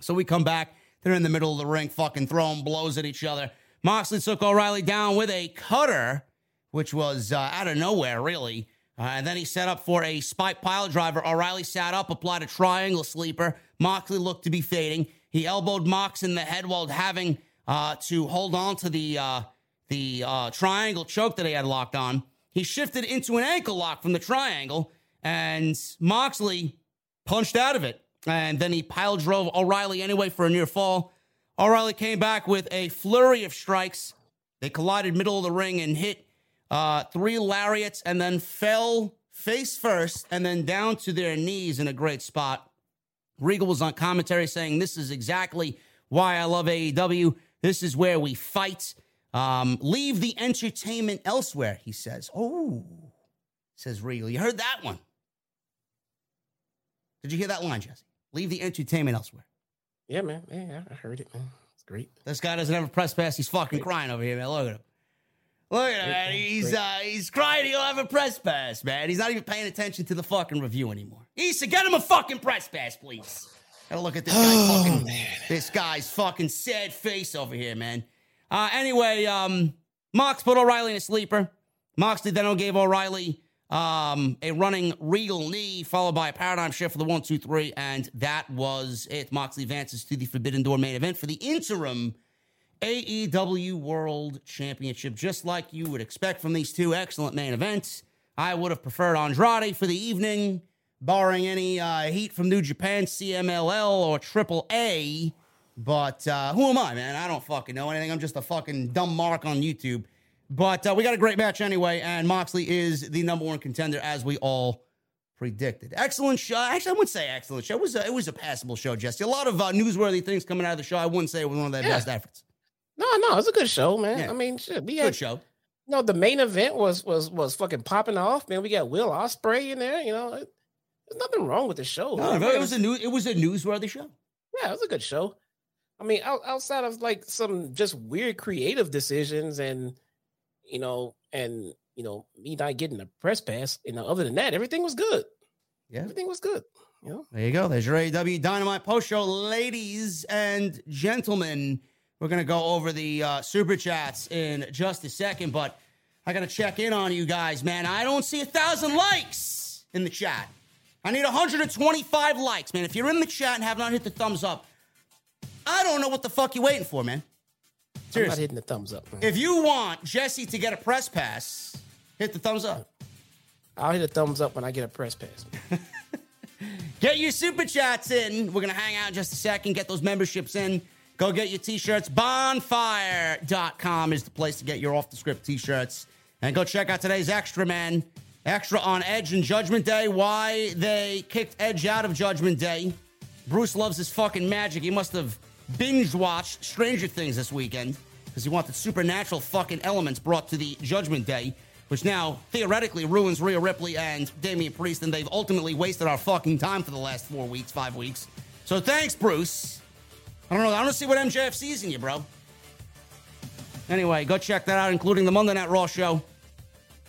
So we come back. They're in the middle of the ring fucking throwing blows at each other. Moxley took O'Reilly down with a cutter, which was uh, out of nowhere, really. Uh, and then he set up for a spike pile driver. O'Reilly sat up, applied a triangle sleeper. Moxley looked to be fading. He elbowed Mox in the head while having uh, to hold on to the... Uh, the uh, triangle choke that he had locked on. He shifted into an ankle lock from the triangle, and Moxley punched out of it. And then he pile drove O'Reilly anyway for a near fall. O'Reilly came back with a flurry of strikes. They collided middle of the ring and hit uh, three lariats, and then fell face first and then down to their knees in a great spot. Regal was on commentary saying, "This is exactly why I love A E W. This is where we fight. Um, leave the entertainment elsewhere," he says. Oh, says Regal. You heard that one. Did you hear that line, Jesse? Leave the entertainment elsewhere. Yeah, man. Yeah, I heard it, man. It's great. This guy doesn't have a press pass. He's fucking great. Crying over here, man. Look at him. Look at him, man. He's, uh, he's crying. He'll have a press pass, man. He's not even paying attention to the fucking review anymore. Issa, get him a fucking press pass, please. Gotta look at this, guy oh, fucking, this guy's fucking sad face over here, man. Uh, anyway, um, Mox put O'Reilly in a sleeper. Moxley then gave O'Reilly um, a running Regal knee, followed by a paradigm shift for the one, two, three, and that was it. Moxley advances to the Forbidden Door main event for the interim A E W World Championship, just like you would expect from these two excellent main events. I would have preferred Andrade for the evening, barring any uh, heat from New Japan, C M L L, or Triple A. But uh, who am I, man? I don't fucking know anything. I'm just a fucking dumb mark on YouTube. But uh, we got a great match anyway, and Moxley is the number one contender, as we all predicted. Excellent show. Actually, I wouldn't say excellent show. It was a, it was a passable show, Jesse. A lot of uh, newsworthy things coming out of the show. I wouldn't say it was one of their yeah. best efforts. No, no, it was a good show, man. Yeah. I mean, shit, we had, good show. You know, the main event was was was fucking popping off, man. We got Will Ospreay in there. You know, it, there's nothing wrong with the show. No, man. it was a new, it was a newsworthy show. Yeah, it was a good show. I mean, outside of like some just weird creative decisions and, you know, and, you know, me not getting a press pass, you know, other than that, everything was good. Yeah. Everything was good. You know? There you go. There's your A E W Dynamite post show. Ladies and gentlemen, we're going to go over the uh, super chats in just a second, but I got to check in on you guys, man. I don't see a thousand likes in the chat. I need one hundred twenty-five likes, man. If you're in the chat and have not hit the thumbs up, I don't know what the fuck you're waiting for, man. Seriously. I'm not hitting the thumbs up, man. If you want Jesse to get a press pass, hit the thumbs up. I'll hit a thumbs up when I get a press pass. Get your super chats in. We're going to hang out in just a second. Get those memberships in. Go get your t-shirts. bonfire dot com is the place to get your off the script t-shirts. And go check out today's extra, man. Extra on Edge and Judgment Day. Why they kicked Edge out of Judgment Day. Bruce loves his fucking magic. He must have binge-watched Stranger Things this weekend because he wanted supernatural fucking elements brought to the Judgment Day, which now theoretically ruins Rhea Ripley and Damian Priest, and they've ultimately wasted our fucking time for the last four weeks, five weeks. So thanks, Bruce. I don't know. I don't see what M J F sees in you, bro. Anyway, go check that out, including the Monday Night Raw show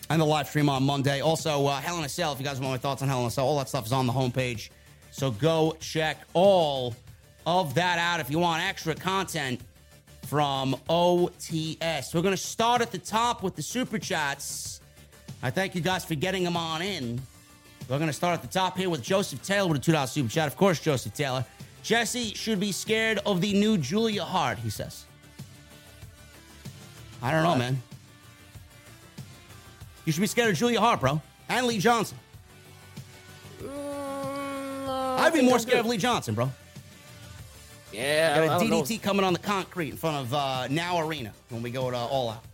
and the live stream on Monday. Also, uh, Hell in a Cell, if you guys want my thoughts on Hell in a Cell, all that stuff is on the homepage. So go check all of that out if you want extra content from O T S. We're going to start at the top with the Super Chats. I thank you guys for getting them on in. We're going to start at the top here with Joseph Taylor with a two dollars Super Chat. Of course, Joseph Taylor. Jesse should be scared of the new Julia Hart, he says. I don't know, man. You should be scared of Julia Hart, bro. And Lee Johnson. Mm, no, I'd be more scared of Lee Johnson, bro. Yeah. I got a D D T coming on the concrete in front of uh, Now Arena when we go to All Out.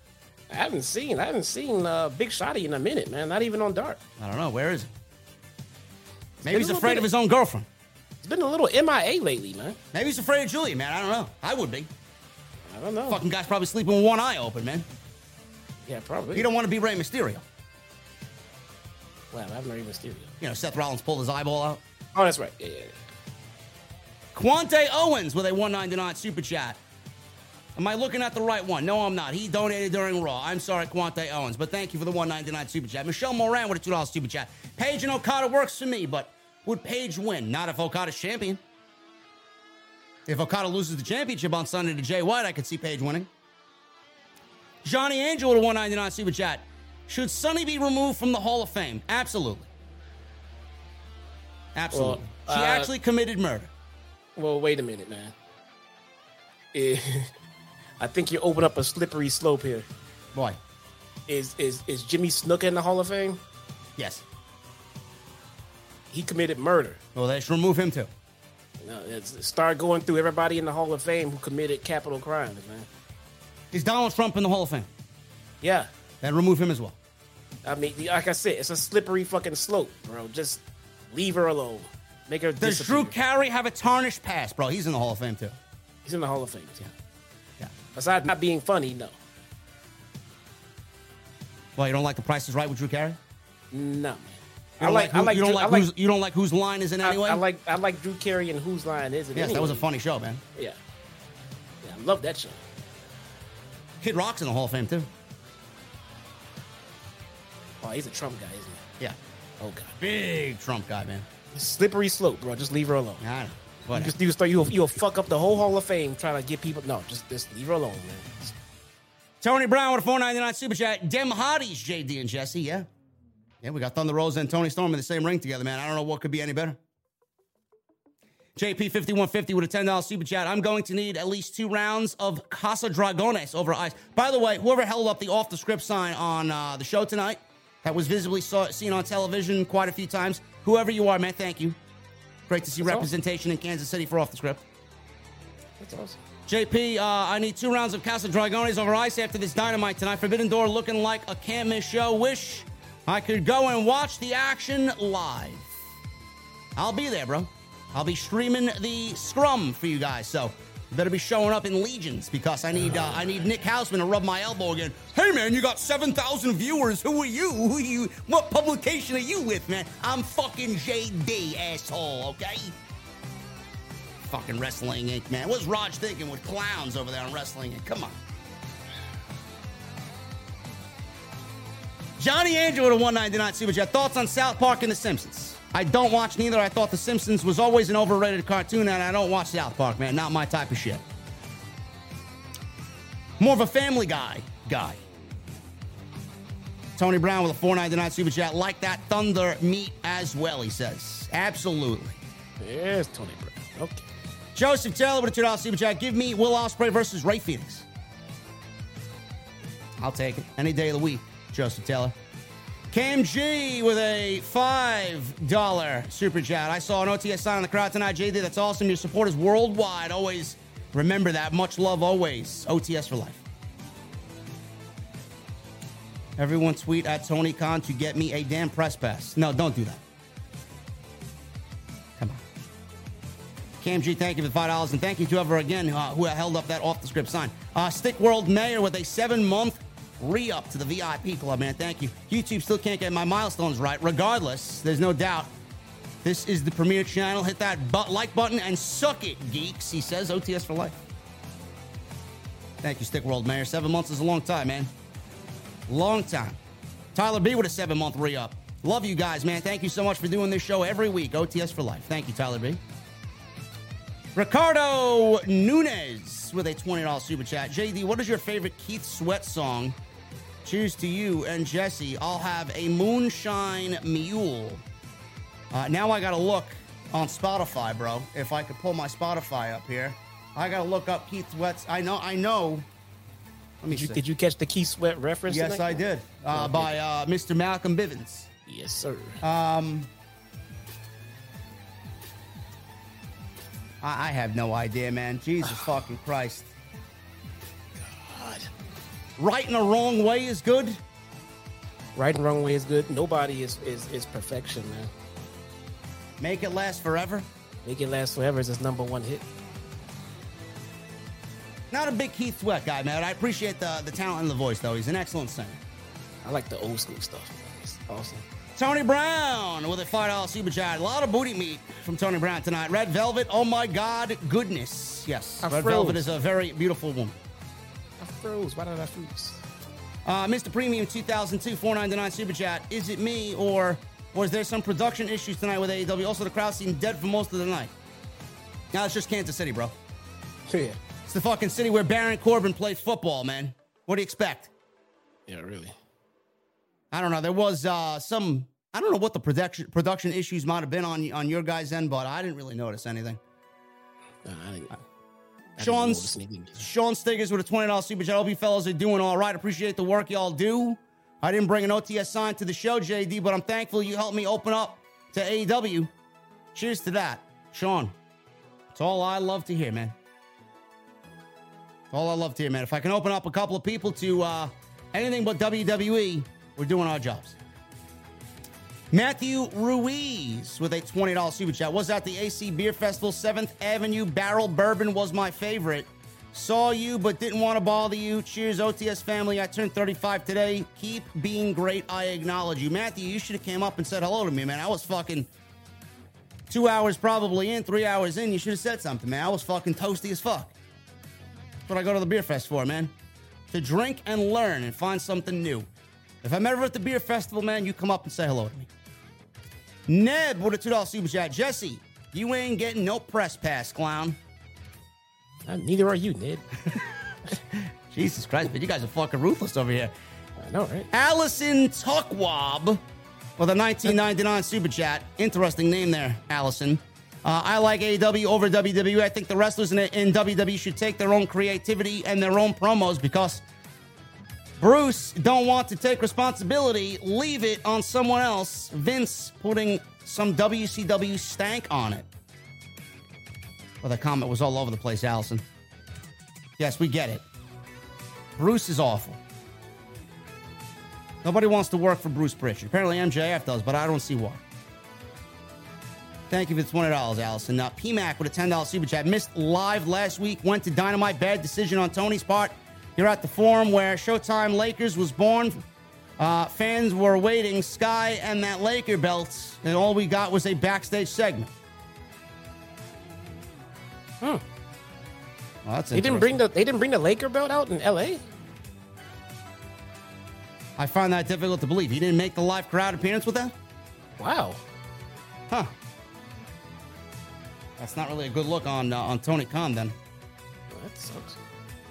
I haven't seen, I haven't seen uh, Big Shotty in a minute, man. Not even on Dark. I don't know. Where is it? Maybe he's afraid of his own girlfriend. He's been a little M I A lately, man. Maybe he's afraid of Julia, man. I don't know. I would be. I don't know. Fucking guy's probably sleeping with one eye open, man. Yeah, probably. You don't want to be Rey Mysterio. Wow, I'm Rey Mysterio. You know, Seth Rollins pulled his eyeball out. Oh, that's right. Yeah, yeah, yeah. Quante Owens with a one ninety-nine Super Chat. Am I looking at the right one? No, I'm not. He donated during Raw. I'm sorry, Quante Owens, but thank you for the one ninety-nine Super Chat. Michelle Moran with a two dollars Super Chat. Paige and Okada works for me, but would Paige win? Not if Okada's champion. If Okada loses the championship on Sunday to Jay White, I could see Paige winning. Johnny Angel with a one ninety-nine Super Chat. Should Sonny be removed from the Hall of Fame? Absolutely. Absolutely. Well, she uh, actually committed murder. Well, wait a minute, man. It, I think you open up a slippery slope here. Why? Is is is Jimmy Snuka in the Hall of Fame? Yes. He committed murder. Well, let's remove him too. No, it's, start going through everybody in the Hall of Fame who committed capital crimes, man. Is Donald Trump in the Hall of Fame? Yeah. Then remove him as well. I mean, like I said, it's a slippery fucking slope, bro. Just leave her alone. Make her Does disappear. Drew Carey have a tarnished past, bro? He's in the Hall of Fame, too. He's in the Hall of Fame, too. Yeah. Yeah. Besides not being funny, no. Well, you don't like The Price is Right with Drew Carey? No, man. You I like, like who, I like, you don't Drew, like, I like who's, you don't like whose line is in anyway? I, I like I like Drew Carey and Whose Line Is It Yes, anyway. That was a funny show, man. Yeah. Yeah, I love that show. Kid Rock's in the Hall of Fame, too. Oh, he's a Trump guy, isn't he? Yeah. Oh, God. Big Trump guy, man. Slippery slope, bro. Just leave her alone. I know. What? You just, you start, you'll, you'll fuck up the whole Hall of Fame trying to get people. No, just, just leave her alone, man. Just... Tony Brown with a four ninety-nine Super Chat. Dem Hotties, J D and Jesse, yeah. Yeah, we got Thunder Rosa and Toni Storm in the same ring together, man. I don't know what could be any better. J P fifty-one fifty with a ten dollars Super Chat. I'm going to need at least two rounds of Casa Dragones over ice. By the way, whoever held up the off-the-script sign on uh, the show tonight that was visibly saw, seen on television quite a few times, whoever you are, man, thank you. Great to see That's representation awesome. In Kansas City for Off the Script. That's awesome. J P, uh, I need two rounds of Casa Dragones over ice after this Dynamite tonight. Forbidden Door looking like a can't-miss show. Wish I could go and watch the action live. I'll be there, bro. I'll be streaming the scrum for you guys, so you better be showing up in legions because I need uh, I need Nick Houseman to rub my elbow again. Hey, man, you got seven thousand viewers. Who are you? Who are you? What publication are you with, man? I'm fucking J D, asshole, okay? Fucking Wrestling Incorporated, man. What's Raj thinking with clowns over there on Wrestling Incorporated? Come on. Johnny Angel with a one ninety-nine Super Chat. Thoughts on South Park and The Simpsons? I don't watch neither. I thought The Simpsons was always an overrated cartoon, and I don't watch South Park, man. Not my type of shit. More of a Family Guy guy. Tony Brown with a four ninety-nine Super Chat. Like that Thunder meat as well, he says. Absolutely. Yes, Tony Brown. Okay. Joseph Taylor with a two dollars Super Chat. Give me Will Ospreay versus Ray Phoenix. I'll take it. Any day of the week. Joseph Taylor. Cam G with a five dollars Super Chat. I saw an O T S sign in the crowd tonight, J D. That's awesome. Your support is worldwide. Always remember that. Much love always. O T S for life. Everyone tweet at Tony Khan to get me a damn press pass. No, don't do that. Come on. Cam G, thank you for the five dollars. And thank you to whoever, again, uh, who held up that off-the-script sign. Uh, Stick World Mayor with a seven-month re-up to the V I P club, man. Thank you. YouTube still can't get my milestones right. Regardless, there's no doubt. This is the premier channel. Hit that but- like button and suck it, geeks, he says. O T S for life. Thank you, Stick World Mayor. Seven months is a long time, man. Long time. Tyler B with a seven-month re-up. Love you guys, man. Thank you so much for doing this show every week. O T S for life. Thank you, Tyler B. Ricardo Nunez with a twenty dollars super chat. J D, what is your favorite Keith Sweat song? Cheers to you and Jesse. I'll have a Moonshine Mule. Uh, now I got to look on Spotify, bro. If I could pull my Spotify up here. I got to look up Keith Sweat's. I know. I know. Let me did, you, did you catch the Keith Sweat reference? Yes, tonight? I did. Uh, okay. By uh, Mister Malcolm Bivens. Yes, sir. Um, I, I have no idea, man. Jesus fucking Christ. God. Right and the wrong way is good. Right and wrong way is good. Nobody is, is, is perfection, man. Make It Last Forever. Make It Last Forever is his number one hit. Not a big Keith Sweat guy, man. I appreciate the, the talent and the voice, though. He's an excellent singer. I like the old school stuff. It's awesome. Tony Brown with a five dollars super chat. A lot of booty meat from Tony Brown tonight. Red Velvet, oh my God, goodness. Yes, I Red froze. Velvet is a very beautiful woman. I froze. Why did I freeze? Uh, Mister Premium two thousand two, four ninety-nine super chat. Is it me or... Or is there some production issues tonight with A E W? Also, the crowd seemed dead for most of the night. Now it's just Kansas City, bro. Yeah. It's the fucking city where Baron Corbin played football, man. What do you expect? Yeah, really. I don't know. There was uh, some... I don't know what the production production issues might have been on, on your guys' end, but I didn't really notice anything. No, I didn't. I Sean, didn't Sean Stiggers with a twenty dollars super chat. I hope you fellas are doing all right. Appreciate the work y'all do. I didn't bring an O T S sign to the show, J D, but I'm thankful you helped me open up to A E W. Cheers to that. Sean, it's all I love to hear, man. It's all I love to hear, man. If I can open up a couple of people to uh, anything but W W E, we're doing our jobs. Matthew Ruiz with a twenty dollars super chat. Was at the A C Beer Festival. seventh Avenue Barrel Bourbon was my favorite. Saw you, but didn't want to bother you. Cheers, O T S family. I turned thirty-five today. Keep being great. I acknowledge you. Matthew, you should have came up and said hello to me, man. I was fucking two hours probably in, three hours in. You should have said something, man. I was fucking toasty as fuck. That's what I go to the beer fest for, man. To drink and learn and find something new. If I'm ever at the beer festival, man, you come up and say hello to me. Neb with a two dollars super chat. Jesse, you ain't getting no press pass, clown. Neither are you, Ned. Jesus Christ, man. You guys are fucking ruthless over here. I know, right? Allison Tuckwab with a nineteen ninety-nine super chat. Interesting name there, Allison. Uh, I like A E W over W W E. I think the wrestlers in, in W W E should take their own creativity and their own promos because Bruce don't want to take responsibility. Leave it on someone else. Vince putting some W C W stank on it. Well, the comment was all over the place, Allison. Yes, we get it. Bruce is awful. Nobody wants to work for Bruce Prichard. Apparently M J F does, but I don't see why. Thank you for the twenty dollars, Allison. Now, P Mac with a ten dollars super chat. Missed live last week. Went to Dynamite. Bad decision on Tony's part. You're at the forum where Showtime Lakers was born. Uh, fans were waiting. Sky and that Laker belt. And all we got was a backstage segment. Hmm. Well, that's they didn't bring the they didn't bring the Laker belt out in L A. I find that difficult to believe. He didn't make the live crowd appearance with that? Wow. Huh. That's not really a good look on uh, on Tony Khan then. Well, that sucks.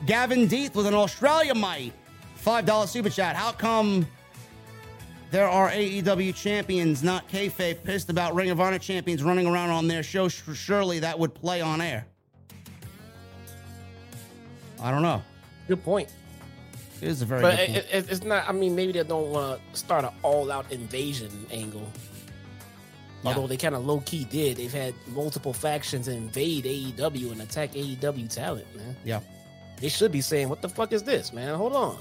Gavin Deeth with an Australia mite, five dollar super chat. How come there are A E W champions, not kayfabe, pissed about Ring of Honor champions running around on their show? Surely that would play on air. I don't know. Good point. It is a very but good point. It, it's not, I mean, maybe they don't want to start an all-out invasion angle. Yeah. Although they kind of low-key did. They've had multiple factions invade A E W and attack A E W talent, man. Yeah. They should be saying, what the fuck is this, man? Hold on.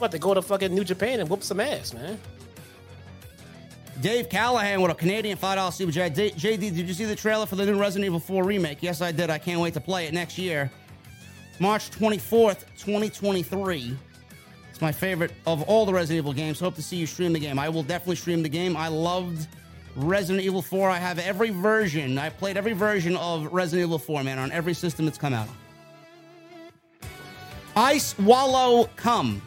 What, they go to fucking New Japan and whoop some ass, man. Dave Callahan with a Canadian five dollar super chat. D- J D, did you see the trailer for the new Resident Evil four remake? Yes, I did. I can't wait to play it next year. March twenty-fourth, twenty twenty-three. It's my favorite of all the Resident Evil games. Hope to see you stream the game. I will definitely stream the game. I loved Resident Evil four. I have every version. I've played every version of Resident Evil four, man, on every system that's come out. Ice Wallow Cum.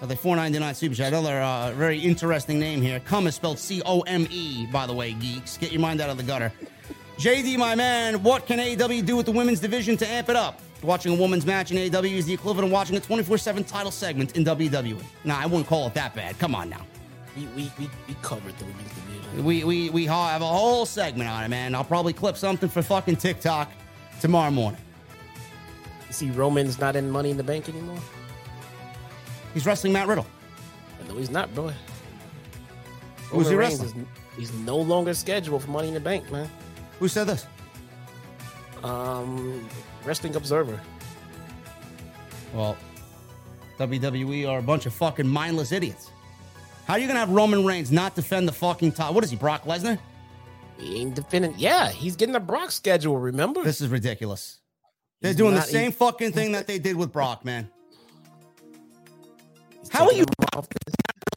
Oh, the four ninety-nine super chat. Another uh, very interesting name here. Cum is spelled C O M E, by the way, geeks. Get your mind out of the gutter. J D, my man, what can A E W do with the women's division to amp it up? Watching a women's match in A E W is the equivalent of watching a twenty-four seven title segment in W W E. Nah, I wouldn't call it that bad. Come on now. We we we, we covered the women's division. We, we, we have a whole segment on it, man. I'll probably clip something for fucking TikTok tomorrow morning. You see Roman's not in Money in the Bank anymore? He's wrestling Matt Riddle. No, he's not, bro. Who's he wrestling? Is, he's no longer scheduled for Money in the Bank, man. Who said this? Um, Wrestling Observer. Well, W W E are a bunch of fucking mindless idiots. How are you going to have Roman Reigns not defend the fucking title? What is he, Brock Lesnar? He ain't defending. Yeah, he's getting the Brock schedule, remember? This is ridiculous. They're he's doing the same even- fucking thing that they did with Brock, man. How are you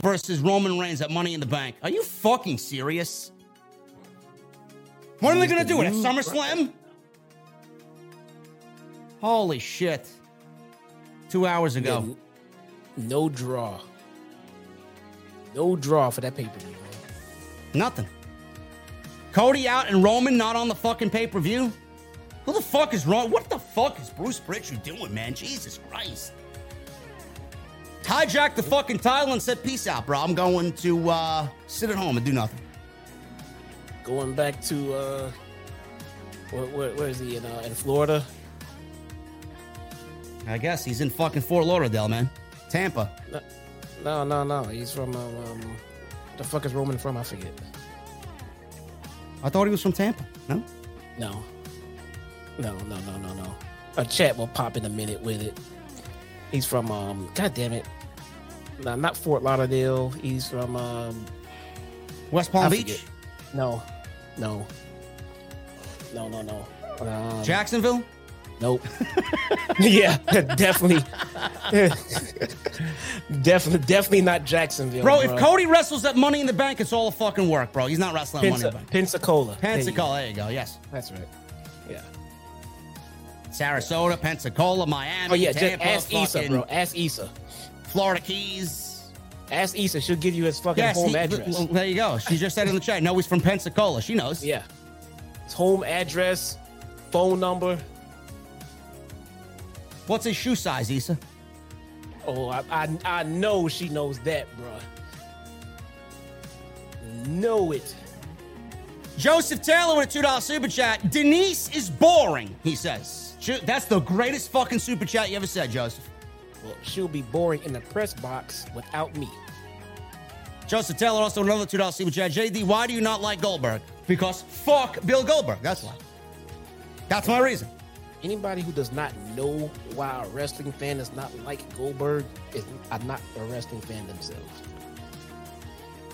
versus Roman Reigns at Money in the Bank? Are you fucking serious? When are they going to do it? At SummerSlam? Holy shit. Two hours ago. No draw. No draw for that pay-per-view. Nothing. Cody out and Roman not on the fucking pay-per-view? Who the fuck is wrong? What the fuck is Bruce Pritchard doing, man? Jesus Christ. Hijacked the fucking title and said, peace out, bro. I'm going to uh, sit at home and do nothing. Going back to, uh, where, where, where is he, in, uh, in Florida? I guess he's in fucking Fort Lauderdale, man. Tampa. No, no, no. He's from, uh, um, the fuck is Roman from? I forget. I thought he was from Tampa. No? No. No, no, no, no, no. A chat will pop in a minute with it. He's from, um, God damn it. No, not Fort Lauderdale. He's from, um, West Palm Beach? No. No. No, no, no. Um, Jacksonville? Nope. Yeah, definitely. definitely definitely not Jacksonville. Bro, bro, if Cody wrestles that Money in the Bank, it's all a fucking work, bro. He's not wrestling Pensa- Money in the Bank. Pensacola. Pensacola, there you go. There you go. Yes. That's right. Yeah. Sarasota, Pensacola, Miami. Oh, yeah, Tampa, just ask Issa, bro. Ask Issa. Florida Keys. Ask Issa. She'll give you his fucking yes, home he, address. Well, there you go. She just said in the chat, no, he's from Pensacola. She knows. Yeah. His home address, phone number. What's his shoe size, Issa? Oh, I I, I know she knows that, bro. Know it. Joseph Taylor with a two dollar super chat. Denise is boring, he says. She, that's the greatest fucking super chat you ever said, Joseph. Well, she'll be boring in the press box without me. Joseph Taylor also another two dollar super chat. J D, why do you not like Goldberg? Because fuck Bill Goldberg. That's why. That's my reason. Anybody who does not know why a wrestling fan does not like Goldberg is not a wrestling fan themselves.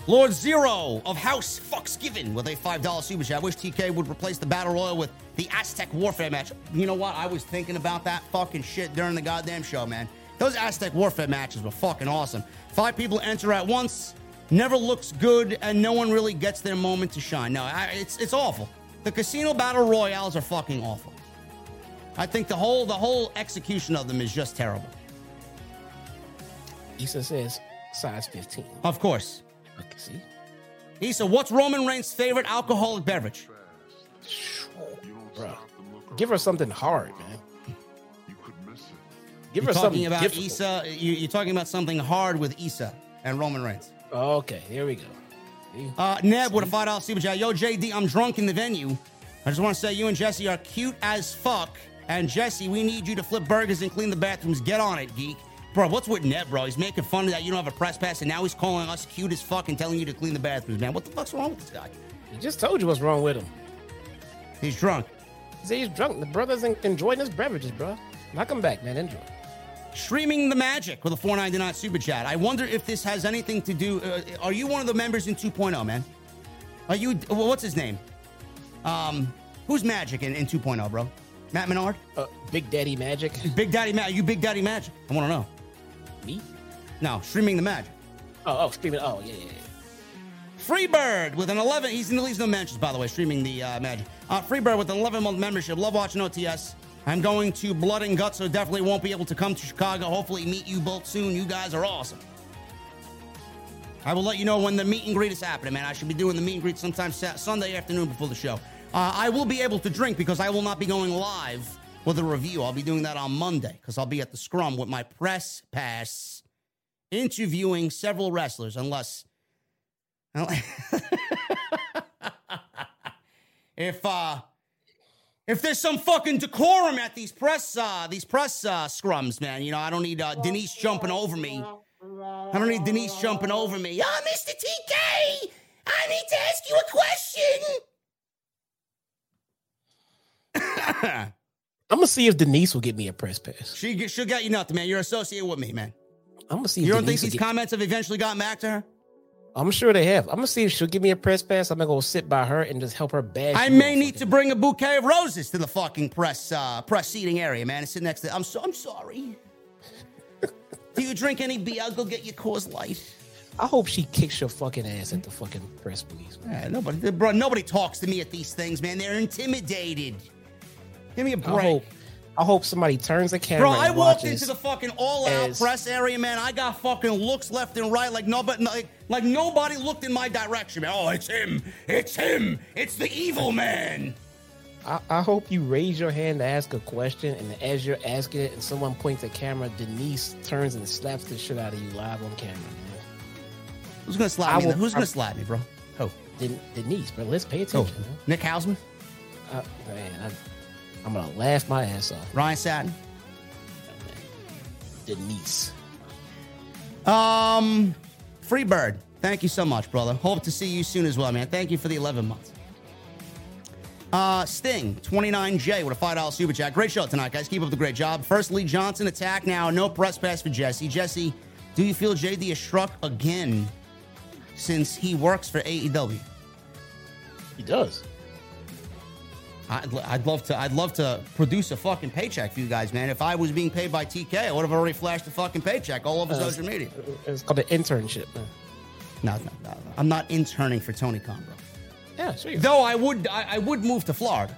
Lord Zero of House Fucks Given with a five dollar super chat. I wish T K would replace the Battle Royal with the Aztec Warfare match. You know what? I was thinking about that fucking shit during the goddamn show, man. Those Aztec Warfare matches were fucking awesome. Five people enter at once, never looks good, and no one really gets their moment to shine. No, I, it's it's awful. The Casino Battle Royales are fucking awful. I think the whole the whole execution of them is just terrible. Issa says size fifteen. Of course. Okay, see? Issa, what's Roman Reigns' favorite alcoholic beverage? Bro, give her something hard, man. You could miss it. Give you're her something about difficult. Issa, you, you're talking about something hard with Issa and Roman Reigns. Okay, here we go. Uh, Neb see? With a five dollar super chat. Yo, J D, I'm drunk in the venue. I just want to say you and Jesse are cute as fuck. And Jesse, we need you to flip burgers and clean the bathrooms. Get on it, geek. Bro, what's with Neb, bro? He's making fun of that you don't have a press pass, and now he's calling us cute as fuck and telling you to clean the bathrooms, man. What the fuck's wrong with this guy? He just told you what's wrong with him. He's drunk. He said he's drunk. The brother's enjoying his beverages, bro. Knock him back, man. Enjoy. streaming the magic with a four ninety-nine super chat. I wonder if this has anything to do. Uh, are you one of the members in two point oh, man? Are you? What's his name? Um, who's Magic in, in two point oh, bro? Matt Menard? Uh, Big Daddy Magic. Big Daddy Magic. You Big Daddy Magic? I want to know. Me? No, streaming the magic. Oh, oh, streaming. Oh, yeah, yeah, yeah. Freebird with an eleven. He's in the leaves no mentions, by the way, streaming the uh, magic. Uh, Freebird with an eleven-month membership. Love watching O T S. I'm going to Blood and Guts, so definitely won't be able to come to Chicago. Hopefully meet you both soon. You guys are awesome. I will let you know when the meet and greet is happening, man. I should be doing the meet and greet sometime Sunday afternoon before the show. Uh, I will be able to drink because I will not be going live with a review. I'll be doing that on Monday because I'll be at the scrum with my press pass interviewing several wrestlers unless... if uh, if there's some fucking decorum at these press uh, these press uh, scrums, man, you know, I don't need uh, Denise jumping over me. I don't need Denise jumping over me. Oh, Mister T K, I need to ask you a question. I'm gonna see if Denise will get me a press pass. She she'll get you nothing, man. You're associated with me, man. I'm gonna see. You if don't Denise think these comments me. Have eventually gotten back to her? I'm sure they have. I'm going to see if she'll give me a press pass. I'm going to go sit by her and just help her bash. I may need to bring a bouquet of roses to the fucking press uh, press seating area, man. It's sitting next to... I'm so I'm sorry. Do you drink any beer? I'll go get your Coors Light. I hope she kicks your fucking ass at the fucking press, please. Yeah, nobody, bro, nobody talks to me at these things, man. They're intimidated. Give me a break. I hope, I hope somebody turns the camera. Bro, I walked into the fucking all-out as... press area, man. I got fucking looks left and right, like nobody, like, like nobody looked in my direction, man. Oh, it's him! It's him! It's the evil man. I, I hope you raise your hand to ask a question, and as you're asking it, and someone points the camera, Denise turns and slaps the shit out of you live on camera, man. Who's gonna slap I me? Will, Who's I, gonna slap me, bro? Who? Den- Denise, bro. Let's pay attention. Oh, man. Nick Hausman. Uh, man, I. I'm going to laugh my ass off. Ryan Satin. Denise. Um, Freebird, thank you so much, brother. Hope to see you soon as well, man. Thank you for the eleven months. Uh, Sting, twenty-nine J with a five dollar super chat. Great show tonight, guys. Keep up the great job. First, Lee Johnson attack now. No press pass for Jesse. Jesse, do you feel J D is struck again since he works for A E W? He does. I'd, I'd love to I'd love to produce a fucking paycheck for you guys, man. If I was being paid by T K, I would have already flashed a fucking paycheck all over uh, social media. It's called an internship, man. No, no, no, no. I'm not interning for Tony Khan, bro. Yeah, sure. Though I would I, I would move to Florida.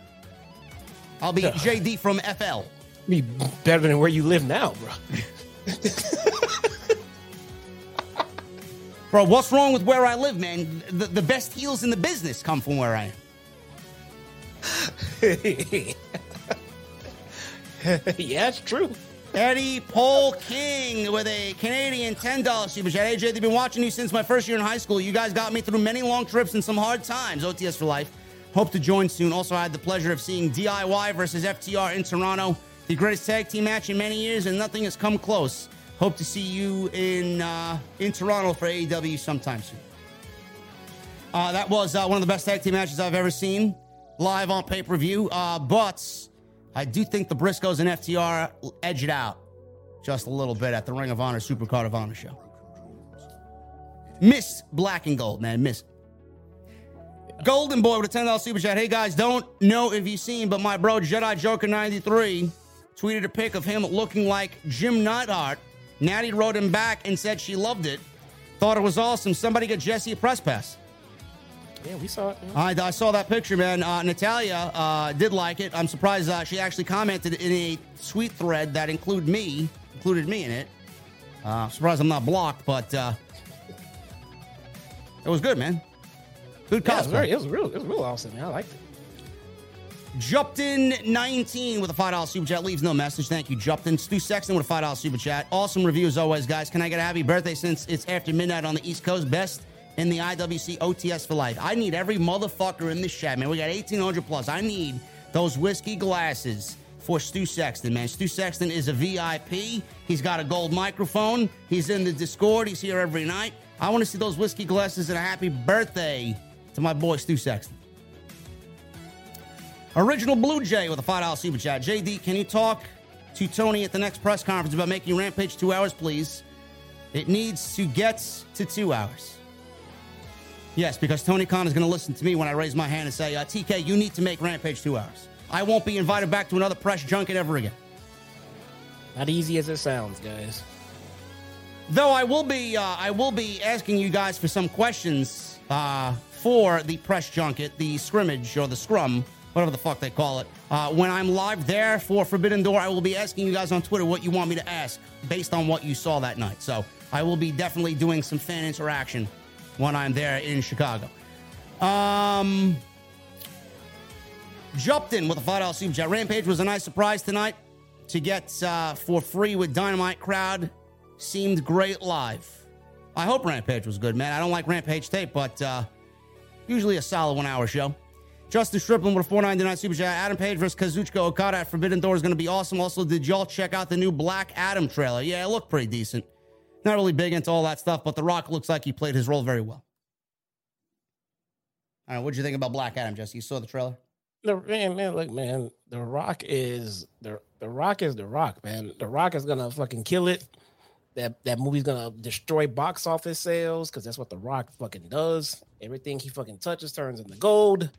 I'll be yeah. J D from F L. Be better than where you live now, bro. Bro, what's wrong with where I live, man? The, the best heels in the business come from where I am. Yeah, it's true. Eddie Paul King with a Canadian ten dollar super chat. Hey, J D, they've been watching you since my first year in high school. You guys got me through many long trips and some hard times. O T S for life. Hope to join soon. Also, I had the pleasure of seeing D I Y versus F T R in Toronto. The greatest tag team match in many years, and nothing has come close. Hope to see you in uh, in Toronto for A E W sometime soon. Uh, that was uh, one of the best tag team matches I've ever seen. Live on pay-per-view, uh, but I do think the Briscoes and F T R edge it out just a little bit at the Ring of Honor Supercard of Honor show. Miss Black and Gold, man, miss. Golden Boy with a ten dollar super chat. Hey, guys, don't know if you've seen, but my bro Jedi Joker ninety-three tweeted a pic of him looking like Jim Neidhart. Natty wrote him back and said she loved it. Thought it was awesome. Somebody get Jesse a press pass. Yeah, we saw it. I, I saw that picture, man. Uh, Natalia uh, did like it. I'm surprised uh, she actually commented in a tweet thread that include me, included me in it. Uh, I'm surprised I'm not blocked, but uh, it was good, man. Good yeah, cosplay. It was, real, it was real awesome, man. I liked it. Jupton nineteen with a five dollar super chat. Leaves no message. Thank you, Jupton. Stu Sexton with a five dollar super chat. Awesome review as always, guys. Can I get a happy birthday since it's after midnight on the East Coast? Best in the I W C O T S for life. I need every motherfucker in this chat, man. We got eighteen hundred plus. I need those whiskey glasses for Stu Sexton, man. Stu Sexton is a V I P. He's got a gold microphone. He's in the Discord. He's here every night. I want to see those whiskey glasses and a happy birthday to my boy Stu Sexton. Original Blue Jay with a five dollar super chat. J D, can you talk to Tony at the next press conference about making Rampage two hours, please. It needs to get to two hours. Yes, because Tony Khan is going to listen to me when I raise my hand and say, uh, T K, you need to make Rampage two hours. I won't be invited back to another press junket ever again. Not easy as it sounds, guys. Though I will be, uh, I will be asking you guys for some questions uh, for the press junket, the scrimmage or the scrum, whatever the fuck they call it. Uh, when I'm live there for Forbidden Door, I will be asking you guys on Twitter what you want me to ask based on what you saw that night. So I will be definitely doing some fan interaction when I'm there in Chicago. Um, jumped in with a five dollar super chat. Rampage was a nice surprise tonight to get uh, for free with Dynamite crowd. Seemed great live. I hope Rampage was good, man. I don't like Rampage tape, but uh, usually a solid one-hour show. Justin Striplin with a four ninety-nine super chat. Adam Page versus Kazuchika Okada at Forbidden Door is going to be awesome. Also, did y'all check out the new Black Adam trailer? Yeah, it looked pretty decent. Not really big into all that stuff, but The Rock looks like he played his role very well. All right, what'd you think about Black Adam, Jesse? You saw the trailer? The man, man, look, man. The Rock is the the Rock is the Rock, man. The Rock is gonna fucking kill it. That that movie's gonna destroy box office sales because that's what The Rock fucking does. Everything he fucking touches turns into gold.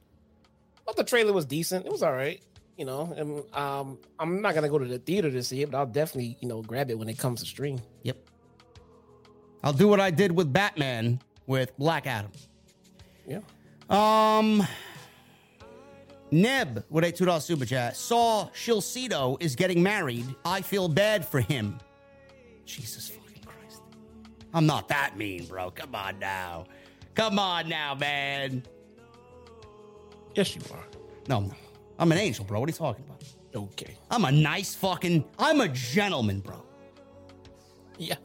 But the trailer was decent. It was all right, you know. And um, I'm not gonna go to the theater to see it, but I'll definitely, you know, grab it when it comes to stream. Yep. I'll do what I did with Batman with Black Adam. Yeah. Um. Neb with a two dollar super chat. Saw Shilcito is getting married. I feel bad for him. Jesus fucking Christ. I'm not that mean, bro. Come on now. Come on now, man. Yes, you are. No, no. I'm an angel, bro. What are you talking about? Okay. I'm a nice fucking... I'm a gentleman, bro. Yeah.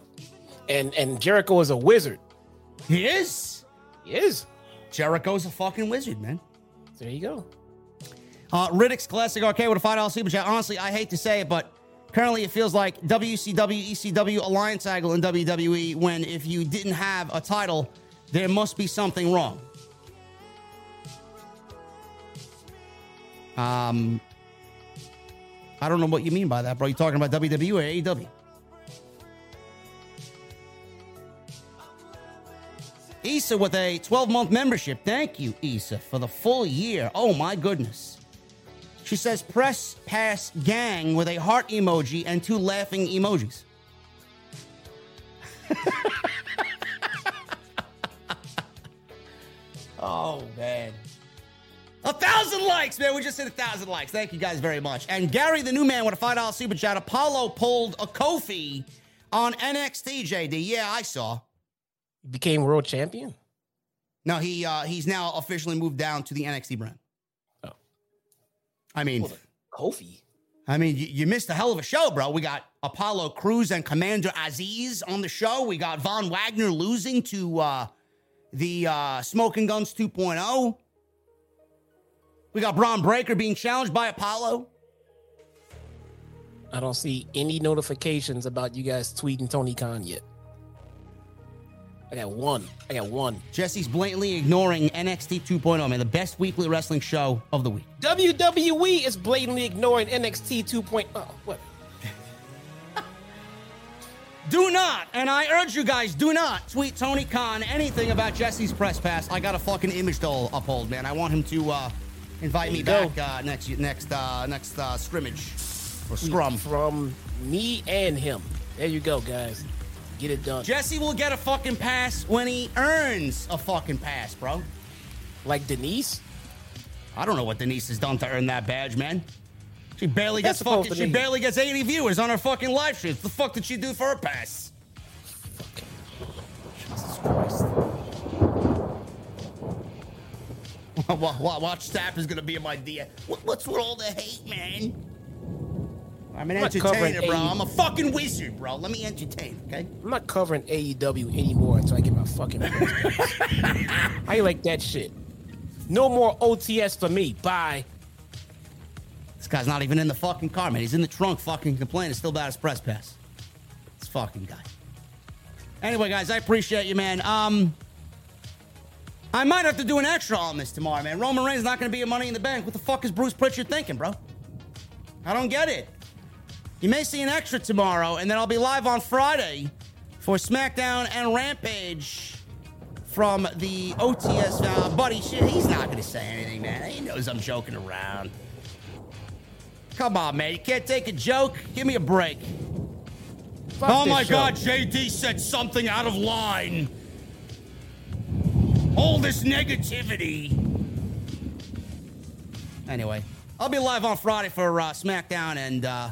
And and Jericho is a wizard. He is? He is. Jericho's a fucking wizard, man. There you go. Uh, Riddick's Classic Arcade with a five dollar super chat. Honestly, I hate to say it, but currently it feels like W C W, E C W, Alliance angle in W W E when if you didn't have a title, there must be something wrong. Um, I don't know what you mean by that, bro. You talking about W W E or A E W? Issa with a twelve-month membership. Thank you, Issa, for the full year. Oh, my goodness. She says, press pass gang with a heart emoji and two laughing emojis. Oh, man. A thousand likes, man. We just hit a thousand likes. Thank you guys very much. And Gary, the new man, with a five dollar super chat. Apollo pulled a Kofi on N X T, J D. Yeah, I saw. Became world champion? No, he uh, he's now officially moved down to the N X T brand. Oh. I mean... Well, Kofi? I mean, you, you missed a hell of a show, bro. We got Apollo Crews and Commander Aziz on the show. We got Von Wagner losing to uh, the uh, Smoking Guns two point oh. We got Braun Breaker being challenged by Apollo. I don't see any notifications about you guys tweeting Tony Khan yet. I got one. I got one. Jesse's blatantly ignoring N X T two point oh, man. The best weekly wrestling show of the week. W W E is blatantly ignoring N X T two point oh. What? Do not, and I urge you guys, do not tweet Tony Khan anything about Jesse's press pass. I got a fucking image to uphold, man. I want him to uh, invite me go. back uh, next next uh, next uh, scrimmage or scrum. From me and him. There you go, guys. Get it done. Jesse will get a fucking pass when he earns a fucking pass, bro. Like Denise? I don't know what Denise has done to earn that badge, man. She barely That's gets fucking. She barely gets eighty viewers on her fucking live stream. What the fuck did she do for her pass? Fucking Jesus Christ! Watch Stapp is gonna be in my D M. What's with all the hate, man? I'm an I'm entertainer, bro. A- I'm a fucking wizard, bro. Let me entertain, okay? I'm not covering A E W anymore until I get my fucking I like that shit. No more O T S for me. Bye. This guy's not even in the fucking car, man. He's in the trunk fucking complaining. Still about his press pass. This fucking guy. Anyway, guys, I appreciate you, man. Um, I might have to do an extra on this tomorrow, man. Roman Reigns not going to be a Money in the Bank. What the fuck is Bruce Pritchard thinking, bro? I don't get it. You may see an extra tomorrow, and then I'll be live on Friday for SmackDown and Rampage from the O T S. Uh, buddy, shit, he's not going to say anything, man. He knows I'm joking around. Come on, man. You can't take a joke? Give me a break. Fuck oh, my show. God. J D said something out of line. All this negativity. Anyway, I'll be live on Friday for uh, SmackDown and uh,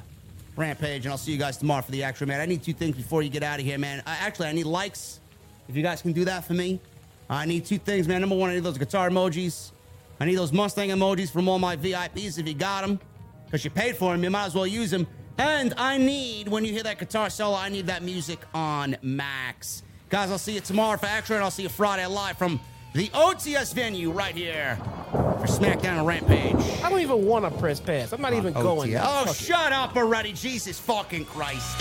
Rampage, and I'll see you guys tomorrow for the action, man. I need two things before you get out of here, man. I, actually, I need likes. If you guys can do that for me. I need two things, man. Number one, I need those guitar emojis. I need those Mustang emojis from all my V I Ps if you got them. Because you paid for them, you might as well use them. And I need, when you hear that guitar solo, I need that music on max. Guys, I'll see you tomorrow for Action, and I'll see you Friday live from the O T S venue right here for SmackDown and Rampage. I don't even want to press pass. I'm not on even going. Now. Oh, fuck shut it. Up already. Jesus fucking Christ.